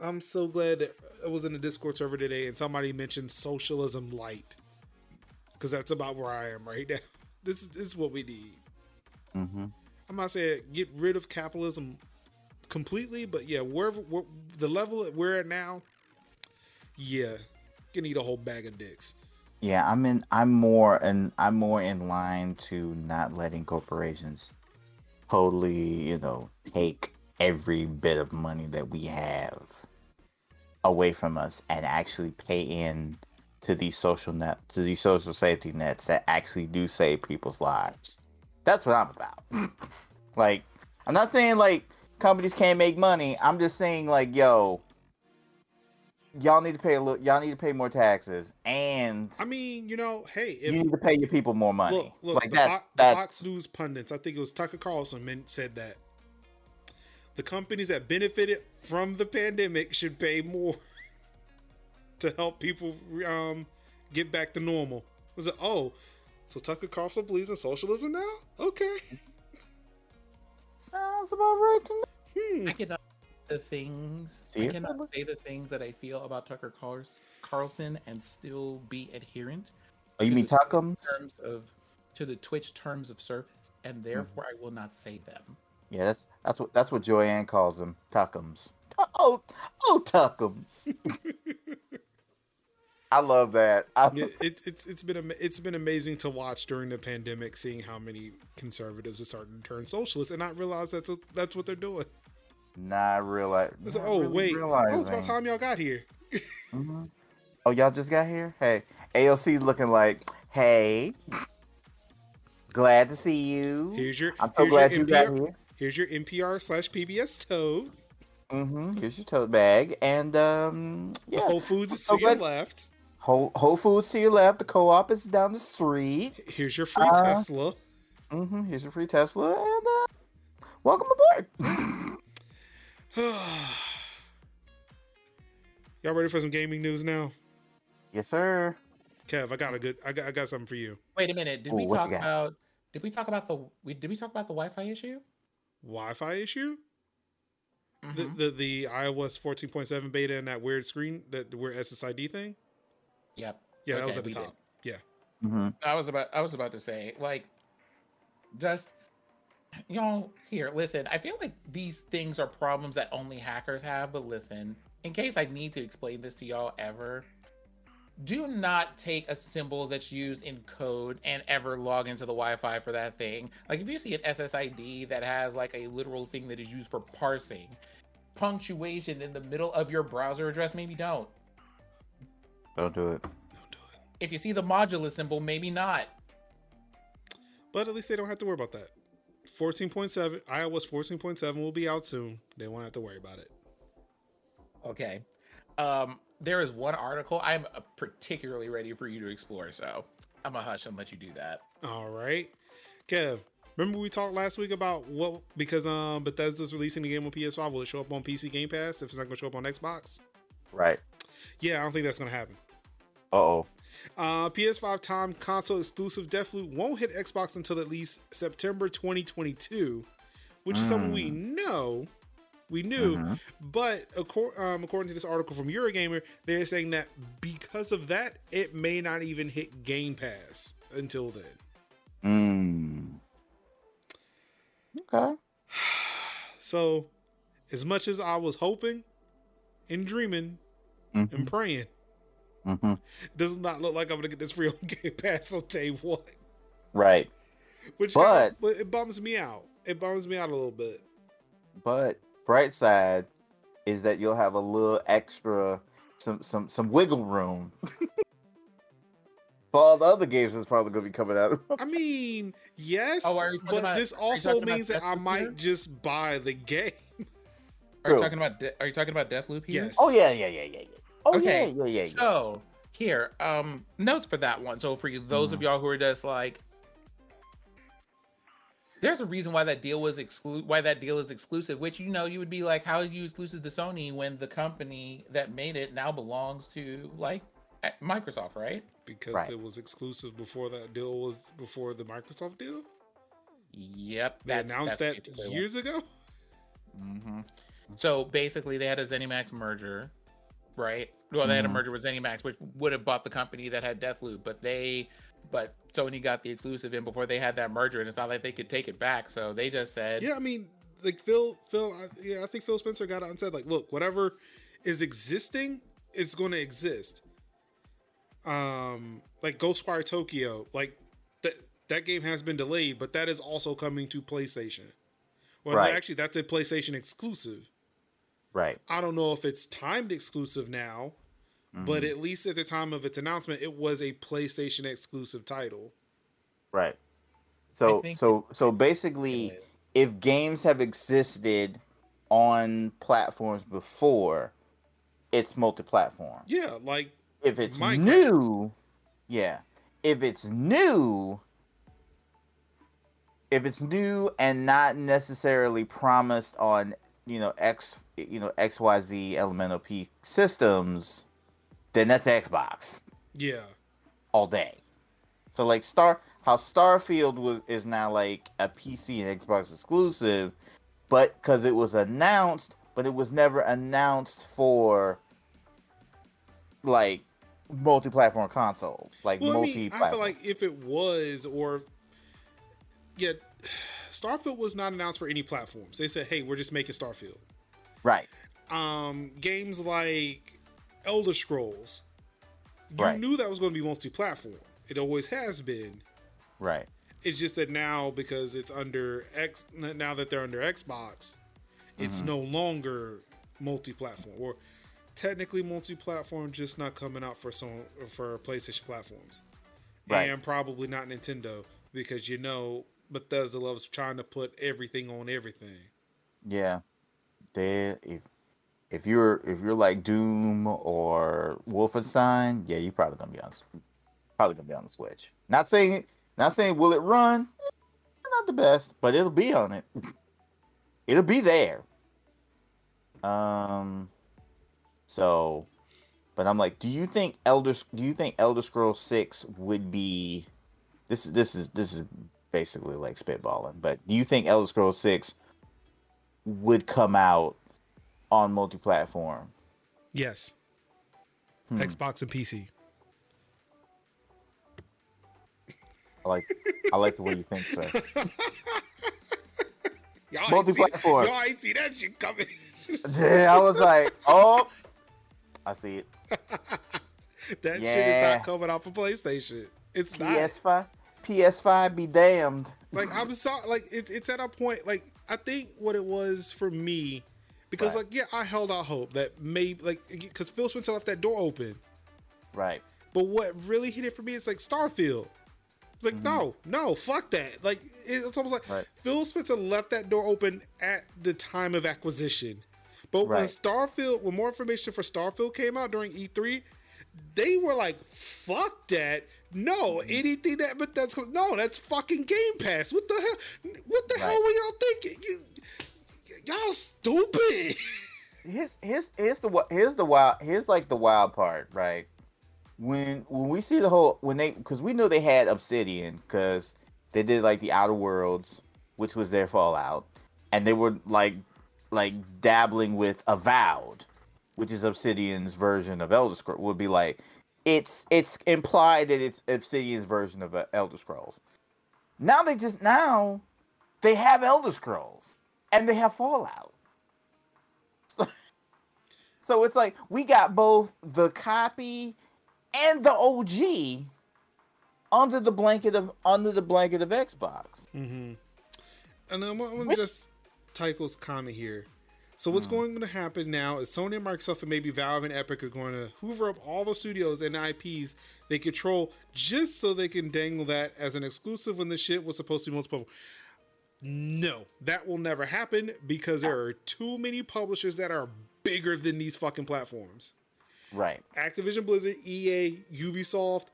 I'm so glad that I was in the Discord server today and somebody mentioned socialism light. Because that's about where I am right now. This, this is what we need. Mm-hmm. I'm not saying get rid of capitalism completely, but yeah, wherever where, the level that we're at now, yeah, you need a whole bag of dicks. Yeah, I'm in. I'm more and I'm more in line to not letting corporations totally, you know, take every bit of money that we have away from us and actually pay in to these social net, to these social safety nets that actually do save people's lives. That's what I'm about. Like, I'm not saying like companies can't make money. I'm just saying like, yo. Y'all need to pay a little. Y'all need to pay more taxes, and I mean, you know, hey, if, you need to pay your people more money. Look, look like the, that's, o- that's... the Fox News pundits. I think it was Tucker Carlson said that the companies that benefited from the pandemic should pay more to help people um, get back to normal. I was it? Like, oh, so Tucker Carlson believes in socialism now? Okay, sounds about right to me. Hmm. I cannot. The things I cannot say the things that I feel about Tucker Carlson and still be adherent. Oh, you mean Tuckums? Terms of to the Twitch terms of service, and therefore mm-hmm. I will not say them. Yeah, that's that's what that's what Joanne calls them, Tuckums. Oh, oh, Tuckums. I love that. I... Yeah, it, it's it's been am- it's been amazing to watch during the pandemic, seeing how many conservatives are starting to turn socialist, and I realize that's a, that's what they're doing. Nah, I realize. Not oh, really wait. Realizing. Oh, it's about time y'all got here. Mm-hmm. Oh, y'all just got here? Hey. A O C looking like, hey. Glad to see you. Here's your, I'm so here's glad your N P R, you got here. Here's your N P R slash P B S toad. Mm-hmm. Here's your tote bag. And, um, yeah. The Whole Foods is to your left. Whole, Whole Foods to your left. The co-op is down the street. Here's your free uh, Tesla. Mm-hmm. Here's your free Tesla. And, uh, welcome aboard. Y'all ready for some gaming news now? Yes, sir. Kev, I got a good. I got. I got something for you. Wait a minute. Did Ooh, we talk about? Did we talk about the? We, did we talk about the Wi-Fi issue? Wi-Fi issue? Mm-hmm. The the the i O S fourteen point seven beta and that weird screen, that weird S S I D thing. Yep. Yeah, okay, that was at the top. Did. Yeah. Mm-hmm. I was about. I was about to say, like, just y'all here. Listen, I feel like these things are problems that only hackers have. But listen, in case I need to explain this to y'all ever. Do not take a symbol that's used in code and ever log into the Wi-Fi for that thing. Like if you see an S S I D that has like a literal thing that is used for parsing, punctuation in the middle of your browser address, maybe don't. Don't do it. Don't do it. If you see the modulus symbol, maybe not. But at least they don't have to worry about that. fourteen point seven, i O S fourteen point seven will be out soon. They won't have to worry about it. Okay. Um, There is one article I'm particularly ready for you to explore, so I'm going to hush and let you do that. All right. Kev, remember we talked last week about what, because um, Bethesda's releasing the game on P S five, will it show up on P C Game Pass if it's not going to show up on Xbox? Right. Yeah, I don't think that's going to happen. Uh-oh. Uh, P S five time console exclusive Deathloop won't hit Xbox until at least September twenty twenty-two, which mm. is something we know. We knew, uh-huh. but accor- um, according to this article from Eurogamer, they're saying that because of that, it may not even hit Game Pass until then. Mm. Okay. So, as much as I was hoping and dreaming mm-hmm. and praying, mm-hmm. it does not look like I'm going to get this free on Game Pass on day one. Right. Which but, kinda, it bums me out. It bums me out a little bit. But... bright side is that you'll have a little extra, some some some wiggle room for all the other games that's probably going to be coming out. I mean, yes, oh, but about, this also means that I might here? just buy the game. Are you True. talking about? De- are you talking about Deathloop here? Yes. Oh yeah, yeah, yeah, yeah, yeah. Oh okay. yeah, yeah, yeah, yeah. So here, um, notes for that one. So for you, those mm. of y'all who are just like. There's a reason why that deal was exclu- why that deal is exclusive, which, you know, you would be like, how are you exclusive to Sony when the company that made it now belongs to, like, Microsoft, right? Because right. it was exclusive before that deal was, before the Microsoft deal? Yep. They announced that years ago? Mm-hmm. So, basically, they had a ZeniMax merger, right? Well, they mm-hmm. had a merger with ZeniMax, which would have bought the company that had Deathloop, but they... But Sony got the exclusive in before they had that merger, and it's not like they could take it back. So they just said, "Yeah, I mean, like Phil, Phil, I, yeah, I think Phil Spencer got out and said, like, look, whatever is existing, it's going to exist." Um, like Ghostwire Tokyo, like that that game has been delayed, but that is also coming to PlayStation. Well, right. actually, that's a PlayStation exclusive. Right. I don't know if it's timed exclusive now. Mm-hmm. But at least at the time of its announcement, it was a PlayStation exclusive title. Right. So so so basically, if games have existed on platforms before, it's multi-platform. Yeah, like if it's Minecraft. new, yeah. If it's new, if it's new and not necessarily promised on, you know, X, you know, X Y Z Elemental P systems, then that's Xbox. Yeah. All day. So like Star, how Starfield was is now like a P C and Xbox exclusive, but because it was announced, but it was never announced for like multi-platform consoles. Like well, multi-platform. I mean, I feel like if it was or yeah, Starfield was not announced for any platforms. They said, hey, we're just making Starfield. Right. Um, games like Elder Scrolls, you right. knew that was going to be multi-platform. It always has been. Right. It's just that now because it's under X, now that they're under Xbox, mm-hmm. it's no longer multi-platform or technically multi-platform, just not coming out for some for PlayStation platforms, right. and probably not Nintendo because you know Bethesda loves trying to put everything on everything. Yeah, they if if you're if you're like Doom or Wolfenstein, yeah, you're probably gonna be on probably gonna be on the Switch. Not saying not saying will it run? Not the best, but it'll be on it. It'll be there. Um. So, but I'm like, do you think Elder do you think Elder Scrolls six would be? This this is this is basically like spitballing. But do you think Elder Scrolls six would come out on multi-platform? Yes. Hmm. Xbox and P C. I like I like the way you think, sir. Y'all multi-platform. Y'all ain't see that shit coming. Yeah, I was like, oh, I see it. That yeah. shit is not coming off of PlayStation. It's not. P S five. P S five be damned. Like, I'm sorry. Like, it, it's at a point, like, I think what it was for me, because, right. like, yeah, I held out hope that maybe, like, because Phil Spencer left that door open. Right. But what really hit it for me is, like, Starfield. It's like, mm-hmm. no, no, fuck that. Like, it's almost like right. Phil Spencer left that door open at the time of acquisition. But right. when Starfield, when more information for Starfield came out during E three, they were like, fuck that. No, anything that, but that's, no, that's fucking Game Pass. What the hell? What the right. hell were y'all thinking? You, y'all stupid. Here's, here's, here's the, here's the wild, here's like the wild part, right? When, when we see the whole, when they, cause we knew they had Obsidian, cause they did like the Outer Worlds, which was their Fallout. And they were like, like dabbling with Avowed, which is Obsidian's version of Elder Scrolls, would be like, it's it's implied that it's Obsidian's version of Elder Scrolls. Now they just, now they have Elder Scrolls and they have Fallout. So, so it's like, we got both the copy and the O G under the blanket of, under the blanket of Xbox. Mm-hmm. And I'm, I'm With- just Tycho's comment here. So what's going to happen now is Sony and Microsoft and maybe Valve and Epic are going to hoover up all the studios and I Ps they control just so they can dangle that as an exclusive when the shit was supposed to be multiple. No, that will never happen because there are too many publishers that are bigger than these fucking platforms. Right. Activision Blizzard, E A, Ubisoft,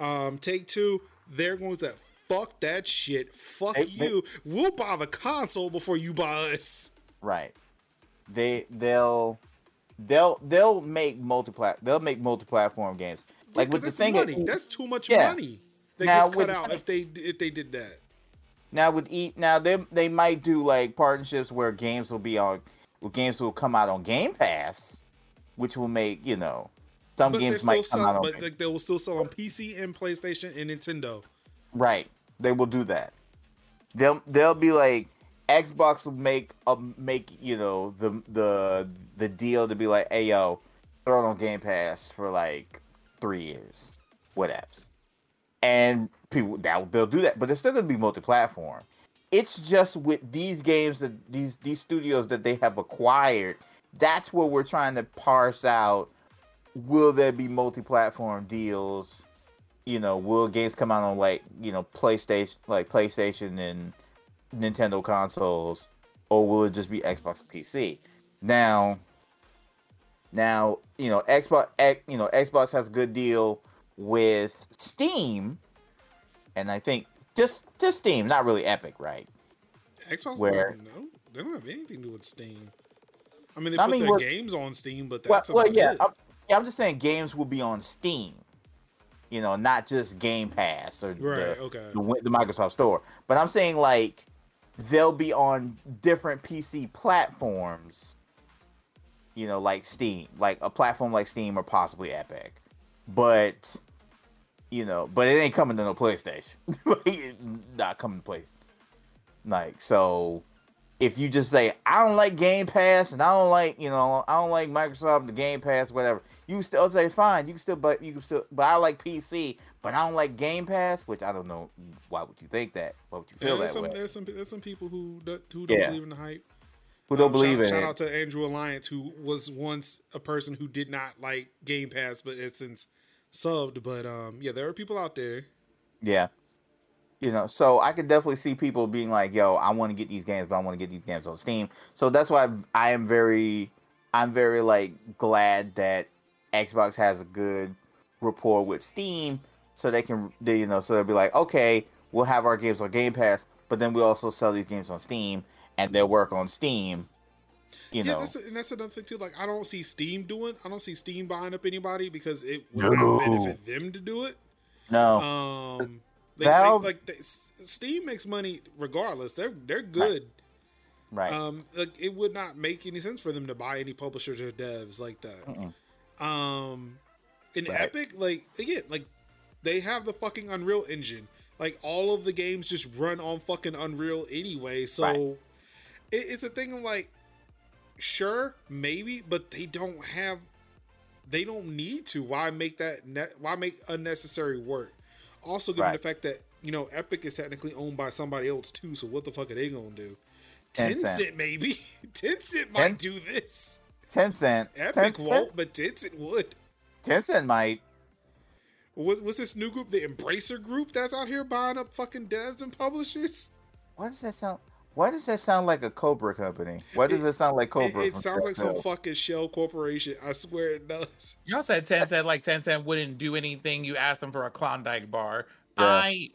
um, Take-Two, they're going to fuck that shit. Fuck hey, you. They- we'll buy the console before you buy us. Right. They they'll they'll they'll make multiplat they'll make multi-platform games like yeah, with the thing money. At, that's too much yeah. money that now, gets cut with, out if they if they did that. Now with E now they they might do like partnerships where games will be on where games will come out on Game Pass, which will make you know some but games might come sell, out on. But like they will still sell on P C and PlayStation and Nintendo. Right, they will do that. They'll they'll be like. Xbox will make uh, make you know the the the deal to be like, hey yo, throw it on Game Pass for like three years, whatevs, and people that they'll do that, but it's still gonna be multi-platform. It's just with these games that these these studios that they have acquired, that's where we're trying to parse out: will there be multi-platform deals? You know, will games come out on like you know PlayStation, like PlayStation and Nintendo consoles, or will it just be Xbox and P C? Now, now you know Xbox, you know Xbox has a good deal with Steam, and I think just just Steam, not really Epic, right? Xbox, where, no, they don't have anything to do with Steam. I mean, they I put mean, their games on Steam, but that's well, well yeah, I'm, yeah. I'm just saying games will be on Steam. You know, not just Game Pass or right, the, okay. the, the Microsoft Store, but I'm saying like they'll be on different P C platforms. You know, like Steam, like a platform like Steam or possibly Epic, but you know, but it ain't coming to no PlayStation. Like, not coming to play. Like so, if you just say I don't like Game Pass and I don't like you know I don't like Microsoft the Game Pass whatever. You still say fine. You can still, but you can still, but I like P C, but I don't like Game Pass. Which I don't know. Why would you think that? Why would you feel yeah, that some, way? There's some there's some people who don't, who don't yeah. believe in the hype. Who don't um, believe shout, in shout it. Shout out to Andrew Alliance, who was once a person who did not like Game Pass, but has since subbed. But um, yeah, there are people out there. Yeah, you know, so I could definitely see people being like, "Yo, I want to get these games, but I want to get these games on Steam." So that's why I am very I'm very like glad that Xbox has a good rapport with Steam, so they can, they, you know, so they'll be like, okay, we'll have our games on Game Pass, but then we also sell these games on Steam, and they'll work on Steam. You yeah, know, that's, and that's another thing too. Like, I don't see Steam doing. I don't see Steam buying up anybody because it would no. benefit them to do it. No, um, they, they, like they, Steam makes money regardless. They're they're good. Right. Um, like it would not make any sense for them to buy any publishers or devs like that. Mm-mm. Um, in right. Epic, like again, like they have the fucking Unreal Engine. Like all of the games just run on fucking Unreal anyway. So right. it, it's a thing of like, sure, maybe, but they don't have, they don't need to. Why make that? Ne- why make unnecessary work? Also, given right. the fact that you know Epic is technically owned by somebody else too. So what the fuck are they gonna do? Tencent, Tencent maybe. Tencent might Ten- do this. Tencent. Epic Tencent. won't, but Tencent would. Tencent might. What, what's this new group? The Embracer Group that's out here buying up fucking devs and publishers? Why does that sound? Why does that sound like a Cobra company? Why does it, it sound like Cobra? It, it sounds like some fucking shell corporation. I swear it does. Y'all said Tencent like Tencent wouldn't do anything. You asked them for a Klondike bar. Yeah. I.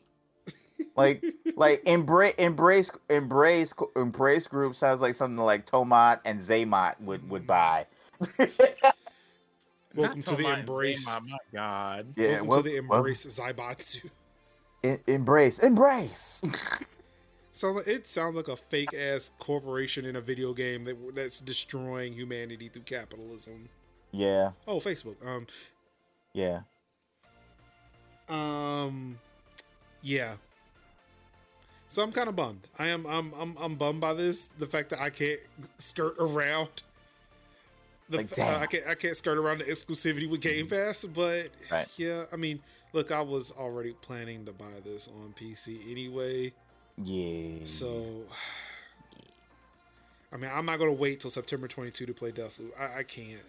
Like, like embrace, embrace, embrace, embrace group sounds like something like Tomat and Zaymot would, would buy. Welcome to the embrace. Zaymot, my God. Yeah, welcome well, to the embrace well, Zaibatsu. E- embrace, embrace. Sounds like, it sounds like a fake ass corporation in a video game that that's destroying humanity through capitalism. Yeah. Oh, Facebook. Um. Yeah. Um. Yeah. So I'm kind of bummed. I am. I'm. I'm. I'm bummed by this. The fact that I can't skirt around. The like, f- I can't. I can't skirt around the exclusivity with Game Pass. But right. yeah, I mean, look, I was already planning to buy this on P C anyway. Yeah. So, I mean, I'm not gonna wait till September twenty-second to play Deathloop. I, I can't.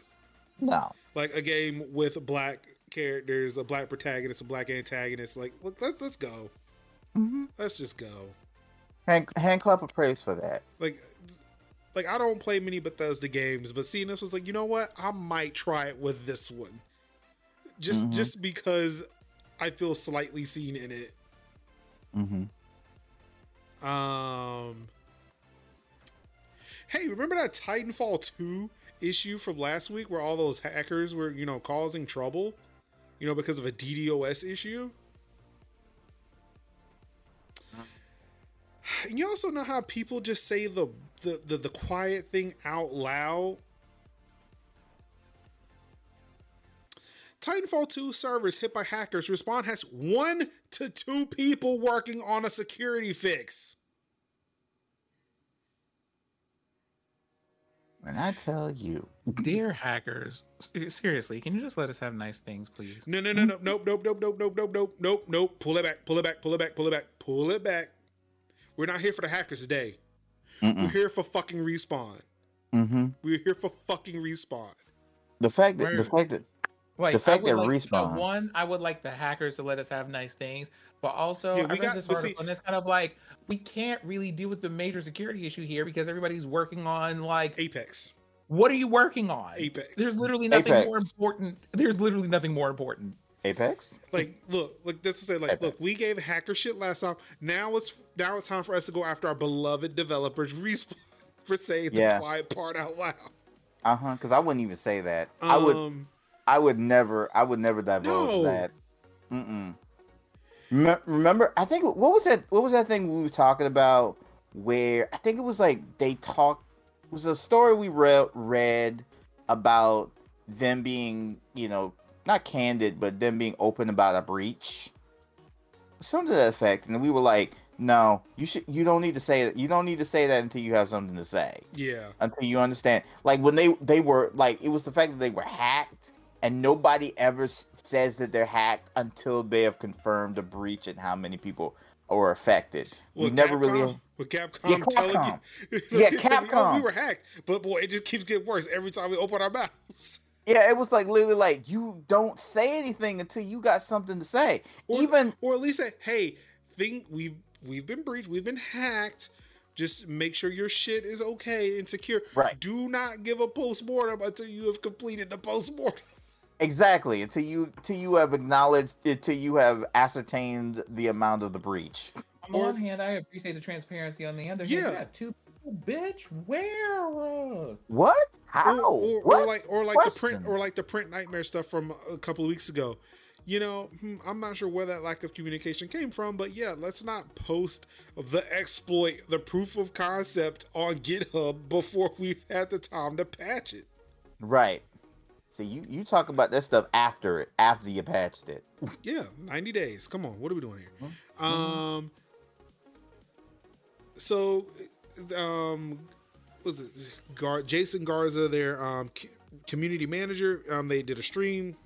No. Like a game with black characters, a black protagonist, a black antagonist. Like, look, let's let's go. Mm-hmm. Let's just go. Hand, hand clap of praise for that. Like, like I don't play many Bethesda games, but seeing this was like, you know what? I might try it with this one, just mm-hmm. just because I feel slightly seen in it. Mm-hmm. Um. Hey, remember that Titanfall two issue from last week where all those hackers were, you know, causing trouble, you know, because of a D DoS issue? And you also know how people just say the the, the the quiet thing out loud. Titanfall two servers hit by hackers. Respawn has one to two people working on a security fix. When I tell you, dear hackers, seriously, can you just let us have nice things, please? No, no, no, no, nope, nope, nope, nope, nope, nope, nope, nope, nope. Pull it back, pull it back, pull it back, pull it back, pull it back. We're not here for the hackers today. Mm-mm. We're here for fucking Respawn. Mm-hmm. We're here for fucking Respawn. The fact that Where, the fact that wait, the fact that like, Respawn. You know, one, I would like the hackers to let us have nice things, but also yeah, I read got, this article see, and it's kind of like we can't really deal with the major security issue here because everybody's working on like Apex. What are you working on? Apex. There's literally nothing Apex. more important. There's literally nothing more important. Apex? Like, look, like that's to say, like, Apex. Look, we gave hacker shit last time. Now it's now it's time for us to go after our beloved developers. Respawn for saying yeah. the quiet part out loud. Uh huh. Because I wouldn't even say that. Um, I would. I would never. I would never divulge no. that. Mm mm. Remember, I think what was that? What was that thing we were talking about? Where I think it was like they talked. It was a story we re- read about them being, you know. Not candid, but them being open about a breach, something to that effect, and we were like, "No, you should. You don't need to say that. You don't need to say that until you have something to say. Yeah, until you understand." Like when they they were like, it was the fact that they were hacked, and nobody ever s- says that they're hacked until they have confirmed a breach and how many people are affected. Well, we never Capcom, really. With Capcom, yeah, Capcom. telling you, yeah, Capcom, like, oh, we were hacked, but boy, it just keeps getting worse every time we open our mouths. Yeah, it was like literally like you don't say anything until you got something to say. Or, even or at least say, hey, think we've we've been breached, we've been hacked, Just make sure your shit is okay and secure. Right. Do not give a postmortem until you have completed the postmortem. Exactly. Until you, till you have acknowledged, until you have ascertained the amount of the breach. On the one hand, I appreciate the transparency. On the other hand, yeah, yeah two people, bitch, where? Uh, what? How? Or, or, what? or like, or like Question. the print, or like the print nightmare stuff from a couple of weeks ago. You know, I'm not sure where that lack of communication came from, but yeah, let's not post the exploit, the proof of concept on GitHub before we've had the time to patch it. Right. So you, you talk about that stuff after it, after you patched it. Yeah, ninety days. Come on, what are we doing here? Mm-hmm. Um. So, um, was it Gar- Jason Garza, their um, community manager? Um, they did a stream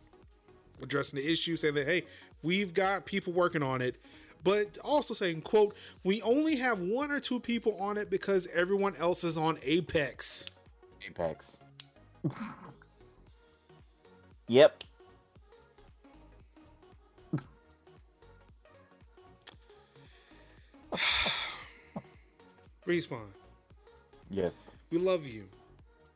addressing the issue, saying that, hey, we've got people working on it, but also saying, quote, we only have one or two people on it because everyone else is on Apex. Apex. Yep. Respawn. Yes. We love you.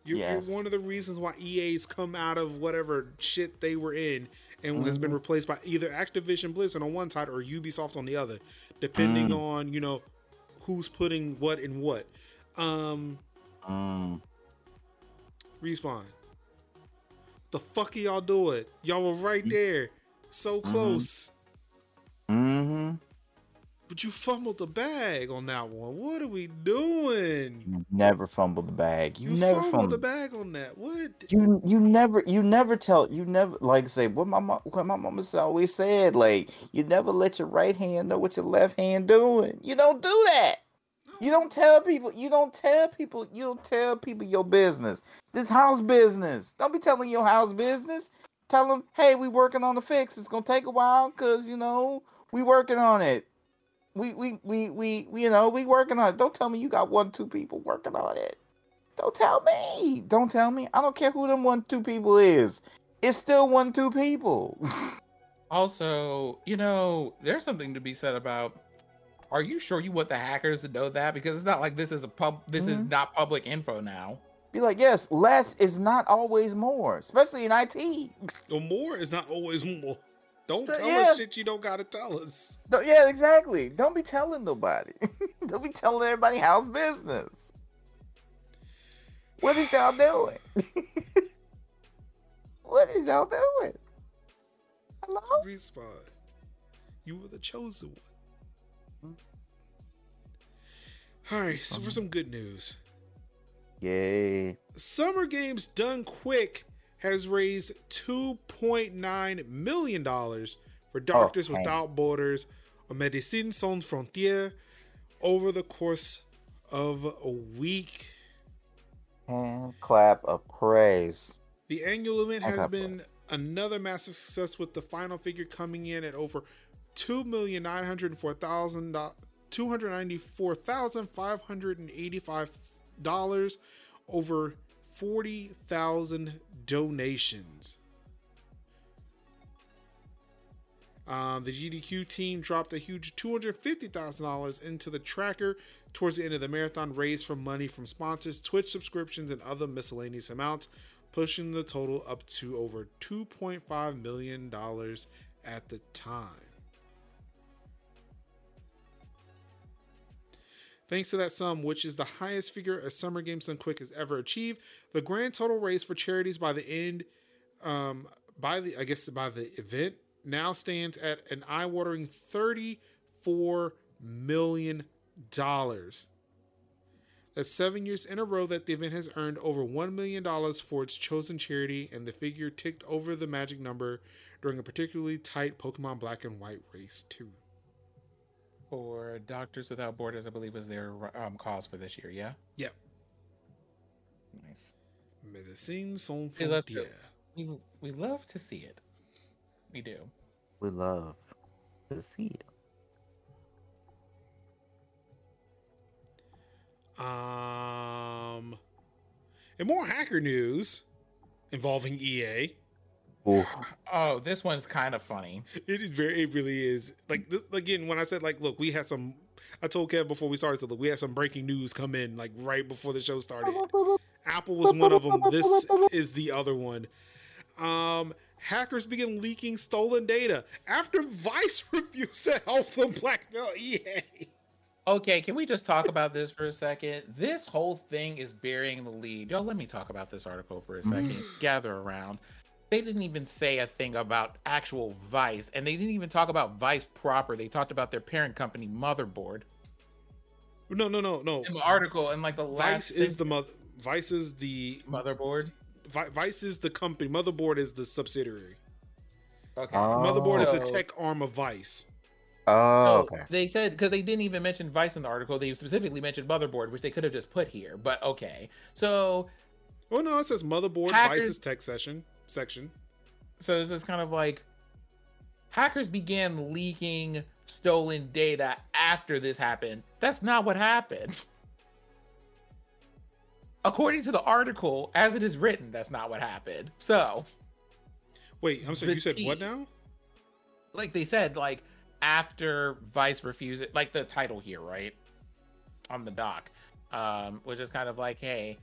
You're, yes. you're one of the reasons why E A's come out of whatever shit they were in and mm-hmm. has been replaced by either Activision Blizzard on one side or Ubisoft on the other, depending mm. on, you know, who's putting what in what. Um, mm. Respawn. The fuck are y'all doing? Y'all were right there. So mm-hmm. close. Mm-hmm. But you fumbled the bag on that one. What are we doing? You never fumbled the bag. You, you never fumbled, fumbled the bag on that. What? You you never you never tell you never like say what my mom, what my mama always said, like, you never let your right hand know what your left hand doing. You don't do that. You don't tell people. You don't tell people. You don't tell people your business. This house business. Don't be telling your house business. Tell them, hey, we working on the fix. It's gonna take a while because you know we working on it. We, we, we, we, we, you know, we working on it. Don't tell me you got one, two people working on it. Don't tell me. Don't tell me. I don't care who them one, two people is. It's still one, two people. Also, you know, there's something to be said about, are you sure you want the hackers to know that? Because it's not like this is a pub, this mm-hmm. is not public info now. Be like, yes, less is not always more, especially in I T. Or more is not always more. Don't tell yeah. us shit you don't gotta tell us. Yeah, exactly. Don't be telling nobody. Don't be telling everybody house business. What is y'all doing? What is y'all doing? Hello? Respawn. You were the chosen one. Mm-hmm. Alright, so for some good news. Yay. Summer Games Done Quick has raised two point nine million dollars for Doctors okay. Without Borders or Medicine Sans Frontières over the course of a week. And clap of praise. The annual event and has been praise. Another massive success, with the final figure coming in at over two million nine hundred four thousand, two hundred ninety-four thousand five hundred eighty-five dollars over forty thousand donations. Um, the G D Q team dropped a huge two hundred fifty thousand dollars into the tracker towards the end of the marathon, raised from money from sponsors, Twitch subscriptions, and other miscellaneous amounts, pushing the total up to over two point five million dollars at the time. Thanks to that sum, which is the highest figure a Summer Games Done Quick has ever achieved, the grand total raised for charities by the end, um, by the I guess by the event, now stands at an eye-watering thirty-four million dollars. That's seven years in a row that the event has earned over one million dollars for its chosen charity, and the figure ticked over the magic number during a particularly tight Pokemon Black and White race, too. Or Doctors Without Borders, I believe, was their um, cause for this year, yeah? Yep. Nice. Medicine Sans Frontières. We, we love to see it. We do. We love to see it. Um, and more hacker news involving E A. Ooh. Oh, this one's kind of funny. It is very, it really is. Like, th- again, when I said, like, look, we had some, I told Kev before we started, so look, we had some breaking news come in, like, right before the show started. Apple was one of them. This is the other one. Um, hackers begin leaking stolen data after Vice reviews to help them blackmail E A. Okay, can we just talk about this for a second? This whole thing is burying the lead. Yo, let me talk about this article for a second. Gather around. They didn't even say a thing about actual Vice, and they didn't even talk about Vice proper. They talked about their parent company, Motherboard. No, no, no, no. In the article, and like the Vice last is sentence, the mother. Vice is the Motherboard. Vi- Vice is the company. Motherboard is the subsidiary. Okay. Oh. Motherboard is the tech arm of Vice. Oh, so okay. They said, because they didn't even mention Vice in the article, they specifically mentioned Motherboard, which they could have just put here, but okay. So, well, no, it says Motherboard, hackers, Vice's tech session section. So this is kind of like, hackers began leaking stolen data after this happened. That's not what happened. According to the article, as it is written, that's not what happened. So, wait, I'm sorry, you said te- what now? Like they said, like, after Vice refuses, like the title here, right? On the doc, um, which is kind of like, hey,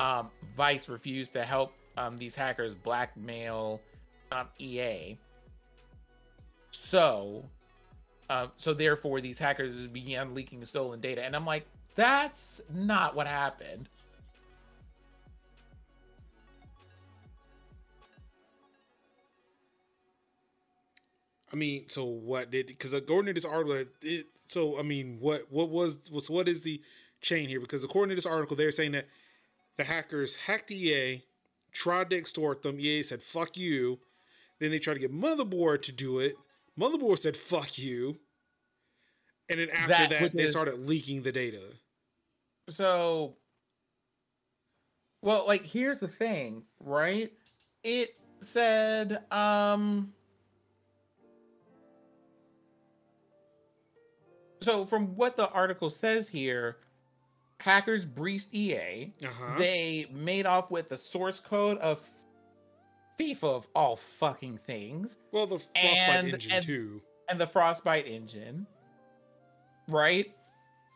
um, Vice refused to help um, these hackers blackmail um, E A. So, uh, so therefore these hackers began leaking stolen data. And I'm like, that's not what happened. I mean, so what did, because according to this article, it, so I mean, what what was, what's, what is the chain here? Because according to this article, they're saying that the hackers hacked E A, tried to extort them. E A said, fuck you. Then they tried to get Motherboard to do it. Motherboard said, fuck you. And then after that, that they is, started leaking the data. So, well, like, here's the thing, right? It said, um... so from what the article says here, hackers breached E A. Uh-huh. They made off with the source code of FIFA of all fucking things. Well, the Frostbite and, engine and, too. And the Frostbite engine. Right?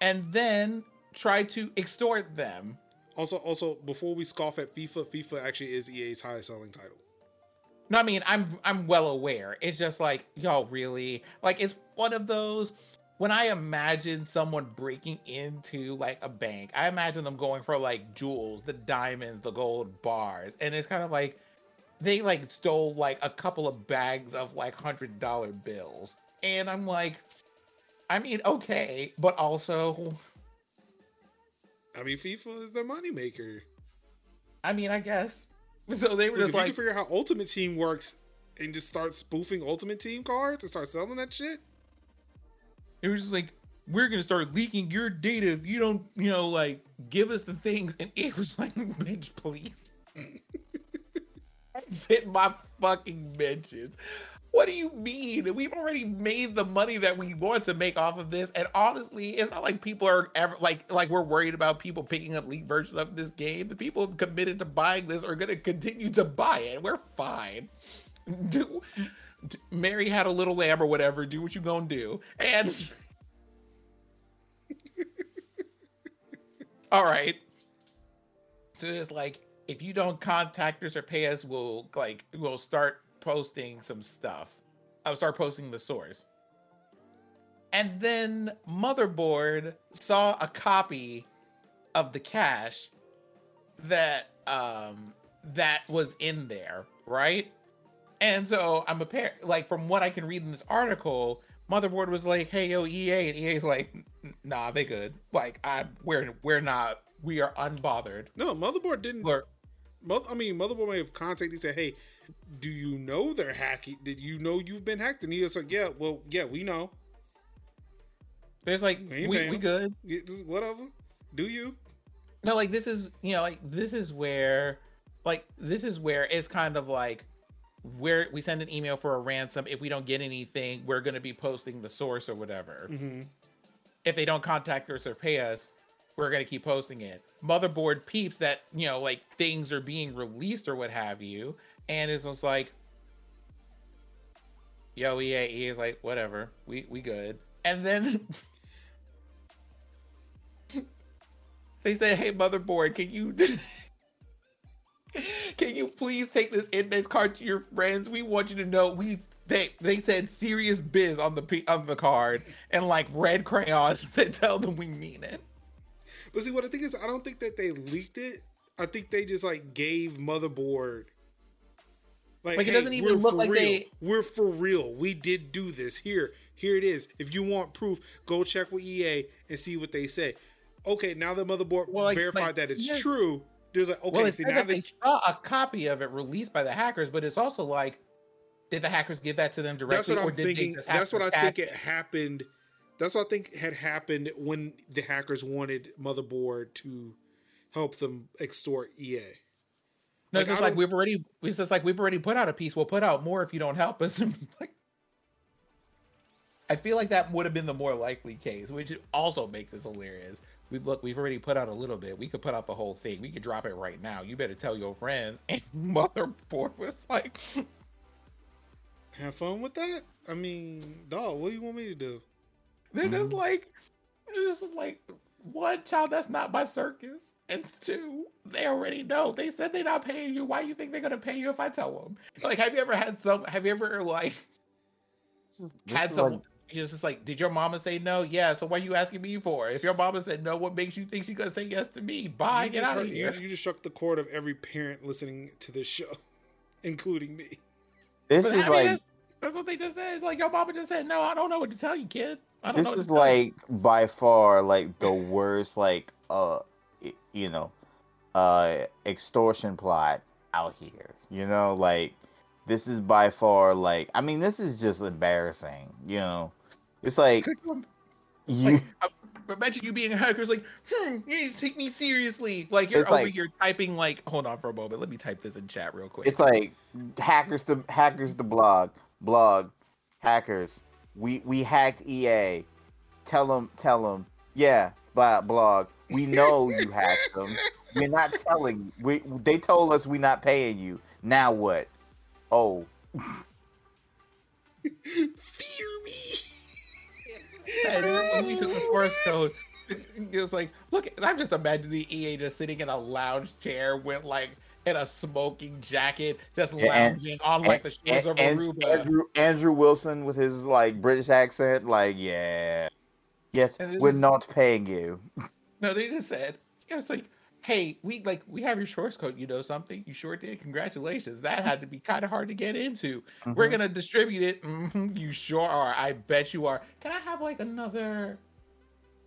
And then try to extort them. Also, also before we scoff at FIFA, FIFA actually is E A's highest selling title. No, I mean, I'm I'm well aware. It's just like, y'all really? Like, it's one of those... When I imagine someone breaking into like a bank, I imagine them going for like jewels, the diamonds, the gold bars. And it's kind of like, they like stole like a couple of bags of like one hundred dollar bills. And I'm like, I mean, okay, but also. I mean, FIFA is the moneymaker. I mean, I guess. So they were Look, just if like. If you can figure out how Ultimate Team works and just start spoofing Ultimate Team cards and start selling that shit. It was just like, we're going to start leaking your data if you don't, you know, like, give us the things. And it was like, bitch, please. That's hit my fucking mentions. What do you mean? We've already made the money that we want to make off of this. And honestly, it's not like people are ever, like, like we're worried about people picking up leaked versions of this game. The people committed to buying this are going to continue to buy it. We're fine. Do... Mary had a little lamb or whatever. Do what you gonna do. And all right. So it's like, if you don't contact us or pay us, we'll like we'll start posting some stuff. I'll start posting the source. And then Motherboard saw a copy of the cache that um that was in there, right? And so I'm apparent, like from what I can read in this article, Motherboard was like, "Hey, yo, E A," and E A's like, "Nah, they good. Like, I we're we're not. We are unbothered." No, Motherboard didn't. Or, Mo- I mean, Motherboard may have contacted and said, "Hey, do you know they're hacking? Did you know you've been hacked?" And he was like, "Yeah, well, yeah, we know." There's like, we, we, we good. Yeah, whatever. Do you? No, like this is you know like this is where like this is where it's kind of like. Where we send an email for a ransom. If we don't get anything, we're going to be posting the source or whatever. Mm-hmm. If they don't contact us or pay us, we're going to keep posting it. Motherboard peeps that, you know, like things are being released or what have you. And it's just like, yo, E A, E A's like, whatever, we we good. And then they said, hey, motherboard, can you can you please take this index card to your friends? We want you to know we they they said serious biz on the on the card, and like red crayons said, tell them we mean it. But see, what I think is, I don't think that they leaked it. I think they just like gave motherboard. Like, like it hey, doesn't even look like real. they. We're for real. We did do this. Here, here it is. If you want proof, go check with E A and see what they say. Okay, now the motherboard well, like, verified like, that it's yeah. true. There's like, okay, well, see, now that they, they saw a copy of it released by the hackers, but it's also like, did the hackers give that to them directly? That's what I'm or did thinking. That's what I think it happened. That's what I think had happened when the hackers wanted motherboard to help them extort E A. No, like, it's just like we've already. It's just like we've already put out a piece. We'll put out more if you don't help us. Like, I feel like that would have been the more likely case, which also makes this hilarious. We look, we've already put out a little bit. We could put out the whole thing. We could drop it right now. You better tell your friends. And motherboard was like, have fun with that. I mean, dog, what do you want me to do? They're mm-hmm. just like, just like, one, child, that's not my circus. And two, they already know. They said they're not paying you. Why do you think they're gonna pay you if I tell them? Like, have you ever had some? Have you ever like had some? Like, it's just like, did your mama say no? Yeah. So what are you asking me for? If your mama said no, what makes you think she's gonna say yes to me? Bye. Get out of here. You, you just struck the chord of every parent listening to this show, including me. This but is I mean, like that's, that's what they just said. Like your mama just said no. I don't know what to tell you, kid. I don't this know is like doing. by far like the worst like uh. you know, uh, extortion plot out here, you know, like, this is by far, like, I mean, this is just embarrassing, you know, it's like, you, you like, I imagine you being a hacker, it's like, hmm, you need to take me seriously, like, you're over like, here typing, like, hold on for a moment, let me type this in chat real quick. It's like, hackers the, hackers the blog, blog, hackers, we, we hacked E A, tell them, tell them, yeah, blog, we know you hacked them. We're not telling you. We, they told us we're not paying you. Now what? Oh. Fear me. And when we took the source code, it was like, look, I'm just imagining E A just sitting in a lounge chair with like, in a smoking jacket, just lounging and, on like and, the shores and, of Aruba. Andrew, Andrew Wilson with his like British accent, like, yeah. Yes, we're just, not paying you. No, they just said, it was like, hey, we like we have your source code, you know something? You sure did. Congratulations. That had to be kind of hard to get into. Mm-hmm. We're going to distribute it. Mm-hmm, you sure are. I bet you are. Can I have like another?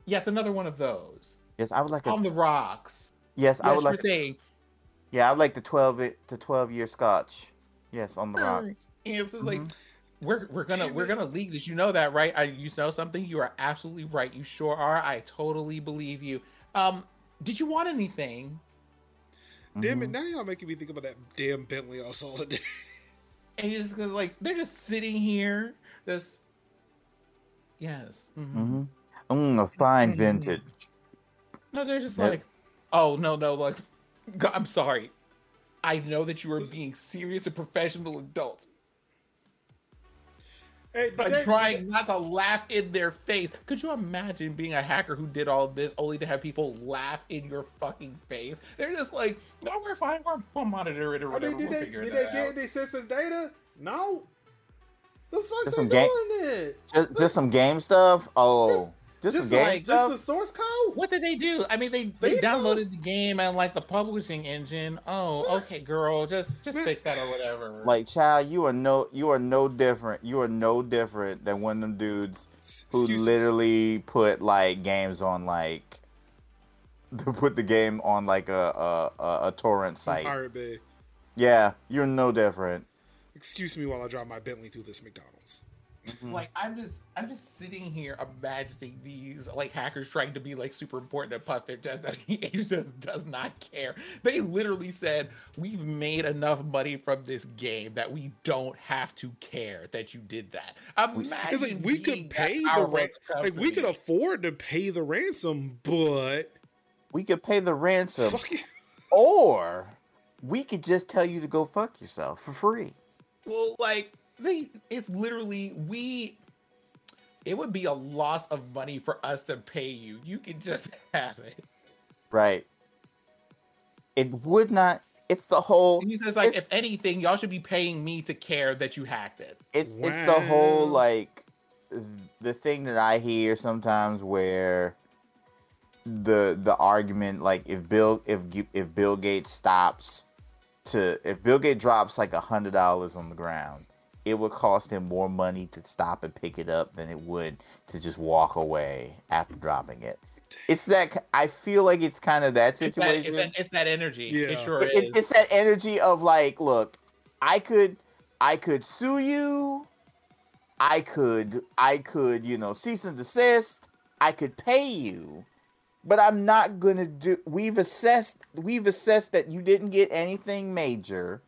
Yes, another one of those. Yes, I would like on a... the rocks. Yes, yes I would like saying. Yeah, I would like the twelve to twelve year scotch. Yes, on the rocks. And it's just mm-hmm. like We're we're gonna we're gonna leak this. You know that, right? I, you know something. You are absolutely right. You sure are. I totally believe you. Um, did you want anything? Damn mm-hmm. it! Now y'all making me think about that damn Bentley I saw today. And you're just gonna like they're just sitting here. Just yes. Mm-hmm. Mm-hmm. Mm, a fine vintage. No, they're just yep. like, oh no no like, God, I'm sorry. I know that you are being serious and professional adults. Hey, but they, trying not to laugh in their face. Could you imagine being a hacker who did all this only to have people laugh in your fucking face? They're just like, no, we're fine. We're, we'll monitor it or whatever. I mean, did we'll they, figure did it they out. Did they get any data? No. The fuck just they some doing game, it? Just, just some game stuff? Oh. Just, just, just some game like, stuff? Just the source code? What did they do? I mean, they, they, they downloaded know. the game and like the publishing engine. Oh, what? Okay, girl. Just just fix that or whatever. Like, child, you are no you are no different. You are no different than one of them dudes who Excuse literally me. put like games on like to put the game on like a a, a, a torrent site. Pirate Bay. Yeah, you're no different. Excuse me while I drive my Bentley through this McDonald's. Mm-hmm. Like I'm just, I'm just sitting here imagining these like hackers trying to be like super important and puff their chest. That he just does not care. They literally said, "We've made enough money from this game that we don't have to care that you did that." Imagine it's like we could pay the ransom. Like we could afford to pay the ransom, but we could pay the ransom, fuck you. Or we could just tell you to go fuck yourself for free. Well, like. They, it's literally, we, it would be a loss of money for us to pay you. You can just have it. Right. It would not, it's the whole. And he says, like, if anything, y'all should be paying me to care that you hacked it. It's, wow. It's the whole, like, the thing that I hear sometimes where the the argument, like, if Bill, if, if Bill Gates stops to, if Bill Gates drops, like, one hundred dollars on the ground, it would cost him more money to stop and pick it up than it would to just walk away after dropping it. It's that, I feel like it's kind of that situation. It's that, it's that, it's that energy. Yeah. It sure it, is. It, it's that energy of like, look, I could, I could sue you. I could, I could, you know, cease and desist. I could pay you, but I'm not going to do, we've assessed, we've assessed that you didn't get anything major.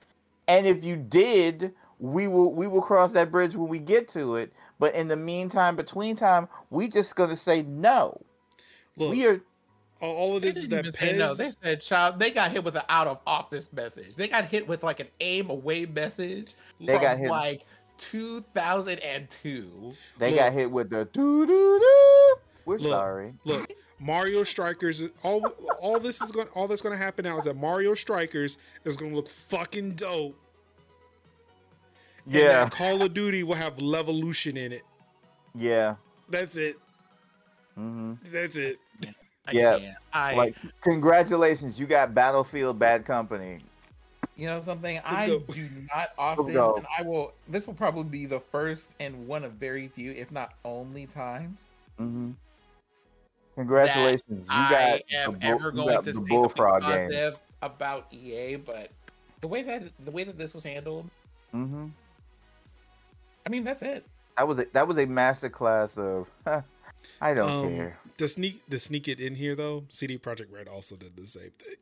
And if you did, we will, we will cross that bridge when we get to it. But in the meantime, between time, we just going to say no. Look, we are, all of this is that Pez, no, they said, child, they got hit with an out of office message. They got hit with like an aim away message. They from got hit like two thousand two. They look, got hit with the doo doo doo. We're look, sorry. Look, Mario Strikers. Is, all all this is going. All that's going to happen now is that Mario Strikers is going to look fucking dope. Yeah. And Call of Duty will have Levolution in it. Yeah. That's it. Mm-hmm. That's it. I yeah, I like. Congratulations, you got Battlefield Bad Company. You know something? Let's I go. do not often, and I will. This will probably be the first and one of very few, if not only, times. Mm-hmm. Congratulations, you got. I am the, ever going to say something games. about E A, but the way that the way that this was handled. Mm-hmm. I mean, that's it. That was a, that was a masterclass of. Huh, I don't um, care. To sneak to sneak it in here though, C D Projekt Red also did the same thing,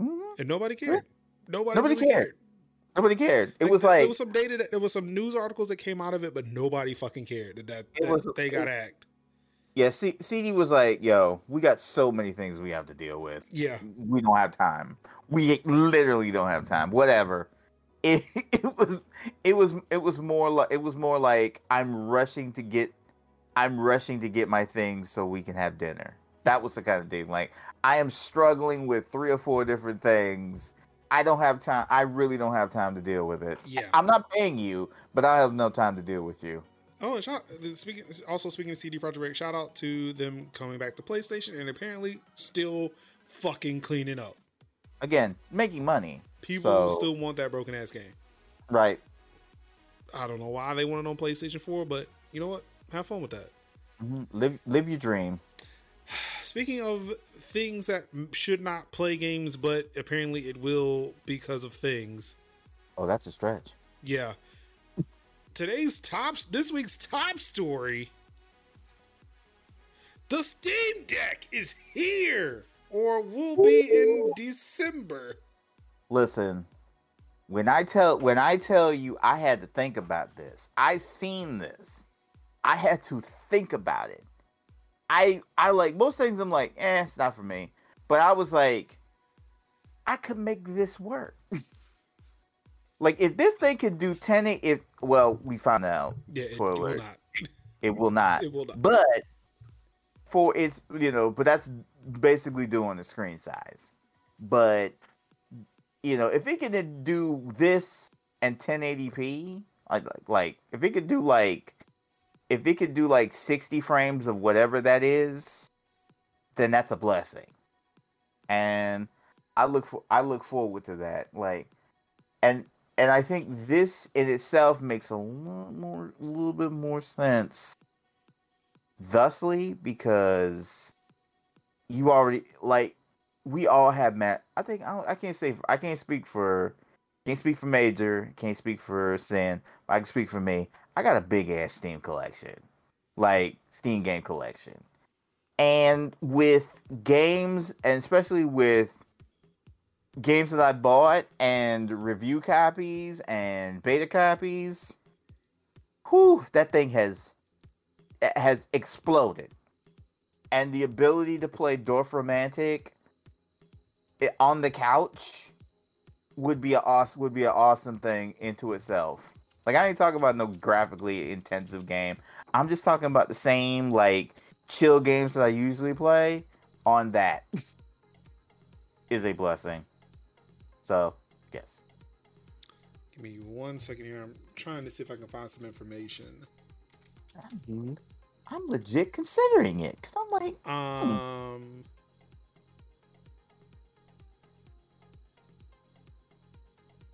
mm-hmm. and nobody cared. Nobody, nobody really cared. cared. Nobody cared. It like, was like there was some data, that, there was some news articles that came out of it, but nobody fucking cared that, that, that was, they got hacked. Yeah, C, CD was like, "Yo, we got so many things we have to deal with. Yeah, we don't have time. We literally don't have time. Whatever." It, it was, it was, it was more like it was more like I'm rushing to get. I'm rushing to get my things so we can have dinner. That was the kind of thing. Like, I am struggling with three or four different things. I don't have time. I really don't have time to deal with it. Yeah. I'm not paying you, but I have no time to deal with you. Oh, and shout, speaking, also speaking of C D Projekt Red, shout out to them coming back to PlayStation and apparently still fucking cleaning up. Again, making money. People so, still want that broken ass game. Right. I don't know why they want it on PlayStation four, but you know what? Have fun with that. Mm-hmm. Live, live your dream. Speaking of things that should not play games, but apparently it will because of things. Oh, that's a stretch. Yeah. Today's top, this week's top story. The Steam Deck is here, or will be in December. Listen, when I tell when I tell you, I had to think about this. I seen this. I had to think about it. I I like most things. I'm like, eh, it's not for me. But I was like, I could make this work. Like if this thing could do ten, if well, we found out. Yeah, it will not. It will not. It will not. But for its, you know, but that's basically doing the screen size. But you know, if it could do this and ten eighty p, like like if it could do like. If it could do like sixty frames of whatever that is, then that's a blessing. And I look for I look forward to that. Like, and and I think this in itself makes a little more a little bit more sense. Thusly, because you already like we all have Matt. I think I, I can't say I can't speak for can't speak for Major, can't speak for Sin. But I can speak for me. I got a big ass Steam collection, like Steam game collection. And with games, and especially with games that I bought and review copies and beta copies, whew, that thing has has exploded. And the ability to play Dorf Romantic on the couch would be a would be an awesome thing into itself. Like, I ain't talking about no graphically intensive game. I'm just talking about the same, like, chill games that I usually play on that. Is a blessing. So, yes. Give me one second here. I'm trying to see if I can find some information. I'm, I'm legit considering it. Because I'm like, hmm. Um...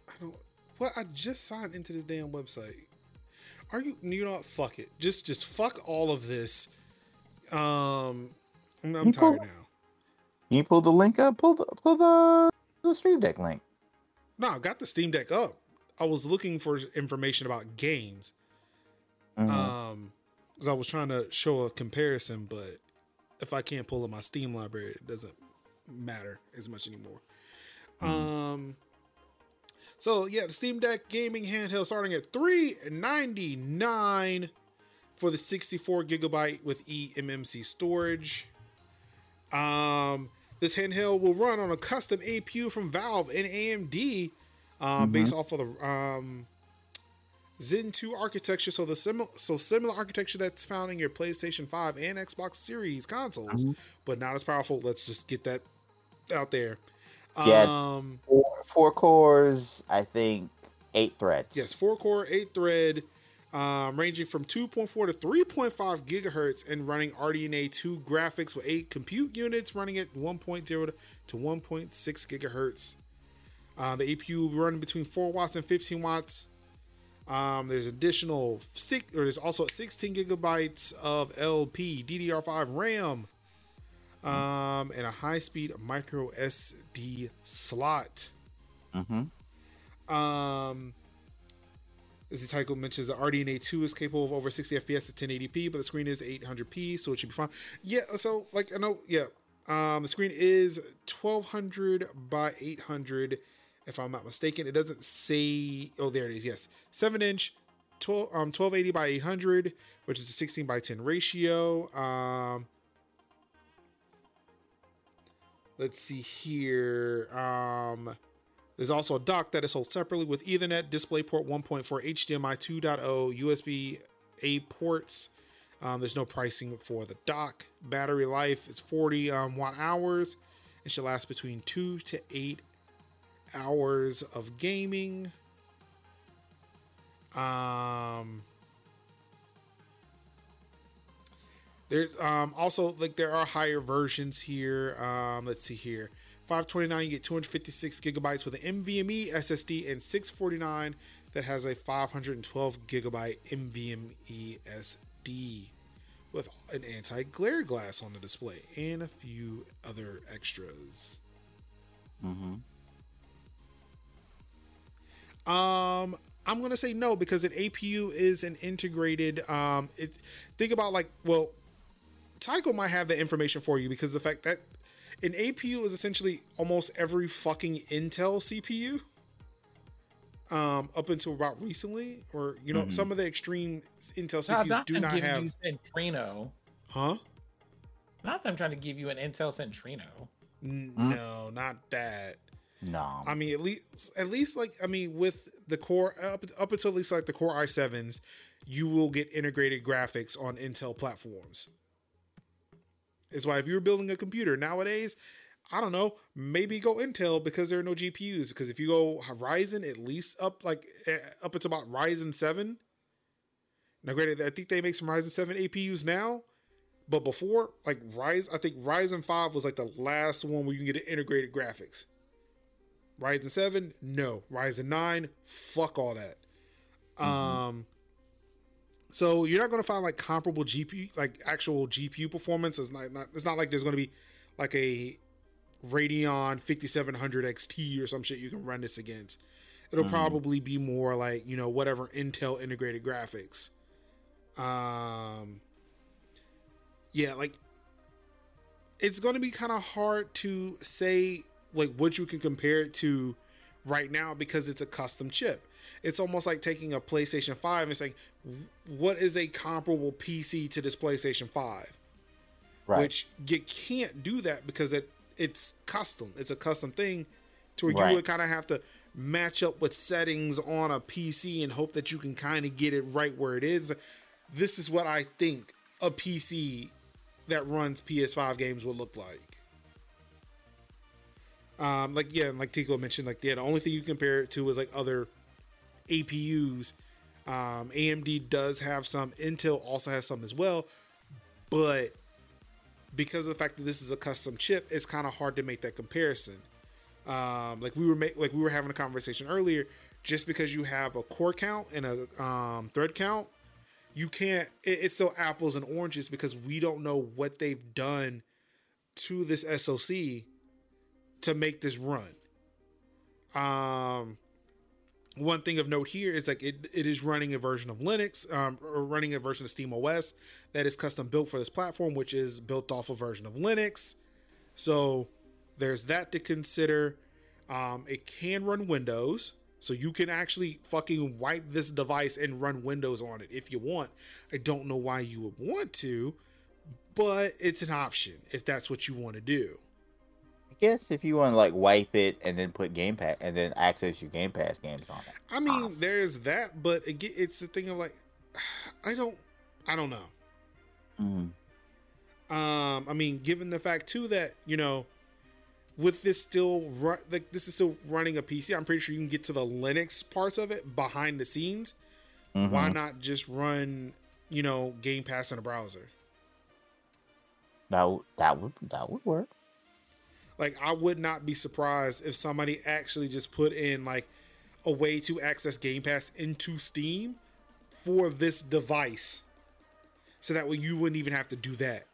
I don't... What? I just signed into this damn website. Are you... You know what? Fuck it. Just, just fuck all of this. Um... I'm, I'm tired now. You pull the link up? Pull the, pull the, the Steam Deck link. No, I got the Steam Deck up. I was looking for information about games. Mm-hmm. Um, because I was trying to show a comparison, but if I can't pull up my Steam library, it doesn't matter as much anymore. Mm-hmm. Um, so yeah, the Steam Deck gaming handheld starting at three ninety-nine for the sixty-four gigabyte with eMMC storage. Um, this handheld will run on a custom A P U from Valve and A M D, um, mm-hmm. based off of the um, Zen two architecture. So the similar, so similar architecture that's found in your PlayStation five and Xbox Series consoles, mm-hmm. but not as powerful. Let's just get that out there. Yeah, um, four, four cores, I think eight threads. Yes, four core, eight thread, um, ranging from two point four to three point five gigahertz and running R D N A two graphics with eight compute units running at one point zero to one point six gigahertz. Uh, the A P U running between four watts and fifteen watts. Um, there's additional six, or there's also sixteen gigabytes of L P D D R five RAM, um, and a high-speed micro S D slot. Mm-hmm. Um, as the title mentions, the R D N A two is capable of over sixty F P S at ten eighty p, but the screen is eight hundred p, so it should be fine. Yeah, so, like, I know, yeah. Um, the screen is twelve hundred by eight hundred, if I'm not mistaken. It doesn't say... Oh, there it is, yes. seven inch, twelve, um, twelve eighty by eight hundred, which is a sixteen by ten ratio. Um, let's see here. Um... There's also a dock that is sold separately with Ethernet, DisplayPort one point four, H D M I two point oh, U S B A ports. Um, there's no pricing for the dock. Battery life is forty um, watt hours. It should last between two to eight hours of gaming. Um, there's um, also like there are higher versions here. Um, let's see here. five twenty-nine, you get two hundred fifty-six gigabytes with an NVMe S S D, and six forty-nine that has a five hundred twelve gigabyte NVMe S D with an anti-glare glass on the display and a few other extras. Mm-hmm. Um, I'm going to say no because an A P U is an integrated... Um, it, think about like, well, Tycho might have the information for you because the fact that an A P U is essentially almost every fucking Intel C P U um, up until about recently, or, you know, mm-hmm. some of the extreme Intel C P Us no, do not have. You Centrino. Huh? Not that I'm trying to give you an Intel Centrino. N- mm. No, not that. No. I mean, at least, at least like, I mean, with the core up, up until at least like the core i sevens, you will get integrated graphics on Intel platforms. It's why if you're building a computer nowadays, I don't know, maybe go Intel because there are no G P Us. Because if you go Ryzen, at least up like up until about Ryzen seven. Now, granted, I think they make some Ryzen seven A P Us now, but before like Ryzen, I think Ryzen five was like the last one where you can get integrated graphics. Ryzen seven, no. Ryzen nine, fuck all that. Mm-hmm. Um. So you're not going to find like comparable G P U, like actual G P U performance. It's not, not it's not like there's going to be like a Radeon fifty-seven hundred X T or some shit you can run this against. It'll mm-hmm. probably be more like, you know, whatever Intel integrated graphics. Um, yeah, like it's going to be kind of hard to say like what you can compare it to right now because it's a custom chip. It's almost like taking a PlayStation five and saying, what is a comparable P C to this PlayStation five? Right. Which you can't do that because it it's custom. It's a custom thing to where right. you would kind of have to match up with settings on a P C and hope that you can kind of get it right where it is. This is what I think a P C that runs P S five games will look like. Um, like, yeah, and like Tico mentioned, like, yeah, the only thing you compare it to is like other A P Us. Um, A M D does have some, Intel also has some as well, but because of the fact that this is a custom chip, it's kind of hard to make that comparison. Um, like we were make, like we were having a conversation earlier, just because you have a core count and a um, thread count, you can't, it, it's still apples and oranges because we don't know what they've done to this S O C to make this run. Um, one thing of note here is like it, it is running a version of Linux, um, or running a version of SteamOS that is custom built for this platform, which is built off a version of Linux. So there's that to consider. Um, it can run Windows, so you can actually fucking wipe this device and run Windows on it if you want. I don't know why you would want to, but it's an option if that's what you want to do. I guess if you want to like wipe it and then put Game Pass and then access your Game Pass games on it. I mean, awesome. There's that, but again, it's the thing of like, I don't, I don't know. Mm-hmm. Um, I mean, given the fact too that, you know, with this still run, like this is still running a P C, I'm pretty sure you can get to the Linux parts of it behind the scenes. Mm-hmm. Why not just run, you know, Game Pass in a browser? That that would that would work. Like, I would not be surprised if somebody actually just put in like a way to access Game Pass into Steam for this device, so that way you wouldn't even have to do that.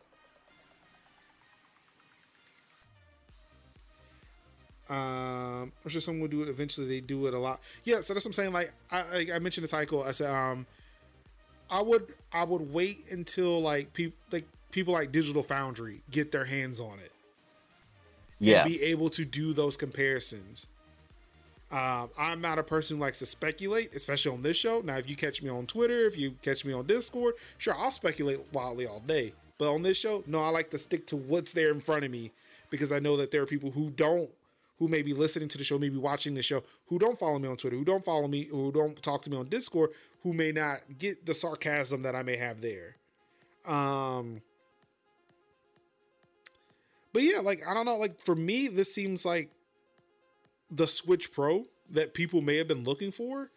Um, I'm sure someone will do it eventually. They do it a lot. Yeah, so that's what I'm saying. Like I, I mentioned the cycle. I said, um, I would, I would wait until like people, like people like Digital Foundry get their hands on it. Yeah, and be able to do those comparisons. Um, I'm not a person who likes to speculate, especially on this show. Now, if you catch me on Twitter, if you catch me on Discord, sure, I'll speculate wildly all day. But on this show, no, I like to stick to what's there in front of me because I know that there are people who don't, who may be listening to the show, maybe watching the show, who don't follow me on Twitter, who don't follow me, who don't talk to me on Discord, who may not get the sarcasm that I may have there. Um, but yeah, like, I don't know, like for me, this seems like the Switch Pro that people may have been looking for.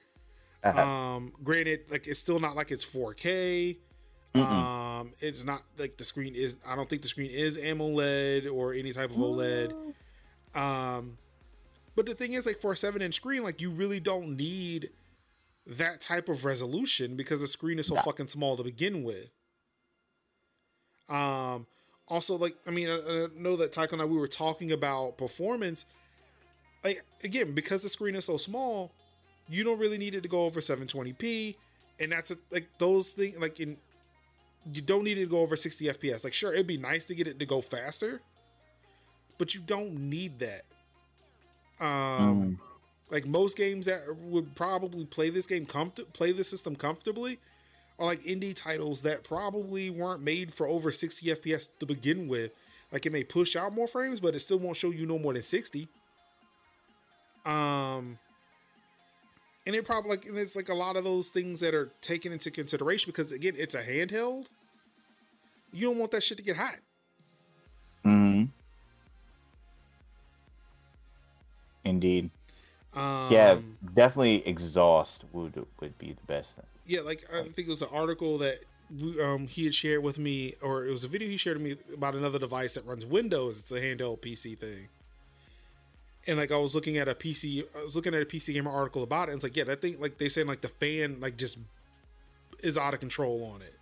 Uh-huh. Um, granted, like it's still not like it's four K. Mm-mm. Um, it's not like the screen is, I don't think the screen is AMOLED or any type of Ooh. OLED. Um, but the thing is, like for a seven inch screen, like you really don't need that type of resolution because the screen is so yeah. fucking small to begin with. Um, also, like I mean, I, I know that Tycho and I we were talking about performance. Like again, because the screen is so small, you don't really need it to go over seven twenty p, and that's a, like those things. Like in, you don't need it to go over sixty F P S. Like sure, it'd be nice to get it to go faster, but you don't need that. Um, mm. Like most games that would probably play this game, comf- play the system comfortably are like indie titles that probably weren't made for over sixty F P S to begin with. Like it may push out more frames, but it still won't show you no more than sixty. Um, and it probably like, and it's like a lot of those things that are taken into consideration because again, it's a handheld. You don't want that shit to get hot. Mm-hmm. Indeed. Um, yeah, definitely exhaust would would be the best thing. Yeah, like I think it was an article that we, um, he had shared with me, or it was a video he shared with me about another device that runs Windows. It's a handheld P C thing. And like I was looking at a P C, I was looking at a P C Gamer article about it. And it's like, yeah, that thing, like they saying like the fan like just is out of control on it.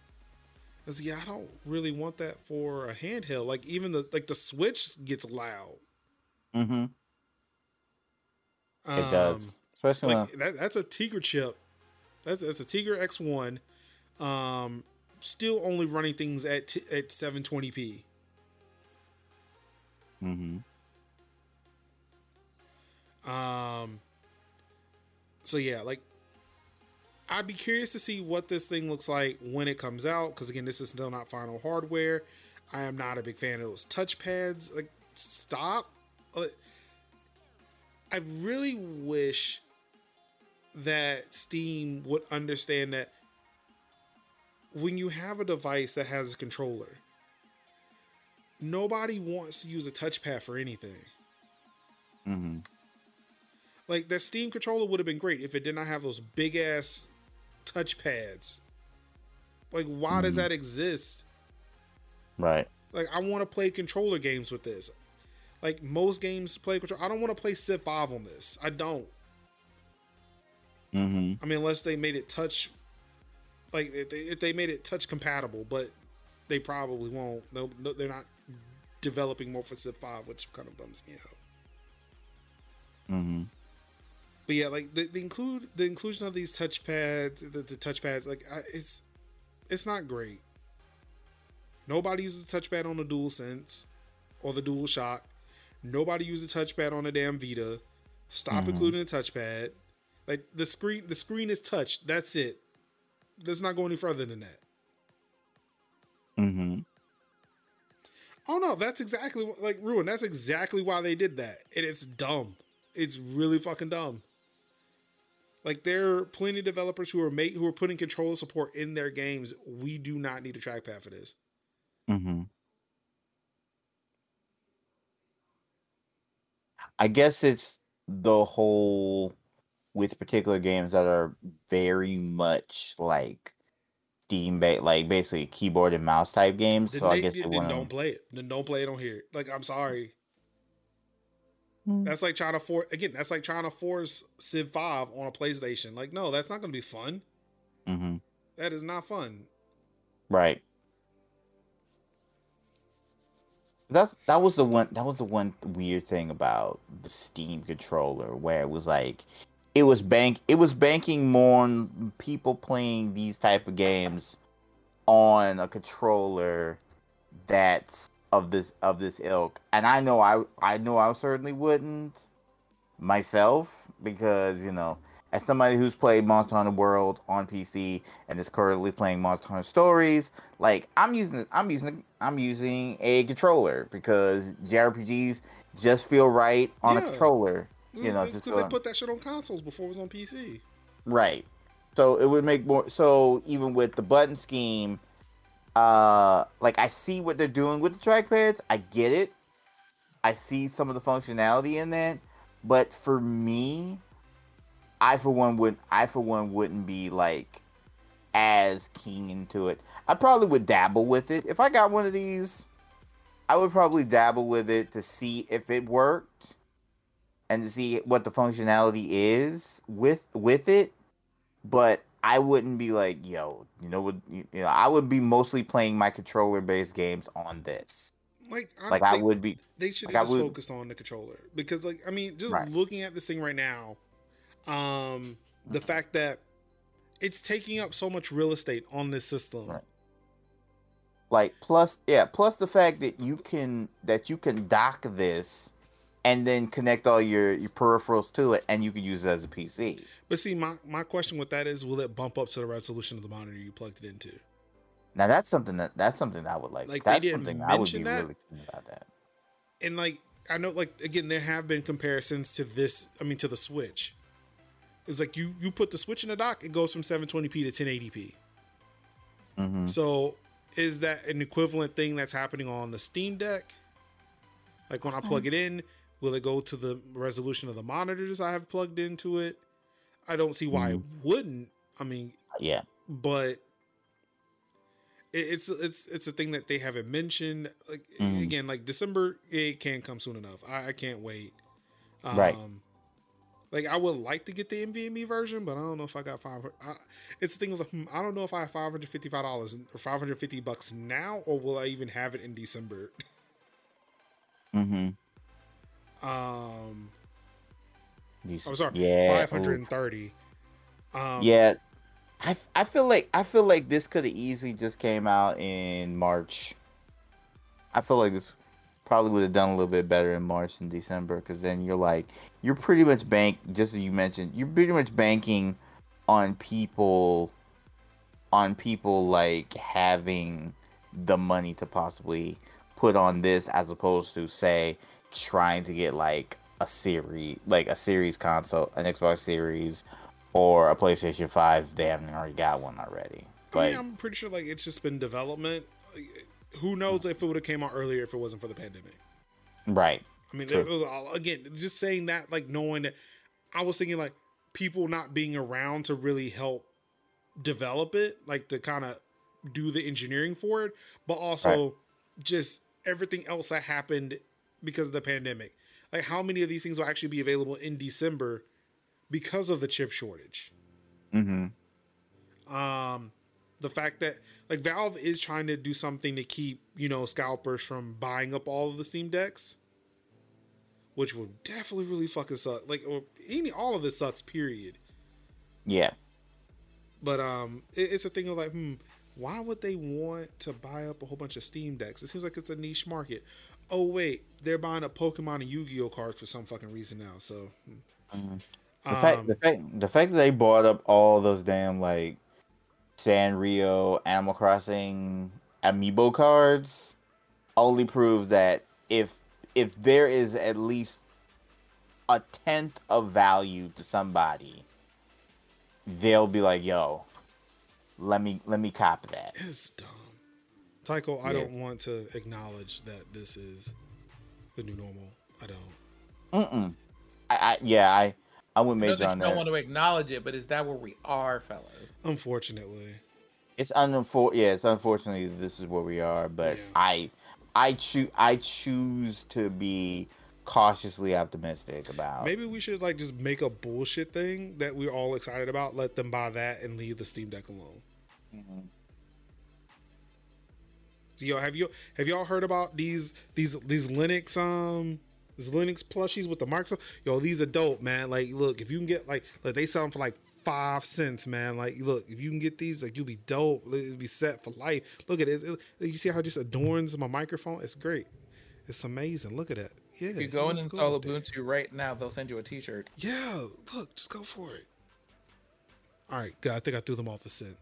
I was like, yeah, I don't really want that for a handheld. Like even the like the Switch gets loud. Mm-hmm. It um, does, especially like that, that's a Tegra chip. That's that's a Tegra X one, um, still only running things at t- at seven twenty p. Mm-hmm. Um. So yeah, like I'd be curious to see what this thing looks like when it comes out, because again, this is still not final hardware. I am not a big fan of those touchpads. Like, stop. Like, I really wish that Steam would understand that when you have a device that has a controller, nobody wants to use a touchpad for anything. Mm-hmm. Like, that Steam controller would have been great if it did not have those big ass touchpads. Like, why mm-hmm. does that exist? Right. Like, I want to play controller games with this. Like, most games play controller. I don't want to play Civ five on this. I don't. Mm-hmm. I mean, unless they made it touch, like if they, if they made it touch compatible, but they probably won't. No, they're not developing more for Civ five, which kind of bums me out. Mm-hmm. But yeah, like the, the include the inclusion of these touchpads, the, the touchpads, like I, it's it's not great. Nobody uses a touchpad on the DualSense or the DualShock. Nobody uses a touchpad on the damn Vita. Stop mm-hmm. including a touchpad. Like the screen, the screen is touched. That's it. Let's not go any further than that. Mm-hmm. Oh no, that's exactly what, like Ruin. That's exactly why they did that, and it's dumb. It's really fucking dumb. Like there are plenty of developers who are mate who are putting controller support in their games. We do not need a trackpad for this. Mm-hmm. I guess it's the whole. With particular games that are very much like Steam, ba- like basically keyboard and mouse type games. Then so they, I guess they, they wanna... don't play it. Then don't play it on here. Like, I'm sorry. Mm. That's like trying to force again. That's like trying to force Civ five on a PlayStation. Like, no, that's not going to be fun. Mm-hmm. That is not fun. Right. That's that was the one. That was the one weird thing about the Steam controller, where it was like. It was bank. It was banking more on people playing these type of games on a controller that's of this of this ilk. And I know I I know I certainly wouldn't myself, because you know, as somebody who's played Monster Hunter World on P C and is currently playing Monster Hunter Stories, like I'm using I'm using I'm using a controller because J R P Gs just feel right on yeah. a controller. You know, because they put that shit on consoles before it was on P C. Right. So it would make more. So even with the button scheme, uh, like I see what they're doing with the trackpads. I get it. I see some of the functionality in that. But for me, I for one would I for one wouldn't be like as keen into it. I probably would dabble with it if I got one of these. I would probably dabble with it to see if it worked. And to see what the functionality is with with it, but I wouldn't be like, yo, you know what? You, you know, I would be mostly playing my controller-based games on this. Like, I, like I would be. They should like just would, focus on the controller because, like, I mean, just right. looking at this thing right now, um, the fact that it's taking up so much real estate on this system. Right. Like, plus, yeah, plus the fact that you can that you can dock this. And then connect all your, your peripherals to it, and you can use it as a P C. But see, my, my question with that is, will it bump up to the resolution of the monitor you plugged it into? Now that's something that that's something I would like. Like that's they didn't something mention I would be that. Really keen about that. And like I know, like again, there have been comparisons to this. I mean, to the Switch. It's like you you put the Switch in the dock, it goes from seven twenty p to ten eighty p. Mm-hmm. So is that an equivalent thing that's happening on the Steam Deck? Like when I plug mm-hmm. it in. Will it go to the resolution of the monitors I have plugged into it? I don't see why mm. it wouldn't. I mean, yeah, but it's it's it's a thing that they haven't mentioned. Like mm. again, like December, it can't come soon enough. I, I can't wait. Um, right. Like I would like to get the N V M e version, but I don't know if I got five. I, it's the thing was like, hmm, I don't know if I have five hundred fifty five dollars or five hundred fifty bucks now, or will I even have it in December? Mm-hmm. Um, I'm oh, sorry. Yeah, five hundred thirty. Um, yeah, I, I feel like I feel like this could have easily just came out in March. I feel like this probably would have done a little bit better in March than December, because then you're like you're pretty much bank just as you mentioned you're pretty much banking on people on people like having the money to possibly put on this as opposed to say. Trying to get like a series, like a series console, an Xbox Series or a PlayStation five, they haven't already got one already. Like, I mean, I'm pretty sure like it's just been development. Like, who knows if it would have came out earlier if it wasn't for the pandemic. Right. I mean, it was all, again, just saying that, like knowing that I was thinking like people not being around to really help develop it, like to kind of do the engineering for it, but also right. just everything else that happened because of the pandemic. Like how many of these things will actually be available in December because of the chip shortage? Mm-hmm. Um, the fact that like Valve is trying to do something to keep, you know, scalpers from buying up all of the Steam Decks, which would definitely really fucking suck. Like any, all of this sucks, period. Yeah. But um, it, it's a thing of like, hmm, why would they want to buy up a whole bunch of Steam Decks? It seems like it's a niche market. Oh, wait, they're buying up Pokemon and Yu-Gi-Oh cards for some fucking reason now. So mm-hmm. the, um, fact, the, fact, the fact that they bought up all those damn like Sanrio, Animal Crossing, Amiibo cards only proves that if if there is at least a tenth of value to somebody, they'll be like, yo, let me let me cop that. It's dumb. Tycho, I yes. don't want to acknowledge that this is the new normal. I don't. Mm-mm. I, I, yeah, I, I wouldn't major on that. I don't want to acknowledge it, but is that where we are, fellas? Unfortunately. It's, unfor- yeah, it's unfortunately this is where we are, but yeah. I... I choose. I choose to be cautiously optimistic about. Maybe we should like just make a bullshit thing that we're all excited about. Let them buy that and leave the Steam Deck alone. Mm-hmm. So, yo, have you have y'all heard about these these these Linux um these Linux plushies with the Microsoft? Yo, these are dope, man. Like, look, if you can get like, look, they sell them for like five cents, man. Like, look, if you can get these, like, you'll be dope. It'll be set for life. Look at it. It, it you see how it just adorns my microphone? It's great. It's amazing. Look at that. Yeah. If you go and install Ubuntu there. Right now, they'll send you a t-shirt. Yeah. Look, just go for it. All right. God, I think I threw them off the scent.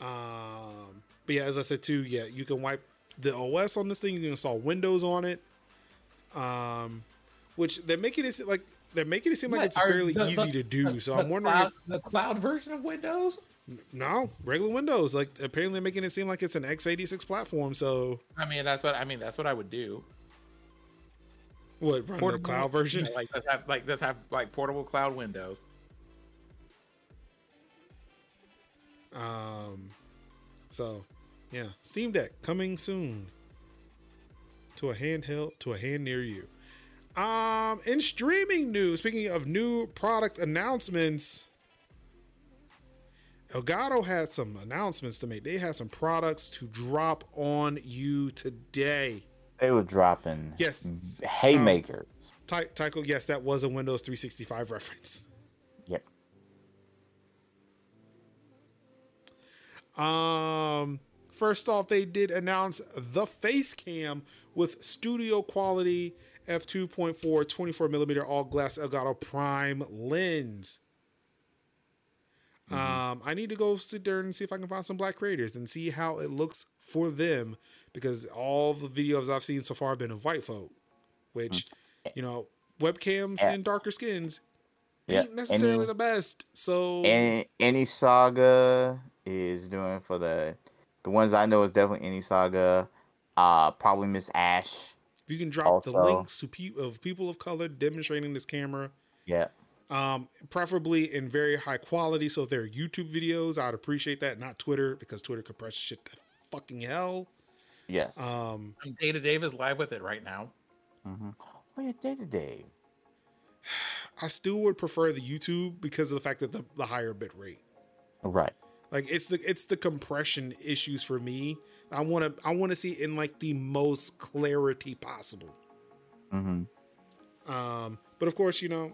Um, but yeah, as I said too, yeah, you can wipe the O S on this thing. You can install Windows on it. Um, Which they're making it like they're making it seem like what, it's are, fairly the, easy the, to do. The, so I'm wondering cloud, if, the cloud version of Windows. No, regular Windows. Like apparently they're making it seem like it's an x eighty-six platform. So I mean that's what I mean that's what I would do. What run portable, the cloud version? Yeah, like let's have like let's have like portable cloud Windows. Um, so yeah, Steam Deck coming soon to a handheld to a hand near you. Um, in streaming news, speaking of new product announcements, Elgato had some announcements to make. They had some products to drop on you today. They were dropping yes. haymakers. Um, Ty- Tycho, yes, that was a Windows three sixty-five reference. Yep. Um, first off, they did announce the face cam with studio quality F two point four twenty-four millimeter all glass Elgato prime lens. Mm-hmm. Um, I need to go sit there and see if I can find some black creators and see how it looks for them, because all the videos I've seen so far have been of white folk, which, you know, webcams yeah. and darker skins yeah. ain't necessarily any, the best. So any, any Saga is doing for the, the ones I know is definitely Any Saga, uh, probably Miss Ash. You can drop also, the links to pe- of people of color demonstrating this camera. Yeah. Um, preferably in very high quality. So if there are YouTube videos, I'd appreciate that. Not Twitter, because Twitter could press shit to fucking hell. Yes. Um, and Data Dave is live with it right now. Mm-hmm. Oh yeah, Data Dave. I still would prefer the YouTube because of the fact that the, the higher bit rate. Right. Like it's the it's the compression issues for me. I want to I want to see it in like the most clarity possible. Mm-hmm. Um, but of course, you know,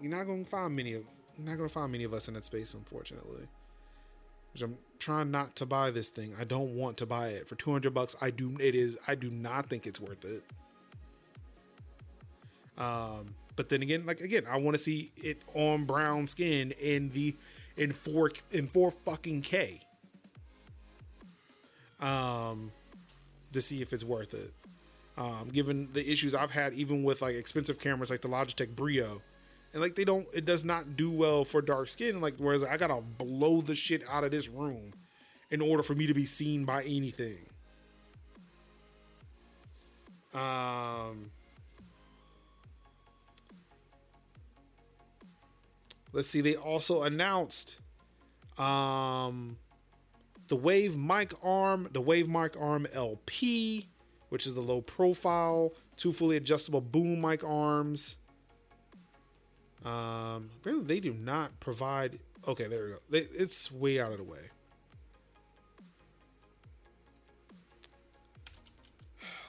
you're not gonna find many of you're not gonna find many of us in that space, unfortunately. Which I'm trying not to buy this thing. I don't want to buy it for two hundred bucks. I do it is I do not think it's worth it. Um, but then again, like again, I want to see it on brown skin in the in four in four fucking K. Um, to see if it's worth it. Um, given the issues I've had, even with like expensive cameras like the Logitech Brio, and like they don't, it does not do well for dark skin. Like, whereas I gotta blow the shit out of this room in order for me to be seen by anything. Um, let's see. They also announced um, the Wave Mic Arm, the Wave Mic Arm L P, which is the low profile, two fully adjustable boom mic arms. Um, apparently they do not provide. Okay, there we go. They, it's way out of the way.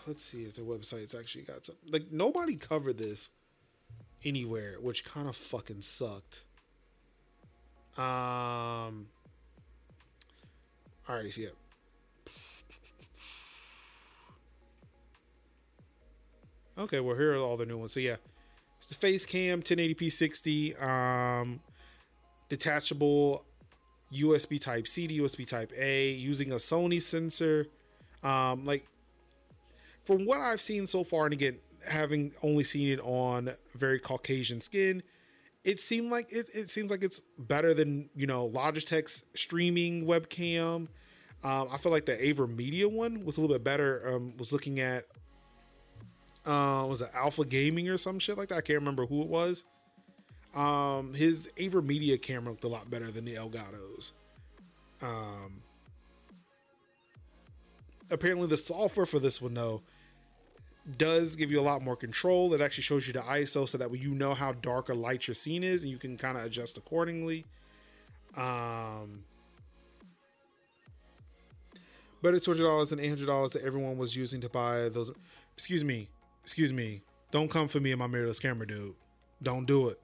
Let's see if their website's actually got something. Like, nobody covered this anywhere, which kind of fucking sucked. Um. All right, see it. Okay, well, here are all the new ones. So yeah, it's the face cam, ten eighty p sixty, um, detachable, U S B Type C to U S B Type A, using a Sony sensor. Um, like, from what I've seen so far, and again, having only seen it on very Caucasian skin, it seemed like it, it seems like it's better than, you know, Logitech's streaming webcam. Um, I feel like the AverMedia one was a little bit better. Um, was looking at uh, was it Alpha Gaming or some shit like that? I can't remember who it was. Um, his AverMedia camera looked a lot better than the Elgato's. Um, apparently, the software for this one though does give you a lot more control. It actually shows you the I S O so that way you know how dark or light your scene is and you can kind of adjust accordingly. Um, but it's two hundred dollars and eight hundred dollars that everyone was using to buy those. Excuse me. Excuse me. Don't come for me in my mirrorless camera, dude. Don't do it.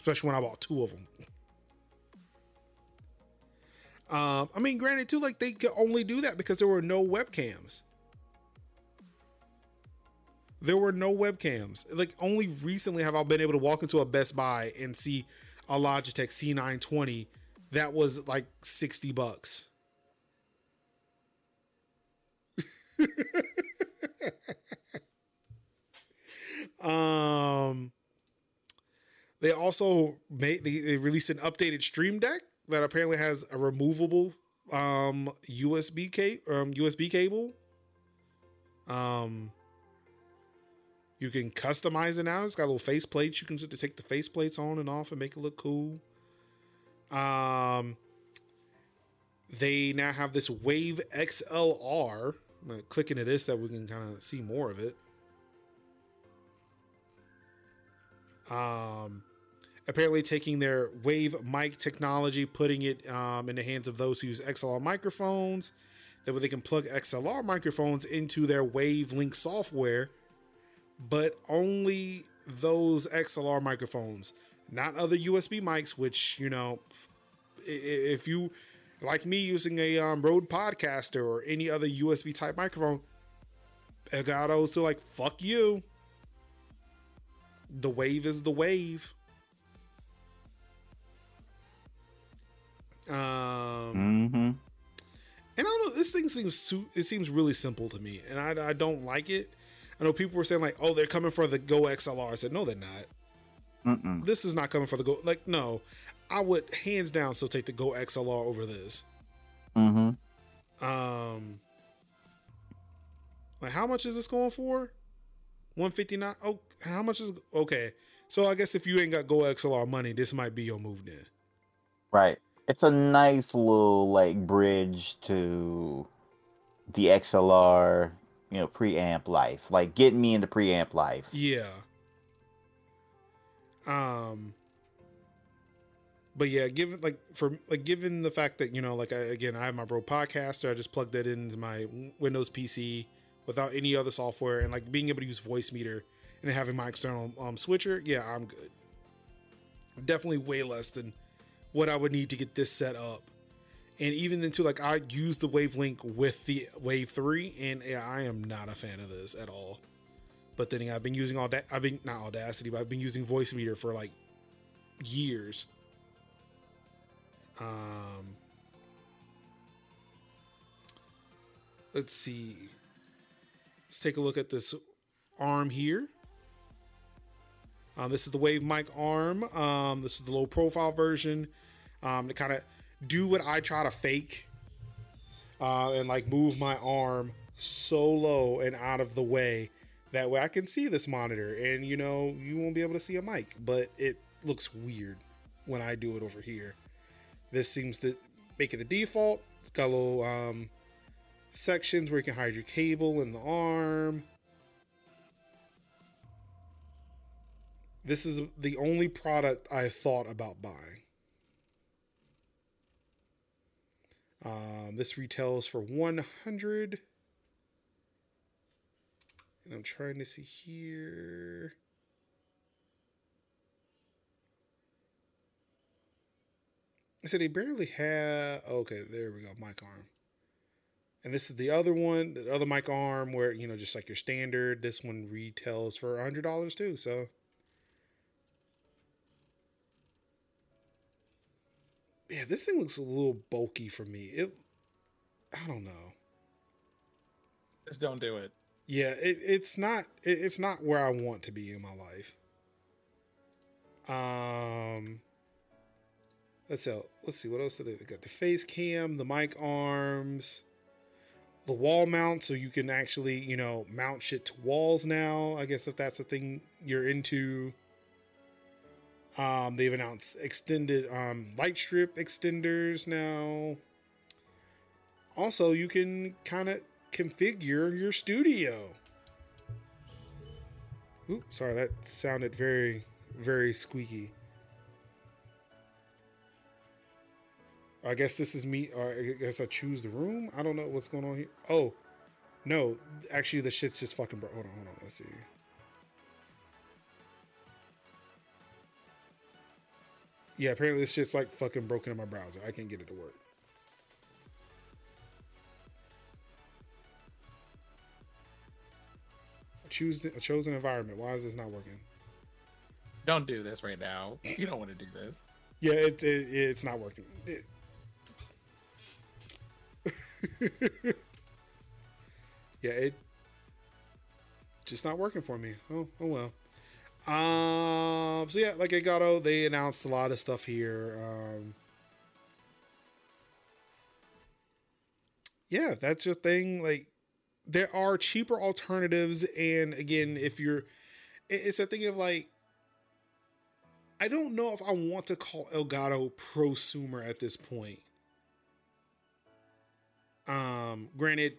Especially when I bought two of them. um, I mean, granted too, like they could only do that because there were no webcams. There were no webcams. Like, only recently have I been able to walk into a Best Buy and see a Logitech C nine twenty that was like sixty bucks. um, they also made they, they released an updated Stream Deck that apparently has a removable um U S B cable. Um, U S B cable. Um. You can customize it now. It's got little face plates. You can just take the face plates on and off and make it look cool. Um, they now have this Wave X L R. I'm going to click into this so that we can kind of see more of it. Um, apparently taking their Wave mic technology, putting it um, in the hands of those who use X L R microphones. That way they can plug X L R microphones into their Wave Link software. But only those X L R microphones, not other U S B mics, which, you know, if you like me using a um, Rode Podcaster or any other U S B type microphone, Elgato's still like, fuck you. The Wave is the Wave. Um, mm-hmm. And I don't know, this thing seems, it seems really simple to me and I, I don't like it. I know people were saying like, "Oh, they're coming for the Go X L R." I said, "No, they're not. Mm-mm. This is not coming for the Go." Like, no, I would hands down still take the Go X L R over this. Mm-hmm. Um, like, how much is this going for? one fifty-nine. Oh, how much is? Okay, so I guess if you ain't got Go X L R money, this might be your move then. Right. It's a nice little like bridge to the X L R. You know, preamp life. Like, get me into preamp life. Yeah. Um. But yeah, given like for like given the fact that, you know, like I, again, I have my Bro Podcaster. I just plugged that into my Windows P C without any other software, and like being able to use Voice Meter and having my external um, switcher. Yeah, I'm good. Definitely way less than what I would need to get this set up. And even then too, like I use the Wave Link with the Wave three, and yeah, I am not a fan of this at all. But then yeah, I've been using all that. I've been not Audacity, but I've been using Voice Meter for like years. Um, Let's see. Let's take a look at this arm here. Um, this is the Wave Mic arm. Um, this is the low profile version um, to kind of do what I try to fake uh, and like move my arm so low and out of the way. That way I can see this monitor and, you know, you won't be able to see a mic, but it looks weird when I do it over here. This seems to make it the default. It's got little um, sections where you can hide your cable and the arm. This is the only product I thought about buying. Um, this retails for one hundred dollars. And I'm trying to see here. I said they barely have. Okay, there we go. Mic arm. And this is the other one, the other mic arm where, you know, just like your standard. This one retails for one hundred dollars too. So yeah, this thing looks a little bulky for me. It, I don't know. Just don't do it. Yeah, it, it's not it, it's not where I want to be in my life. Um, let's see. Let's see what else do they, they got? The face cam, the mic arms, the wall mount, so you can actually you know mount shit to walls now. I guess if that's the thing you're into. Um, they've announced extended um, light strip extenders now. Also, you can kind of configure your studio. Oops, sorry, that sounded very, very squeaky. I guess this is me. Or I guess I choose the room. I don't know what's going on here. Oh, no. Actually, the shit's just fucking broke. Hold on, hold on. Let's see. Yeah, apparently this shit's like fucking broken in my browser. I can't get it to work. Choose a chosen environment. Why is this not working? Don't do this right now. You don't want to do this. Yeah, it, it, it's not working. It... yeah, it just not working for me. Oh, oh well. Um, so yeah, like I got oh, they announced a lot of stuff here. Um, yeah, that's your thing. Like, there are cheaper alternatives. And again, if you're, it's a thing of like, I don't know if I want to call Elgato prosumer at this point. Um, granted,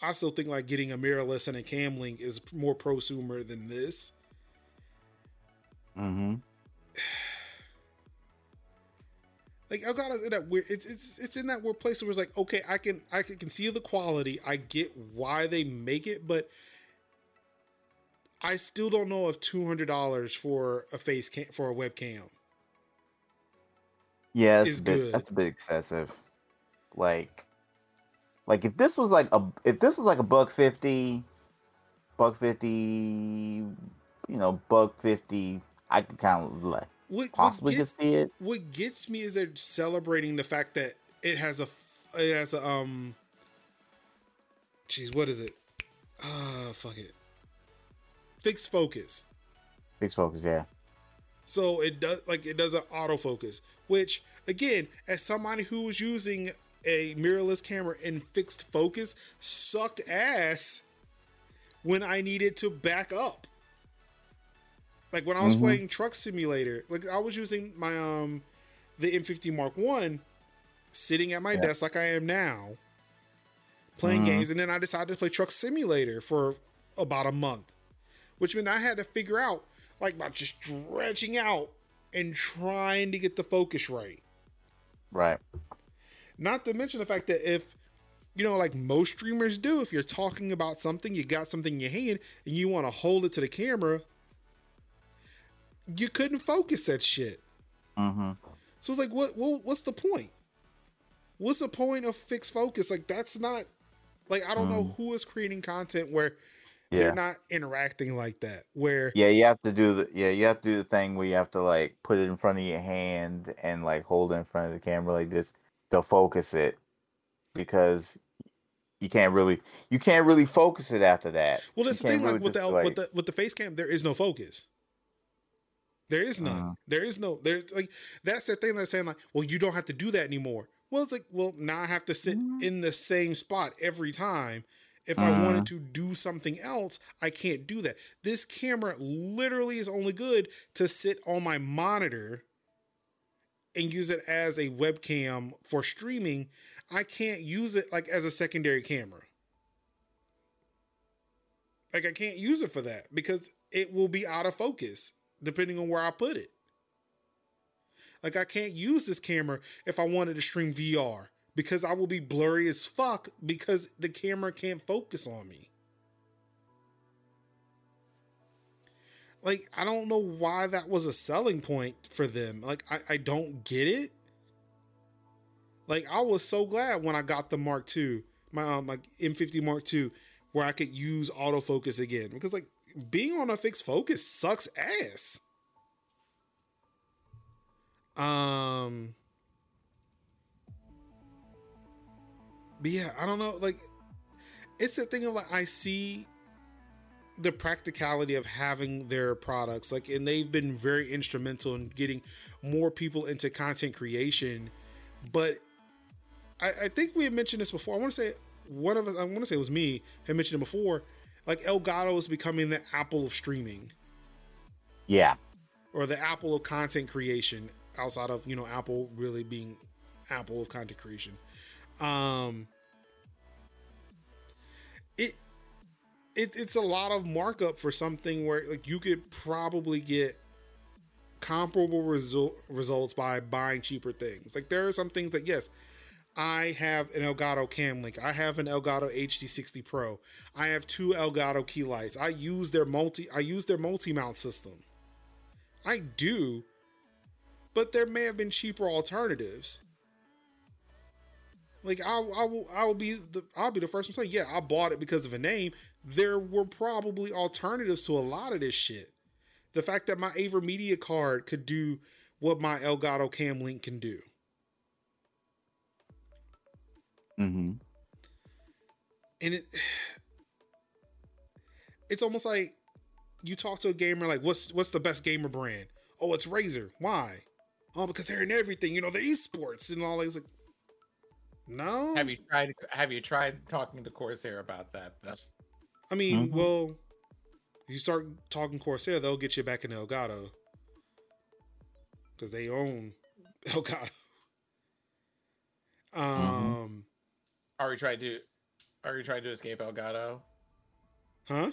I still think like getting a mirrorless and a cam link is more prosumer than this. Mm-hmm. Like Elgato's in that weird, it's it's it's in that weird place where it's like, okay, I can I can see the quality, I get why they make it, but I still don't know if two hundred dollars for a face cam for a webcam. Yeah, that's a bit, good. That's a bit excessive. Like, like if this was like a if this was like a buck fifty, buck fifty, you know, buck fifty, I could kind of like. What, possibly what, gets, see it. What gets me is they're celebrating the fact that it has a, it has a, um, geez, what is it? Ah, uh, fuck it. Fixed focus. Fixed focus, yeah. So it does, like, it doesn't autofocus, which, again, as somebody who was using a mirrorless camera in fixed focus, sucked ass when I needed to back up. Like when I was mm-hmm. playing Truck Simulator, like I was using my um the M fifty Mark one sitting at my yeah. desk like I am now playing uh-huh. games, and then I decided to play Truck Simulator for about a month, which meant I had to figure out like by just stretching out and trying to get the focus right. Right. Not to mention the fact that if you know, like most streamers do, if you're talking about something, you got something in your hand and you want to hold it to the camera, you couldn't focus that shit. Mm-hmm. So it's like, what, what? What's the point? What's the point of fixed focus? Like, that's not. Like, I don't mm. know who is creating content where yeah. they're not interacting like that. Where yeah, you have to do the yeah, you have to do the thing where you have to like put it in front of your hand and like hold it in front of the camera like this to focus it, because you can't really you can't really focus it after that. Well, that's the thing. Really like with the like, with the with the face cam, there is no focus. There is none. Uh-huh. There is no. There's like that's the thing that's saying like, well, you don't have to do that anymore. Well, it's like, well, now I have to sit mm-hmm. in the same spot every time. If uh-huh. I wanted to do something else, I can't do that. This camera literally is only good to sit on my monitor and use it as a webcam for streaming. I can't use it like as a secondary camera. Like I can't use it for that because it will be out of focus depending on where I put it. Like I can't use this camera if I wanted to stream V R because I will be blurry as fuck because the camera can't focus on me. Like, I don't know why that was a selling point for them. Like, I, I don't get it. Like, I was so glad when I got the Mark two, my um, like M fifty Mark two, where I could use autofocus again. Because, like, being on a fixed focus sucks ass. Um, but yeah, I don't know. Like, it's the thing of, like, I see the practicality of having their products, like, and they've been very instrumental in getting more people into content creation. But I, I think we had mentioned this before. I want to say one of us, I want to say it was me, had mentioned it before. Like Elgato is becoming the Apple of streaming. Yeah. Or the Apple of content creation outside of, you know, Apple really being Apple of content creation. Um, it, It, it's a lot of markup for something where like you could probably get comparable result, results by buying cheaper things. Like there are some things that, yes, I have an Elgato Cam Link. I have an Elgato H D sixty Pro. I have two Elgato key lights. I use their multi, I use their multi-mount system. I do, but there may have been cheaper alternatives. Like I, I will, I will be the, I'll be the first one to say, yeah, I bought it because of a name. There were probably alternatives to a lot of this shit. The fact that my AverMedia card could do what my Elgato Cam Link can do. Mm-hmm. And it, it's almost like you talk to a gamer, like, what's what's the best gamer brand? Oh, it's Razer. Why? Oh, because they're in everything. You know, they're esports and all that. It's like, no. Have you tried? Have you tried talking to Corsair about that? That's- I mean, mm-hmm. well, if you start talking Corsair, they'll get you back in Elgato because they own Elgato. Um, mm-hmm. Are we trying to? Are we trying to escape Elgato? Huh?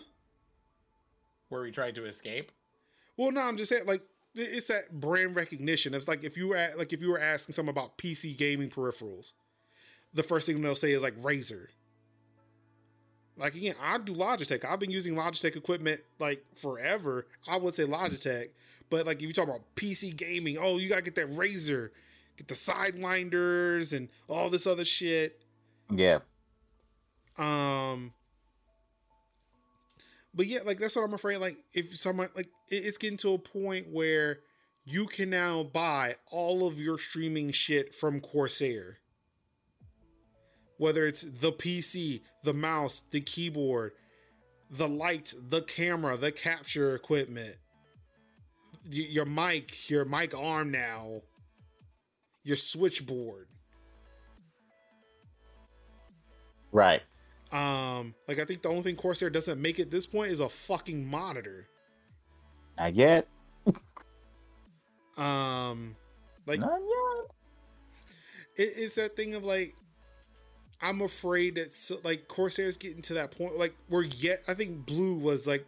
Were we trying to escape? Well, no, I'm just saying, like, it's that brand recognition. It's like if you were at, like if you were asking someone about P C gaming peripherals, the first thing they'll say is like Razer. Like, again, I do Logitech. I've been using Logitech equipment, like, forever. I would say Logitech. But, like, if you talk about P C gaming, oh, you got to get that Razer. Get the Sidewinders and all this other shit. Yeah. Um. But, yeah, like, that's what I'm afraid. Like, if someone, like, it's getting to a point where you can now buy all of your streaming shit from Corsair. Whether it's the P C, the mouse, the keyboard, the lights, the camera, the capture equipment, your mic, your mic arm now, your switchboard. Right. Um, like I think the only thing Corsair doesn't make at this point is a fucking monitor. Not yet. um, like Not yet. It, it's that thing of like, I'm afraid that so, like Corsair's getting to that point. Like we're yet, I think Blue was like,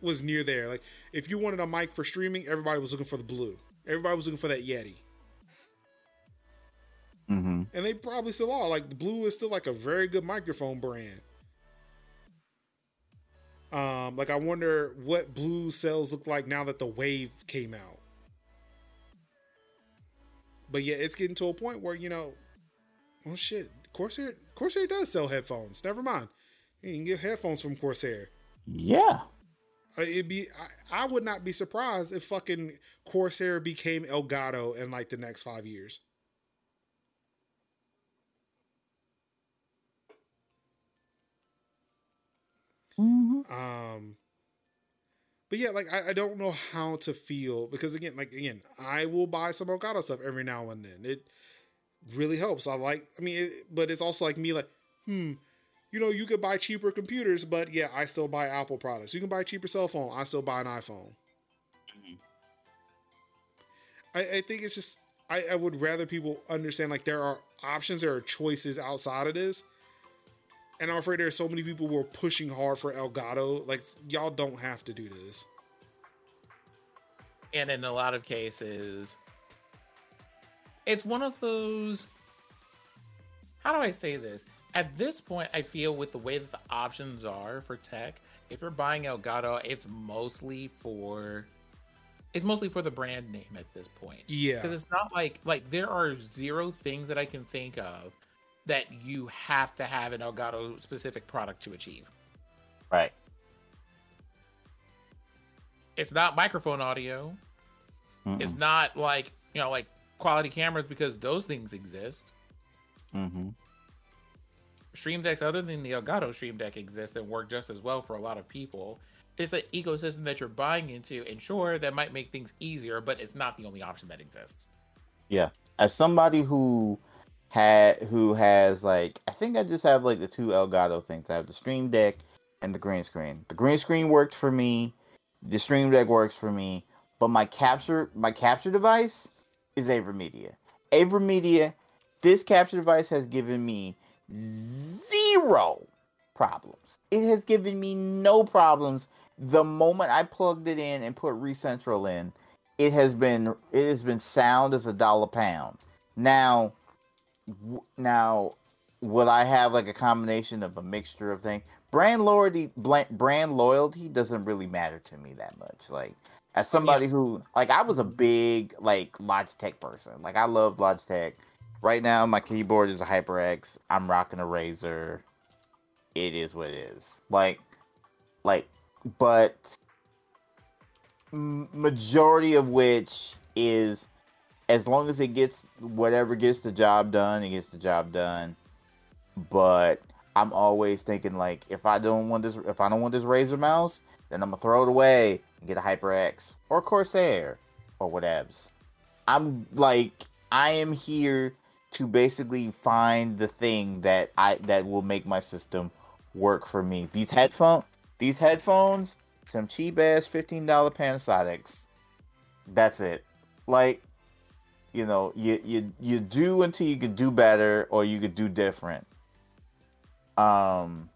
was near there. Like if you wanted a mic for streaming, everybody was looking for the Blue. Everybody was looking for that Yeti. Mm-hmm. And they probably still are. Like the Blue is still like a very good microphone brand. Um, like I wonder what Blue sales look like now that the Wave came out. But yeah, it's getting to a point where, you know, oh shit. Corsair, Corsair does sell headphones. Never mind. You can get headphones from Corsair. Yeah. It'd be, I, I would not be surprised if fucking Corsair became Elgato in like the next five years. Mm-hmm. Um, but yeah, like I, I don't know how to feel because again, like again, I will buy some Elgato stuff every now and then. It really helps. I like, I mean, it, but it's also like me like, hmm, you know, you could buy cheaper computers, but yeah, I still buy Apple products. You can buy a cheaper cell phone. I still buy an iPhone. Mm-hmm. I, I think it's just, I, I would rather people understand like there are options, there are choices outside of this. And I'm afraid there's so many people who are pushing hard for Elgato. Like, y'all don't have to do this. And in a lot of cases, it's one of those, how do I say this? At this point, I feel with the way that the options are for tech, if you're buying Elgato, it's mostly for, it's mostly for the brand name at this point. Yeah. Because it's not like, like there are zero things that I can think of that you have to have an Elgato specific product to achieve. Right. It's not microphone audio. Mm-mm. It's not like, you know, like quality cameras because those things exist. Mm-hmm. Stream decks other than the Elgato Stream Deck exist and work just as well for a lot of people. It's an ecosystem that you're buying into, and sure, that might make things easier, but it's not the only option that exists. Yeah. As somebody who had who has like I think I just have like the two Elgato things. I have the Stream Deck and the green screen. The green screen worked for me. The Stream Deck works for me. But my capture my capture device is AverMedia. AverMedia, this capture device has given me zero problems. It has given me no problems. The moment I plugged it in and put ReCentral in, it has been it has been sound as a dollar pound. Now Now, would I have like a combination of a mixture of things? Brand loyalty, brand loyalty doesn't really matter to me that much. Like, as somebody yeah. who, like, I was a big like Logitech person. Like, I love Logitech. Right now, my keyboard is a HyperX. I'm rocking a Razer. It is what it is. Like, like, but majority of which is, as long as it gets whatever gets the job done, it gets the job done. But I'm always thinking like, if I don't want this, if I don't want this Razer mouse, then I'm gonna throw it away and get a HyperX or Corsair or whatevs. I'm like, I am here to basically find the thing that I that will make my system work for me. These headphone, these headphones, some cheap ass fifteen dollar Panasonics. That's it. Like, you know, you, you you do until you can do better or you could do different. Um,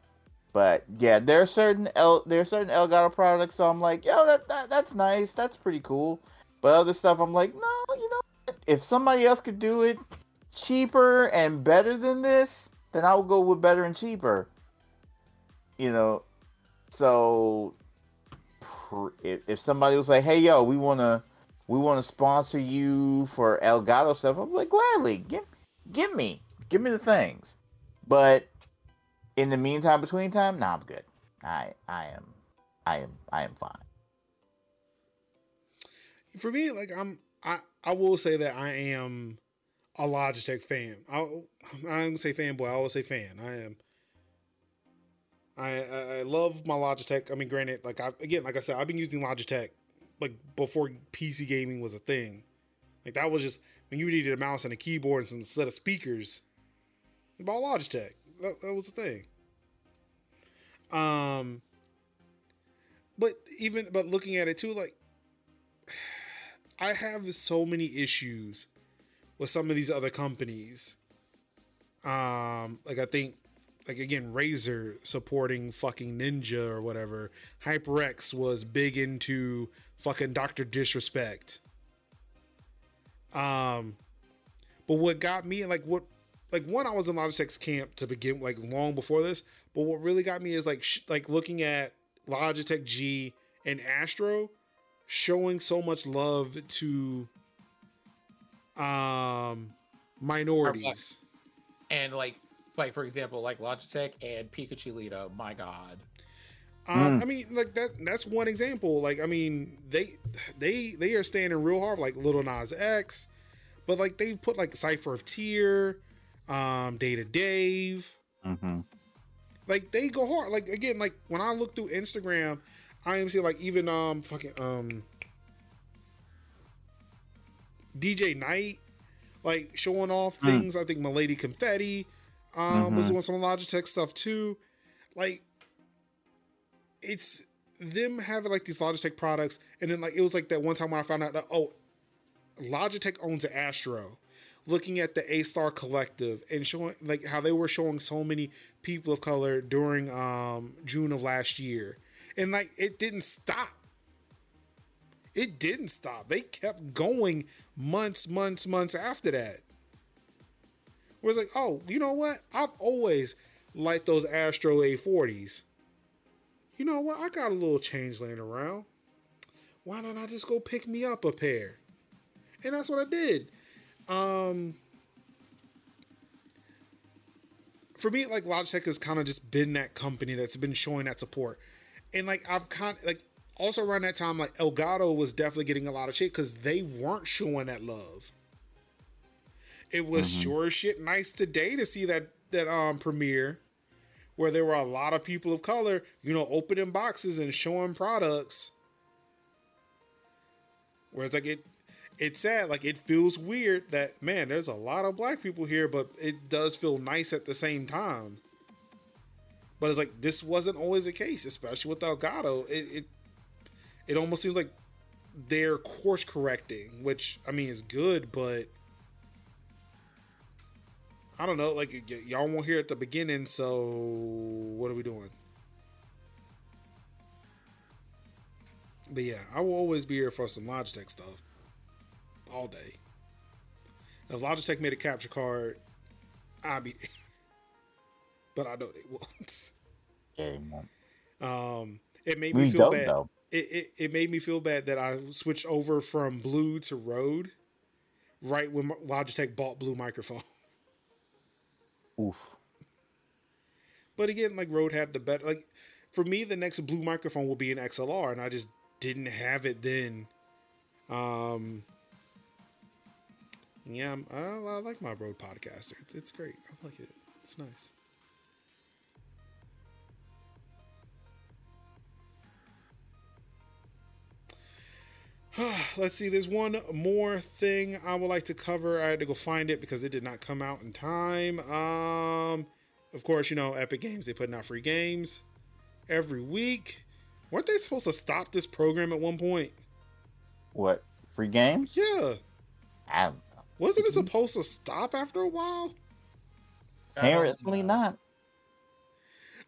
but yeah, there are certain El, there are certain Elgato products. So I'm like, yo, that, that that's nice, that's pretty cool. But other stuff, I'm like, no, you know, if somebody else could do it cheaper and better than this, then I will go with better and cheaper. You know, so if if somebody was like, hey, yo, we wanna. We want to sponsor you for Elgato stuff. I'm like, gladly, give, give me, give me the things. But in the meantime, between time, nah, I'm good. I, I am, I am, I am fine. For me, like I'm, I, I will say that I am a Logitech fan. I, I don't say fanboy. I always say fan. I am. I, I, I love my Logitech. I mean, granted, like I again, like I said, I've been using Logitech like before P C gaming was a thing. Like that was just when you needed a mouse and a keyboard and some set of speakers, you bought Logitech. That, that was the thing. Um, but even, but looking at it too, like I have so many issues with some of these other companies. Um, like I think, like again, Razer supporting fucking Ninja or whatever. HyperX was big into fucking Doctor Disrespect. Um, but what got me, like what, like one, I was in Logitech's camp to begin, like long before this. But what really got me is like, sh- like looking at Logitech G and Astro showing so much love to um minorities. And like, like for example, like Logitech and Pikachu Lita. My God. Um, mm. I mean, like that—that's one example. Like, I mean, they, they, they are standing real hard, like Lil Nas X, but like they've put like Cipher of Tear, um, Data Dave, mm-hmm. like they go hard. Like again, like when I look through Instagram, I am seeing like even um fucking um D J Knight like showing off things. Mm. I think Milady Confetti um mm-hmm. was doing some Logitech stuff too. Like it's them having like these Logitech products, and then like it was like that one time when I found out that oh, Logitech owns Astro. Looking at the A-Star Collective and showing like how they were showing so many people of color during um, June of last year, and like it didn't stop. It didn't stop. They kept going months, months, months after that. Where it's like, oh, you know what? I've always liked those Astro A forties. You know what? I got a little change laying around. Why don't I just go pick me up a pair? And that's what I did. Um, for me, like Logitech has kind of just been that company that's been showing that support, and like I've kind of like also around that time, like Elgato was definitely getting a lot of shit because they weren't showing that love. It was mm-hmm. sure as shit nice today to see that that um premiere where there were a lot of people of color, you know, opening boxes and showing products. Whereas like it. It's sad, like it feels weird that man, there's a lot of black people here, but it does feel nice at the same time. But it's like this wasn't always the case, especially with Elgato. It it, it almost seems like they're course correcting, which I mean is good, but I don't know. Like y- y'all won't hear at the beginning, so what are we doing? But yeah, I will always be here for some Logitech stuff. All day. If Logitech made a capture card, I'd be there. But I know they won't. Um, it made me we feel bad. It, it it made me feel bad that I switched over from Blue to Rode right when Logitech bought Blue microphone. Oof. But again, like Rode had the better. Like for me, the next Blue microphone will be an X L R, and I just didn't have it then. Um. Yeah, I, I like my Rode Podcaster. It's, it's great. I like it. It's nice. Let's see. There's one more thing I would like to cover. I had to go find it because it did not come out in time. Um, of course, you know, Epic Games, they put out free games every week. Weren't they supposed to stop this program at one point? What? Free games? Yeah. I don't know. Wasn't it supposed to stop after a while? Apparently not.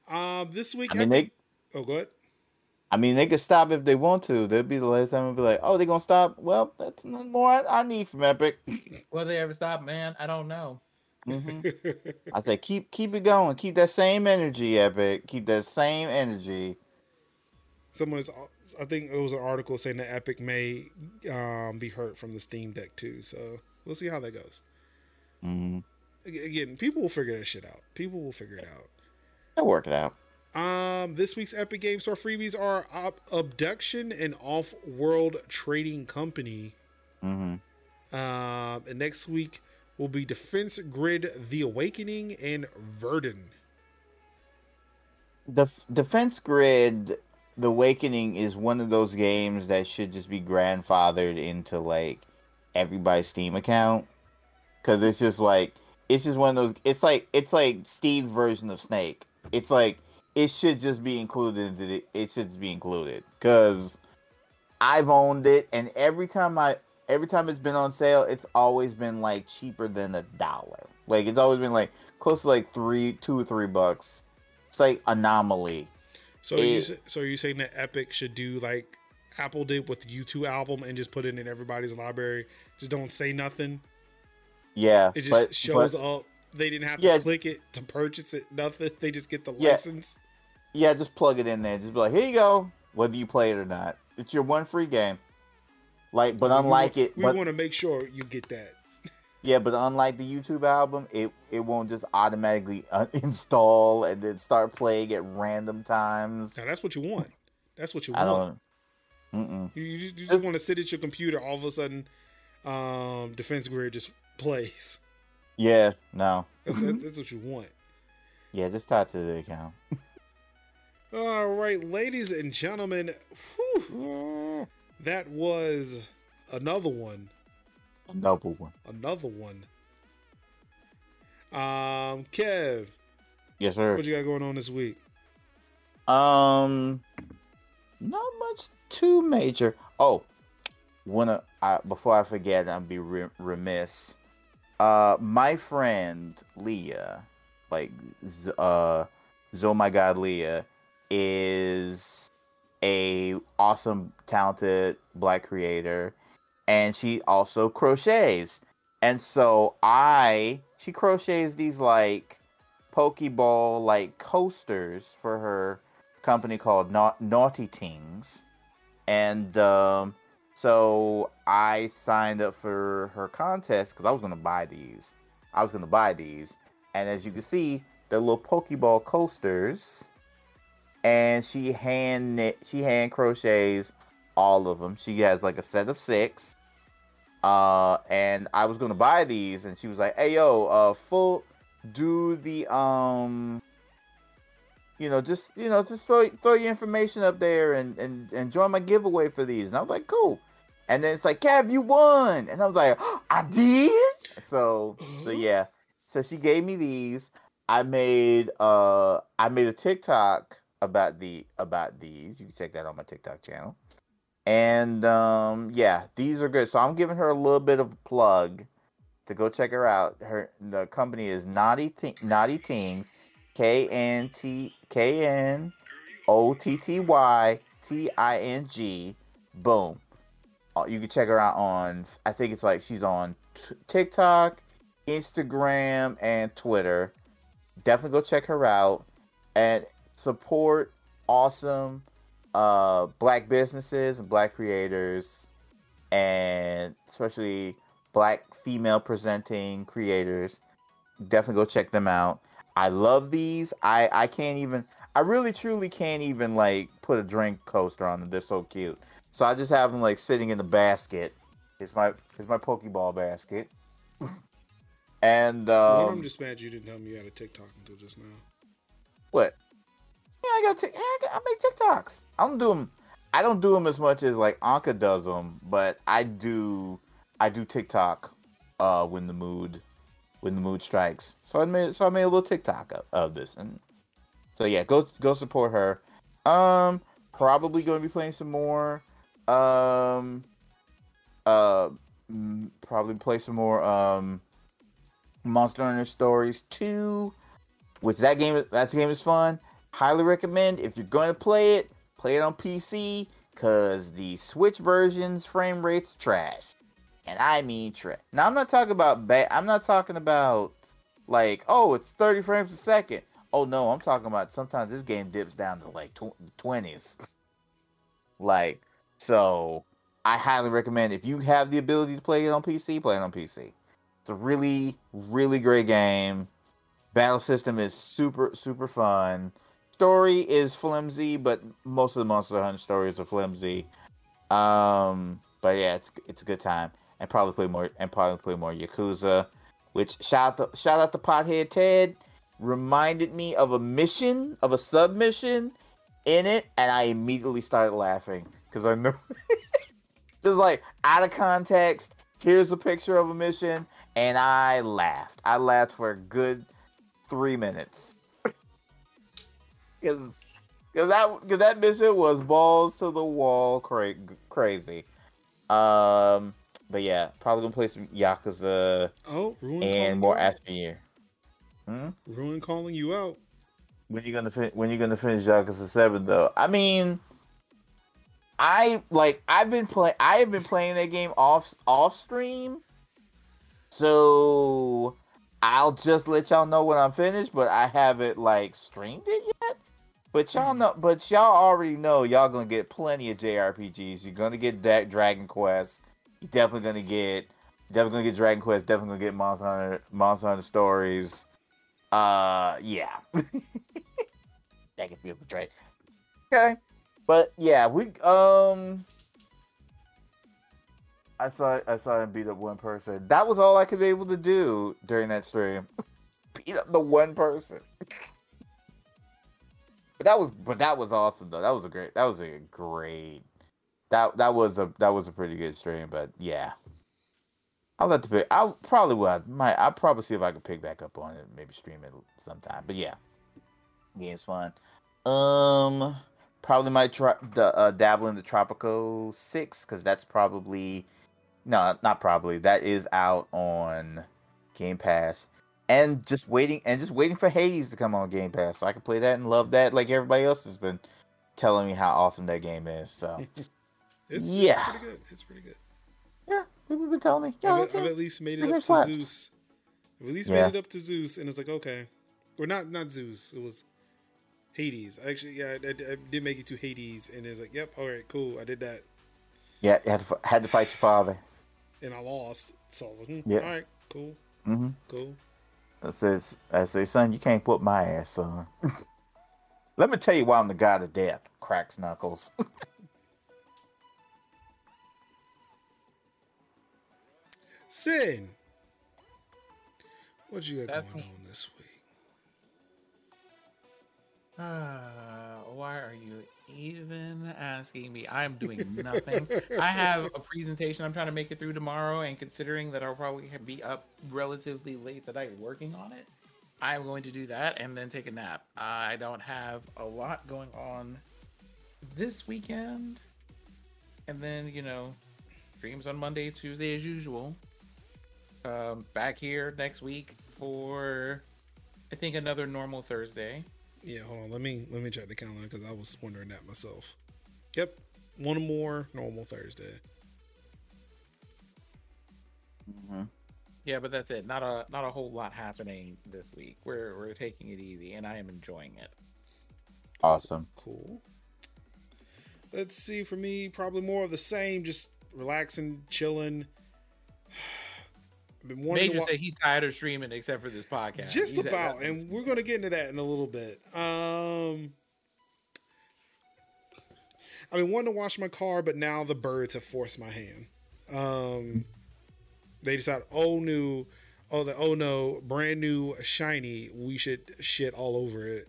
Um, this week, I mean, they, oh, go ahead. I mean, they could stop if they want to. They'd be the last time and be like, "Oh, they're gonna stop." Well, that's nothing more I, I need from Epic. Will they ever stop, man? I don't know. Mm-hmm. I said, keep keep it going. Keep that same energy, Epic. Keep that same energy. Someone's, I think it was an article saying that Epic may um, be hurt from the Steam Deck too. So we'll see how that goes. Mm-hmm. Again, people will figure that shit out. People will figure it out. They'll work it out. Um, this week's Epic Games Store freebies are Ob- Abduction and Off-World Trading Company. Mm-hmm. Um, and next week will be Defense Grid: The Awakening and Verdun. The Def- Defense Grid. The Awakening is one of those games that should just be grandfathered into like everybody's Steam account, because it's just like it's just one of those. It's like it's like Steve's version of Snake. It's like it should just be included. Into the, it should be included because I've owned it, and every time I every time it's been on sale, it's always been like cheaper than a dollar. Like it's always been like close to like three, two or three bucks. It's like anomaly. So, it, you, so are you saying that Epic should do like Apple did with the U two album and just put it in everybody's library? Just don't say nothing? Yeah. It just but, shows but, up. They didn't have to yeah, click it to purchase it. Nothing. They just get the yeah, license. Yeah, just plug it in there. Just be like, here you go. Whether you play it or not. It's your one free game. Like, But unlike we, it. We but, want to make sure you get that. Yeah, but unlike the YouTube album, it, it won't just automatically uninstall and then start playing at random times. Now, that's what you want. That's what you I want. Don't, mm-mm. You, you just, just want to sit at your computer, all of a sudden, um, Defense Grid just plays. Yeah, no. That's, that's, that's what you want. Yeah, just tie it to the account. All right, ladies and gentlemen, whew, yeah. That was another one. Another one. Another one. Um, Kev. Yes, sir. What you got going on this week? Um, not much too major. Oh, wanna I, before I forget, I'm be re remiss. Uh, my friend Leah, like uh, oh my God, Leah is a awesome, talented Black creator, and she also crochets. And so I, she crochets these like Pokeball like coasters for her company called Na Naughty Tings, and um, so I signed up for her contest because I was gonna buy these. I was gonna buy these, and as you can see, they're little Pokeball coasters, and she hand knit, she hand crochets all of them. She has like a set of six. Uh, and I was gonna buy these, and she was like, "Hey, yo, uh, full, do the um, you know, just you know, just throw throw your information up there and and and join my giveaway for these." And I was like, "Cool." And then it's like, "Kev, you won!" And I was like, oh, "I did." So so yeah, so she gave me these. I made uh, I made a TikTok about the about these. You can check that on my TikTok channel. And um yeah, these are good. So I'm giving her a little bit of a plug to go check her out. Her the company is Naughty T Naughty Tings, K N T K N O T T Y T I N G. Boom. You can check her out on, I think it's like she's on t TikTok, Instagram, and Twitter. Definitely go check her out and support awesome Uh, Black businesses and Black creators, and especially Black female presenting creators. Definitely go check them out. I love these. I, I can't even, I really truly can't even like put a drink coaster on them. They're so cute. So I just have them like sitting in the basket. It's my, it's my Pokeball basket. And um, well, I'm just mad you didn't tell me you had a TikTok until just now. What? Yeah, I got. I, I make TikToks. I don't do them. I don't do them as much as like Anka does them, but I do. I do TikTok uh, when the mood, when the mood strikes. So I made. So I made a little TikTok of, of this, and so yeah, go go support her. Um, probably going to be playing some more. Um, uh, probably play some more. Um, Monster Hunter Stories two, which that game. That game is fun. Highly recommend. If you're going to play it, play it on P C, because the Switch version's frame rate's trash. And I mean trash. Now, I'm not talking about bad. I'm not talking about, like, oh, it's thirty frames a second. Oh, no, I'm talking about sometimes this game dips down to, like, tw twenties. Like, so, I highly recommend it. If you have the ability to play it on P C, play it on P C. It's a really, really great game. Battle system is super, super fun. Story is flimsy, but most of the Monster Hunter stories are flimsy. Um, but yeah, it's it's a good time, and probably play more and probably play more Yakuza. Which shout out to, shout out to Pothead Ted, reminded me of a mission of a submission in it, and I immediately started laughing because I know just like out of context. Here's a picture of a mission, and I laughed. I laughed for a good three minutes. Cause, cause that, cause that mission was balls to the wall, cra crazy. Um, but yeah, probably gonna play some Yakuza. Oh, Ruin and more after year. Hmm? Ruin calling you out. When you gonna fin when you gonna finish Yakuza seven though? I mean, I like I've been play I have been playing that game off off stream, so I'll just let y'all know when I'm finished. But I haven't like streamed it yet. But y'all know, but y'all already know y'all gonna get plenty of J R P Gs. You're gonna get that Dragon Quest. You're definitely gonna get, definitely gonna get Dragon Quest. Definitely gonna get Monster Hunter, Monster Hunter Stories. Uh, yeah. That can feel betrayed. Okay, but yeah, we um. I saw I saw him beat up one person. That was all I could be able to do during that stream. Beat up the one person. But that was, but that was awesome though. That was a great. That was a great. That that was a that was a pretty good stream. But yeah, I'll have to pick. I probably would. Might I probably see if I could pick back up on it. Maybe stream it sometime. But yeah, yeah, it's fun. Um, probably might try uh, dabble into Tropico Six because that's probably no, not probably. That is out on Game Pass. And just waiting, and just waiting for Hades to come on Game Pass, so I can play that and love that, like everybody else has been telling me how awesome that game is. So, it's, yeah, it's pretty good. It's pretty good. Yeah, people have been telling me. Yeah, I've, okay. I've at least made it up clapped. to Zeus. I've at least yeah. made it up to Zeus, and it's like okay, or not, not Zeus. It was Hades. I actually, yeah, I, I, I did make it to Hades, and it's like, yep, all right, cool, I did that. Yeah, you had to had to fight your father, and I lost. So I was like, mm, yeah. all right, cool, mm-hmm. cool. I says, I say, son, you can't put my ass on. Let me tell you why I'm the god of death. Cracks knuckles. Sin, what you got That's going me. on this week? Uh, why are you even asking me? I'm doing nothing. I have a presentation I'm trying to make it through tomorrow, and considering that I'll probably be up relatively late tonight working on it, I'm going to do that and then take a nap. I don't have a lot going on this weekend, and then, you know, streams on Monday, Tuesday as usual. Um, back here next week for, I think, another normal Thursday. Yeah, hold on. Let me let me check the calendar because I was wondering that myself. Yep, one more normal Thursday. Mm-hmm. Yeah, but that's it. Not a not a whole lot happening this week. We're we're taking it easy, and I am enjoying it. Awesome. Cool. Let's see. For me, probably more of the same. Just relaxing, chilling. Been Major said he's tired of streaming except for this podcast. Just he's about, and we're going to get into that in a little bit. Um, I've been wanting to wash my car, but now the birds have forced my hand. Um, they decided, oh, new, oh, the, oh, no, brand new, shiny, we should shit all over it.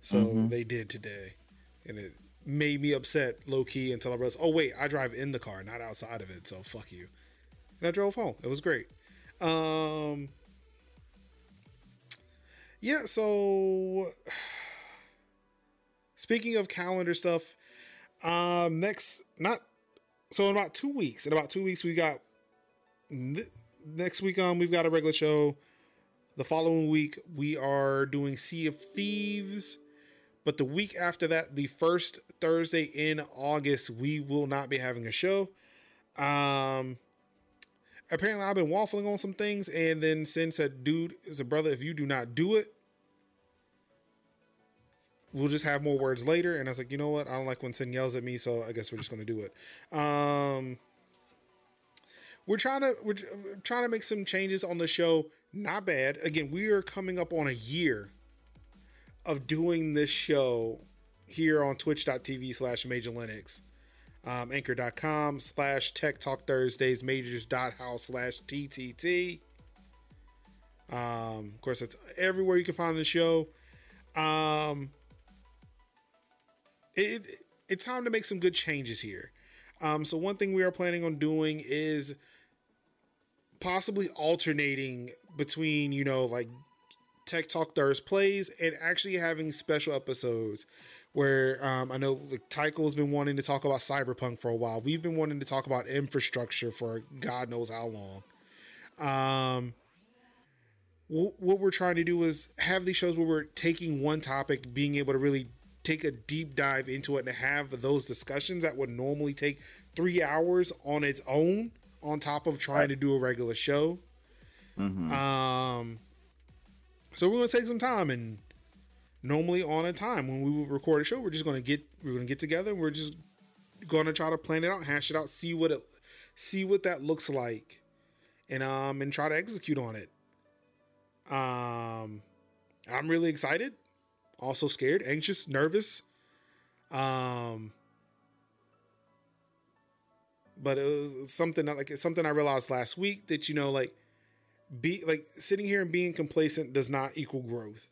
So mm-hmm. they did today. And it made me upset, low key, until I realized, oh, wait, I drive in the car, not outside of it. So fuck you. And I drove home. It was great. Um, yeah, so speaking of calendar stuff, um, next, not, so in about two weeks, in about two weeks, we got next week, um, we've got a regular show. The following week, we are doing Sea of Thieves, but the week after that, the first Thursday in August, we will not be having a show. Um, Apparently, I've been waffling on some things, and then Sin said, dude, as a brother, if you do not do it, we'll just have more words later. And I was like, you know what? I don't like when Sin yells at me, so I guess we're just going to do it. Um, we're trying to we're trying to make some changes on the show. Not bad. Again, we are coming up on a year of doing this show here on twitch dot t v slash Major Linux. Um, anchor dot com slash tech talk Thursdays, majors.house slash TTT. Um, of course, that's everywhere you can find the show. Um, it, it, it's time to make some good changes here. Um, so one thing we are planning on doing is possibly alternating between, you know, like Tech Talk Thursday plays and actually having special episodes. Where um, I know like, Tycho's been wanting to talk about cyberpunk for a while. We've been wanting to talk about infrastructure for God knows how long. Um, wh- what we're trying to do is have these shows where we're taking one topic, being able to really take a deep dive into it and have those discussions that would normally take three hours on its own on top of trying to do a regular show. Mm-hmm. Um, so we're going to take some time and normally on a time when we would record a show, we're just going to get, we're going to get together and we're just going to try to plan it out, hash it out, see what it, see what that looks like and, um, and try to execute on it. Um, I'm really excited, also scared, anxious, nervous. Um, but it was something that, like, it's something I realized last week that, you know, like be like sitting here and being complacent does not equal growth.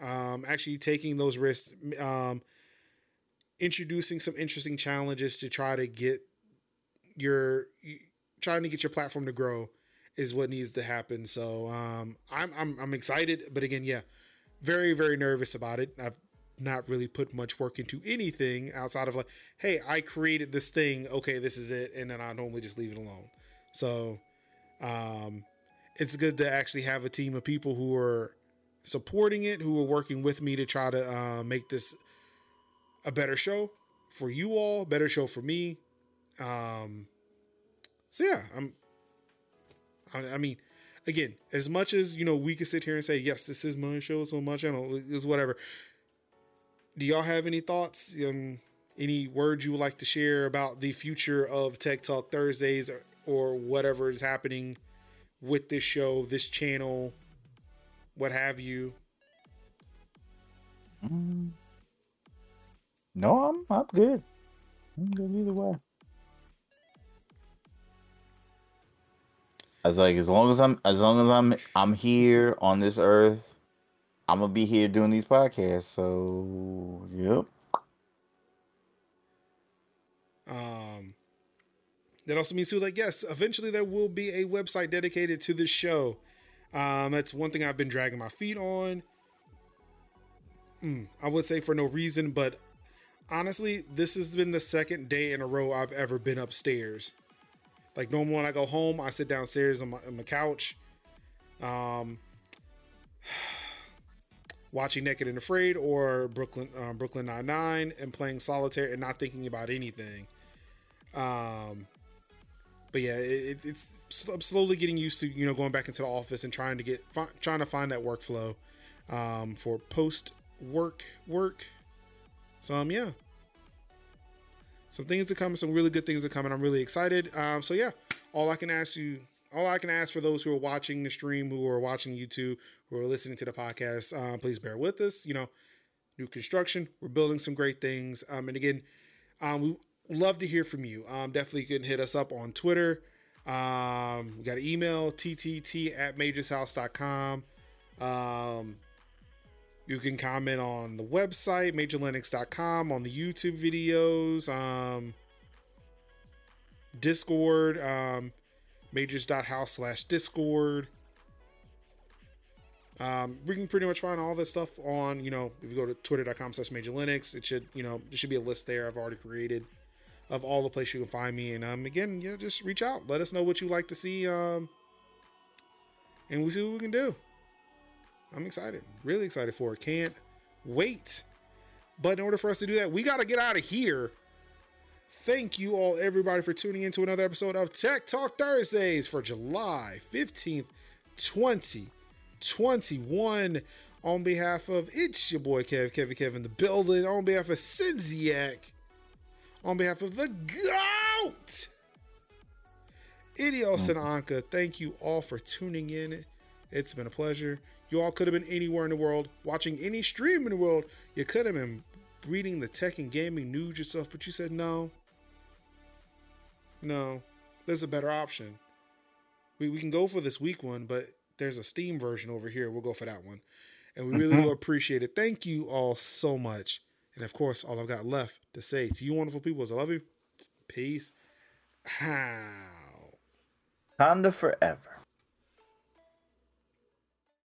um, actually taking those risks, um, introducing some interesting challenges to try to get your trying to get your platform to grow is what needs to happen. So um, I'm, I'm I'm excited, but again, yeah, very very nervous about it. I've not really put much work into anything outside of like, hey, I created this thing. Okay, this is it. And then I normally just leave it alone. So um, it's good to actually have a team of people who are supporting it, who are working with me to try to uh, make this a better show for you all, better show for me. Um, so yeah, I'm, I, I mean, again, as much as, you know, we could sit here and say, yes, this is my show, it's on my channel, it's whatever. Do y'all have any thoughts, um, any words you would like to share about the future of Tech Talk Thursdays or, or whatever is happening with this show, this channel, what have you? Mm. No, I'm, I'm good. I'm good either way. I was like, as long as I'm, as long as I'm, I'm here on this earth, I'm gonna be here doing these podcasts, so yep. Um, that also means too, like, yes, eventually there will be a website dedicated to this show. Um, that's one thing I've been dragging my feet on. Mm, I would say for no reason, but honestly, this has been the second day in a row I've ever been upstairs. Like normally when I go home, I sit downstairs on my, on my couch. Um. Watching Naked and Afraid or Brooklyn um, Brooklyn Nine-Nine and playing solitaire and not thinking about anything. Um, but yeah, it, it's I'm slowly getting used to, you know, going back into the office and trying to get fi- trying to find that workflow um, for post work work. So um, yeah, some things are coming, some really good things are coming. I'm really excited. Um, so yeah, all I can ask you. All I can ask for those who are watching the stream, who are watching YouTube, who are listening to the podcast, um, please bear with us. You know, new construction, we're building some great things. Um, and again, um, we love to hear from you. Um, definitely you can hit us up on Twitter. Um, we got an email, T T T at majors house dot com. Um, you can comment on the website, major linux dot com, on the YouTube videos, um, Discord, um, majors dot house slash discord. Um, we can pretty much find all this stuff on, you know, if you go to twitter dot com slash major linux, it should, you know, there should be a list there I've already created of all the places you can find me. And um, again, you know, just reach out, let us know what you like to see, um, and we'll see what we can do. I'm excited, really excited for it. Can't wait. But in order for us to do that, we got to get out of here. Thank you all, everybody, for tuning in to another episode of Tech Talk Thursdays for July fifteenth, twenty twenty-one. On behalf of, it's your boy Kev, Kevin, Kevin, the building. On behalf of Sinziak. On behalf of the GOAT, Idios and Anka, thank you all for tuning in. It's been a pleasure. You all could have been anywhere in the world, watching any stream in the world. You could have been reading the tech and gaming news yourself, but you said no. No, there's a better option. We we can go for this weak one, but there's a Steam version over here. We'll go for that one. And we really do appreciate it. Thank you all so much. And of course, all I've got left to say to you wonderful people is I love you. Peace. How? Honda forever.